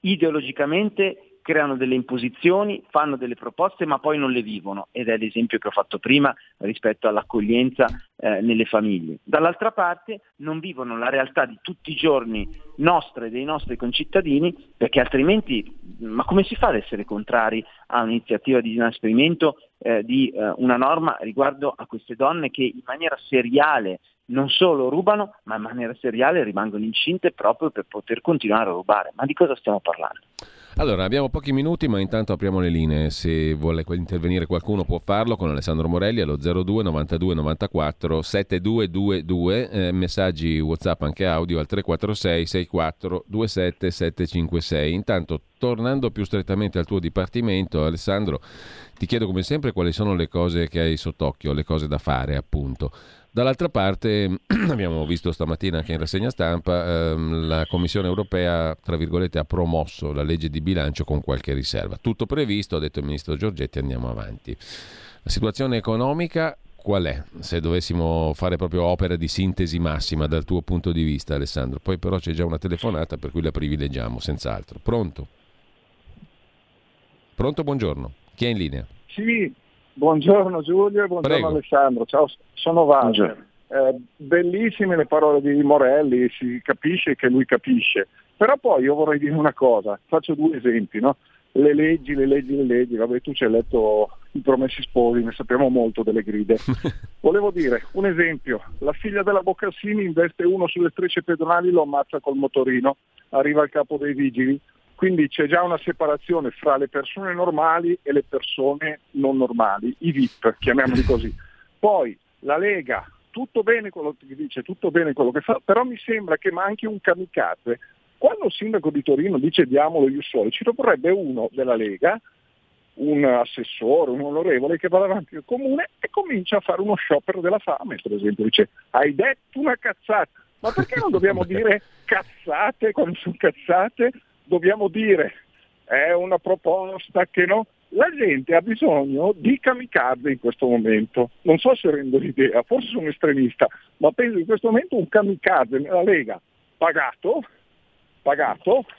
ideologicamente creano delle imposizioni, fanno delle proposte, ma poi non le vivono, ed è l'esempio che ho fatto prima rispetto all'accoglienza nelle famiglie. Dall'altra parte non vivono la realtà di tutti i giorni nostra e dei nostri concittadini, perché altrimenti ma come si fa ad essere contrari a un'iniziativa di inasprimento di una norma riguardo a queste donne che in maniera seriale non solo rubano, ma in maniera seriale rimangono incinte proprio per poter continuare a rubare? Ma di cosa stiamo parlando? Allora, abbiamo pochi minuti, ma intanto apriamo le linee. Se vuole intervenire qualcuno può farlo con Alessandro Morelli allo 02 92 94 7222, messaggi WhatsApp anche audio al 346 64 27 756. Intanto, tornando più strettamente al tuo dipartimento, Alessandro, ti chiedo come sempre quali sono le cose che hai sott'occhio, le cose da fare, appunto. Dall'altra parte abbiamo visto stamattina anche in rassegna stampa, la Commissione europea, tra virgolette, ha promosso la legge di bilancio con qualche riserva. Tutto previsto, ha detto il ministro Giorgetti, andiamo avanti. La situazione economica qual è? Se dovessimo fare proprio opera di sintesi massima dal tuo punto di vista, Alessandro. Poi però c'è già una telefonata, per cui la privilegiamo, senz'altro. Pronto? Pronto, buongiorno. Chi è in linea? Sì. Buongiorno Giulio e buongiorno Prego. Alessandro, ciao, sono Walter. Bellissime le parole di Morelli, si capisce che lui capisce, però poi io vorrei dire una cosa, faccio due esempi, no? Le leggi, vabbè, tu ci hai letto I Promessi Sposi, ne sappiamo molto delle gride. Volevo dire, un esempio, la figlia della Boccassini investe uno sulle strisce pedonali, lo ammazza col motorino, arriva il capo dei vigili. Quindi c'è già una separazione fra le persone normali e le persone non normali, i VIP, chiamiamoli così. Poi la Lega, tutto bene quello che dice, tutto bene quello che fa, però mi sembra che manchi un kamikaze. Quando il sindaco di Torino dice diamolo gli soli, ci vorrebbe uno della Lega un assessore, un onorevole che va davanti al comune e comincia a fare uno sciopero della fame, per esempio, dice hai detto una cazzata, ma perché non dobbiamo dire cazzate quando sono cazzate? Dobbiamo dire è una proposta che no, la gente ha bisogno di kamikaze in questo momento, non so se rendo l'idea, forse sono estremista, ma penso in questo momento un kamikaze nella Lega pagato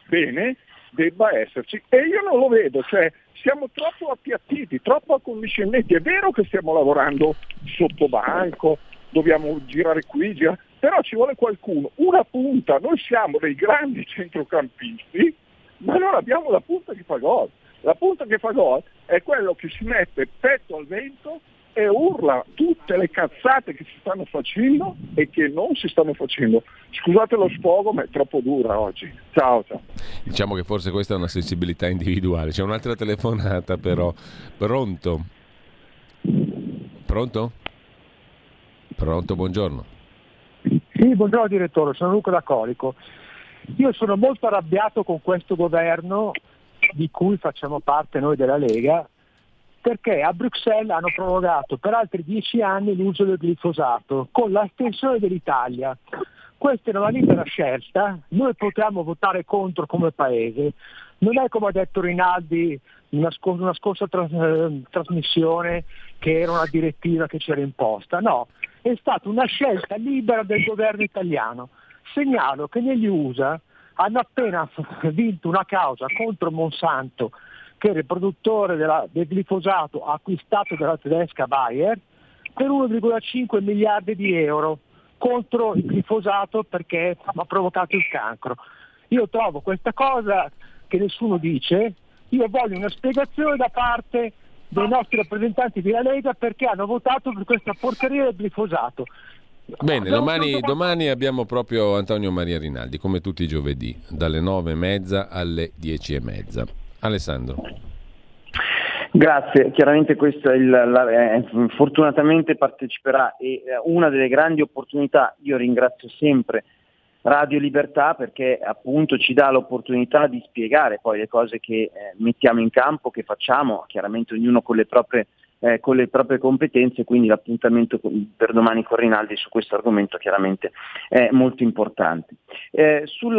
bene debba esserci, e io non lo vedo, cioè siamo troppo appiattiti, troppo accondiscendenti. È vero che stiamo lavorando sotto banco, dobbiamo girare qui, però ci vuole qualcuno, una punta. Noi siamo dei grandi centrocampisti, ma non abbiamo la punta che fa gol. La punta che fa gol è quello che si mette petto al vento e urla tutte le cazzate che si stanno facendo e che non si stanno facendo. Scusate lo sfogo, ma è troppo dura oggi. Ciao. Diciamo che forse questa è una sensibilità individuale. C'è un'altra telefonata però. Pronto, buongiorno. Sì, buongiorno direttore, sono Luca da Colico. Io sono molto arrabbiato con questo governo di cui facciamo parte noi della Lega, perché a Bruxelles hanno prorogato per altri 10 anni l'uso del glifosato con l'astensione dell'Italia. Questa è una libera scelta, noi potremmo votare contro come paese, non è come ha detto Rinaldi una scorsa trasmissione che era una direttiva che c'era imposta, no, è stata una scelta libera del governo italiano. Segnalo che negli USA hanno appena vinto una causa contro Monsanto, che era il produttore del glifosato acquistato dalla tedesca Bayer per 1,5 miliardi di euro contro il glifosato perché ha provocato il cancro. Io trovo questa cosa che nessuno dice, io voglio una spiegazione da parte dei nostri rappresentanti della Lega perché hanno votato per questa porcheria del glifosato. Bene, domani abbiamo proprio Antonio Maria Rinaldi, come tutti i giovedì, dalle 9:30 alle 10:30. Alessandro. Grazie, chiaramente questo è fortunatamente parteciperà e una delle grandi opportunità, io ringrazio sempre Radio Libertà perché appunto ci dà l'opportunità di spiegare poi le cose che mettiamo in campo, che facciamo, chiaramente ognuno con le proprie competenze, quindi l'appuntamento per domani con Rinaldi su questo argomento chiaramente è molto importante. Sul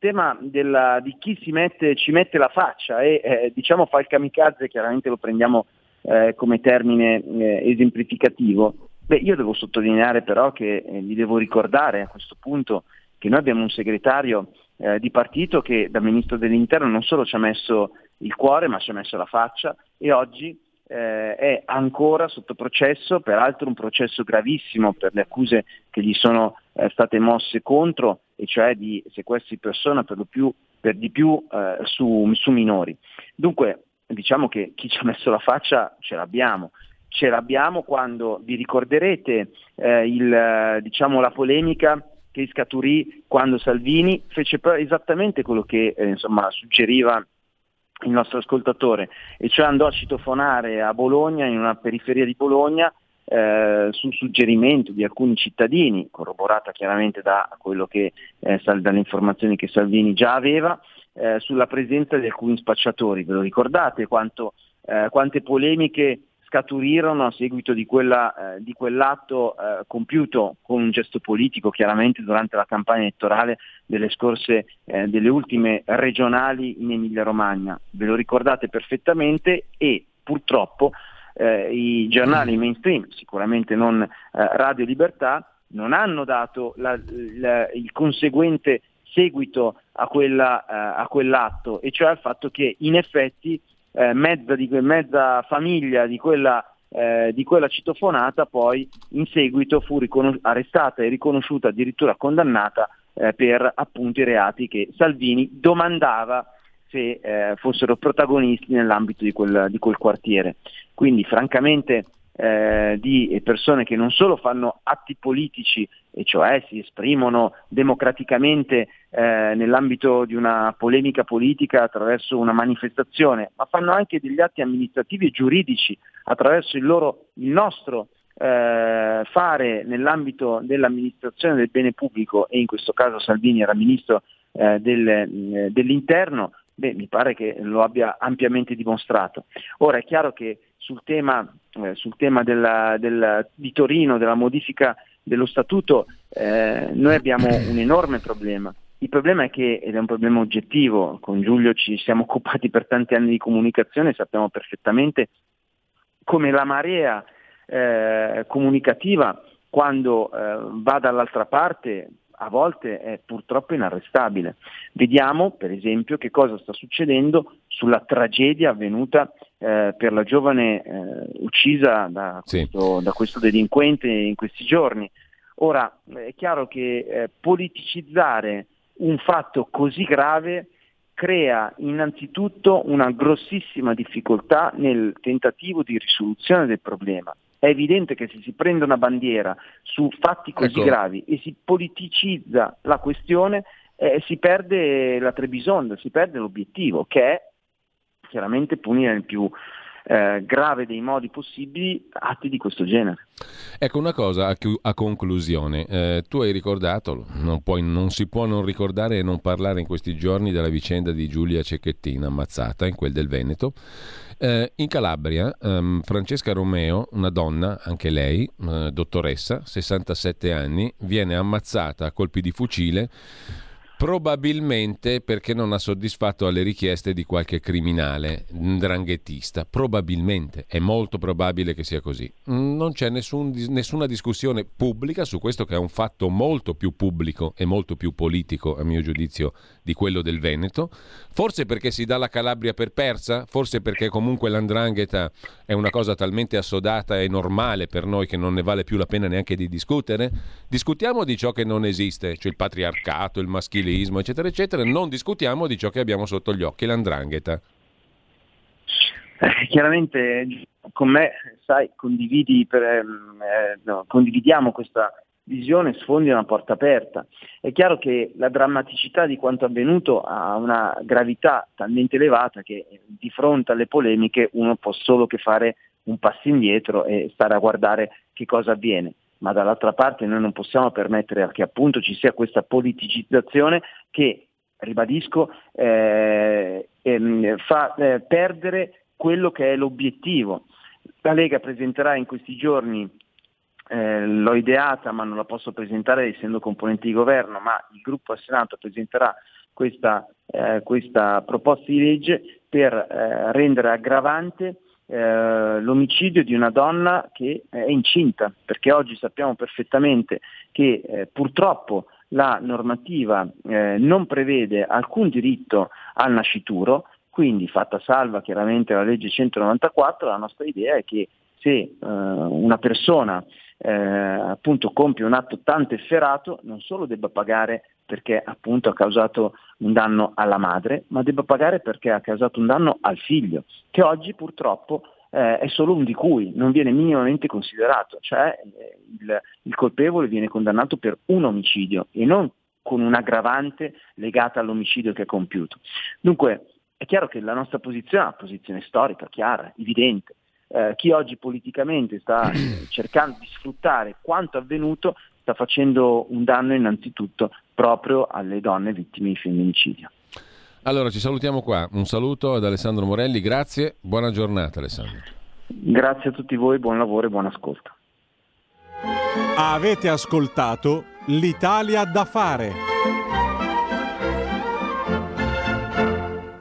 tema di chi ci mette la faccia e diciamo fa il kamikaze, chiaramente lo prendiamo come termine esemplificativo. Io devo sottolineare però che vi devo ricordare a questo punto che noi abbiamo un segretario di partito che da Ministro dell'Interno non solo ci ha messo il cuore ma ci ha messo la faccia e oggi è ancora sotto processo, peraltro un processo gravissimo per le accuse che gli sono state mosse contro, e cioè di sequestro di persona per di più su minori. Dunque diciamo che chi ci ha messo la faccia ce l'abbiamo quando vi ricorderete la polemica che scaturì quando Salvini fece esattamente quello che suggeriva il nostro ascoltatore, e cioè andò a citofonare a Bologna, in una periferia di Bologna, sul suggerimento di alcuni cittadini, corroborata chiaramente da quello che dalle informazioni che Salvini già aveva, sulla presenza di alcuni spacciatori. Ve lo ricordate quante polemiche scaturirono a seguito di quell'atto compiuto con un gesto politico chiaramente durante la campagna elettorale delle ultime regionali in Emilia-Romagna. Ve lo ricordate perfettamente e purtroppo i giornali mainstream, sicuramente non Radio Libertà, non hanno dato il conseguente seguito a quell'atto, e cioè al fatto che in effetti mezza famiglia di quella citofonata poi in seguito fu arrestata e riconosciuta, addirittura condannata per appunto i reati che Salvini domandava se fossero protagonisti nell'ambito di quel quartiere. Quindi francamente di persone che non solo fanno atti politici, e cioè si esprimono democraticamente nell'ambito di una polemica politica attraverso una manifestazione, ma fanno anche degli atti amministrativi e giuridici attraverso il nostro fare nell'ambito dell'amministrazione del bene pubblico, e in questo caso Salvini era Ministro dell'Interno, Beh, mi pare che lo abbia ampiamente dimostrato. Ora è chiaro che sul tema di Torino, della modifica dello statuto, noi abbiamo un enorme problema. Il problema è che, ed è un problema oggettivo, con Giulio ci siamo occupati per tanti anni di comunicazione, sappiamo perfettamente come la marea comunicativa, quando va dall'altra parte, a volte è purtroppo inarrestabile. Vediamo per esempio che cosa sta succedendo sulla tragedia avvenuta per la giovane uccisa da questo delinquente in questi giorni. Ora è chiaro che politicizzare un fatto così grave crea innanzitutto una grossissima difficoltà nel tentativo di risoluzione del problema. È evidente che se si prende una bandiera su fatti così gravi e si politicizza la questione, si perde la Trebisonda, si perde l'obiettivo, che è chiaramente punire il più grave dei modi possibili atti di questo genere. Ecco, una cosa a conclusione, tu hai ricordato, non si può non ricordare e non parlare in questi giorni della vicenda di Giulia Cecchettin, ammazzata in quel del Veneto. In Calabria Francesca Romeo, una donna, anche lei dottoressa, 67 anni, viene ammazzata a colpi di fucile, probabilmente perché non ha soddisfatto alle richieste di qualche criminale ndranghettista. Probabilmente, è molto probabile che sia così. Non c'è nessuna discussione pubblica su questo, che è un fatto molto più pubblico e molto più politico, a mio giudizio, di quello del Veneto. Forse perché si dà la Calabria per persa, forse perché comunque l'andrangheta è una cosa talmente assodata e normale per noi che non ne vale più la pena neanche di discutere. Discutiamo di ciò che non esiste, cioè il patriarcato, il maschile, eccetera eccetera, non discutiamo di ciò che abbiamo sotto gli occhi, l'andrangheta. Chiaramente con me, sai, condividiamo questa visione, sfondi una porta aperta. È chiaro che la drammaticità di quanto avvenuto ha una gravità talmente elevata che di fronte alle polemiche uno può solo che fare un passo indietro e stare a guardare che cosa avviene. Ma dall'altra parte noi non possiamo permettere che appunto ci sia questa politicizzazione che, ribadisco, fa perdere quello che è l'obiettivo. La Lega presenterà in questi giorni, l'ho ideata ma non la posso presentare essendo componente di governo, ma il gruppo al Senato presenterà questa proposta di legge per rendere aggravante l'omicidio di una donna che è incinta, perché oggi sappiamo perfettamente che purtroppo la normativa non prevede alcun diritto al nascituro, quindi, fatta salva chiaramente la legge 194, la nostra idea è che se una persona appunto compie un atto tanto efferato, non solo debba pagare perché appunto ha causato un danno alla madre, ma debba pagare perché ha causato un danno al figlio, che oggi purtroppo è solo un di cui, non viene minimamente considerato, cioè il colpevole viene condannato per un omicidio e non con un aggravante legata all'omicidio che ha compiuto. Dunque è chiaro che la nostra posizione è una posizione storica, chiara, evidente. Chi oggi politicamente sta cercando di sfruttare quanto avvenuto sta facendo un danno innanzitutto proprio alle donne vittime di femminicidio. Allora ci salutiamo qua, un saluto ad Alessandro Morelli, grazie, buona giornata Alessandro. Grazie a tutti voi, buon lavoro e buon ascolto. Avete ascoltato l'Italia da fare.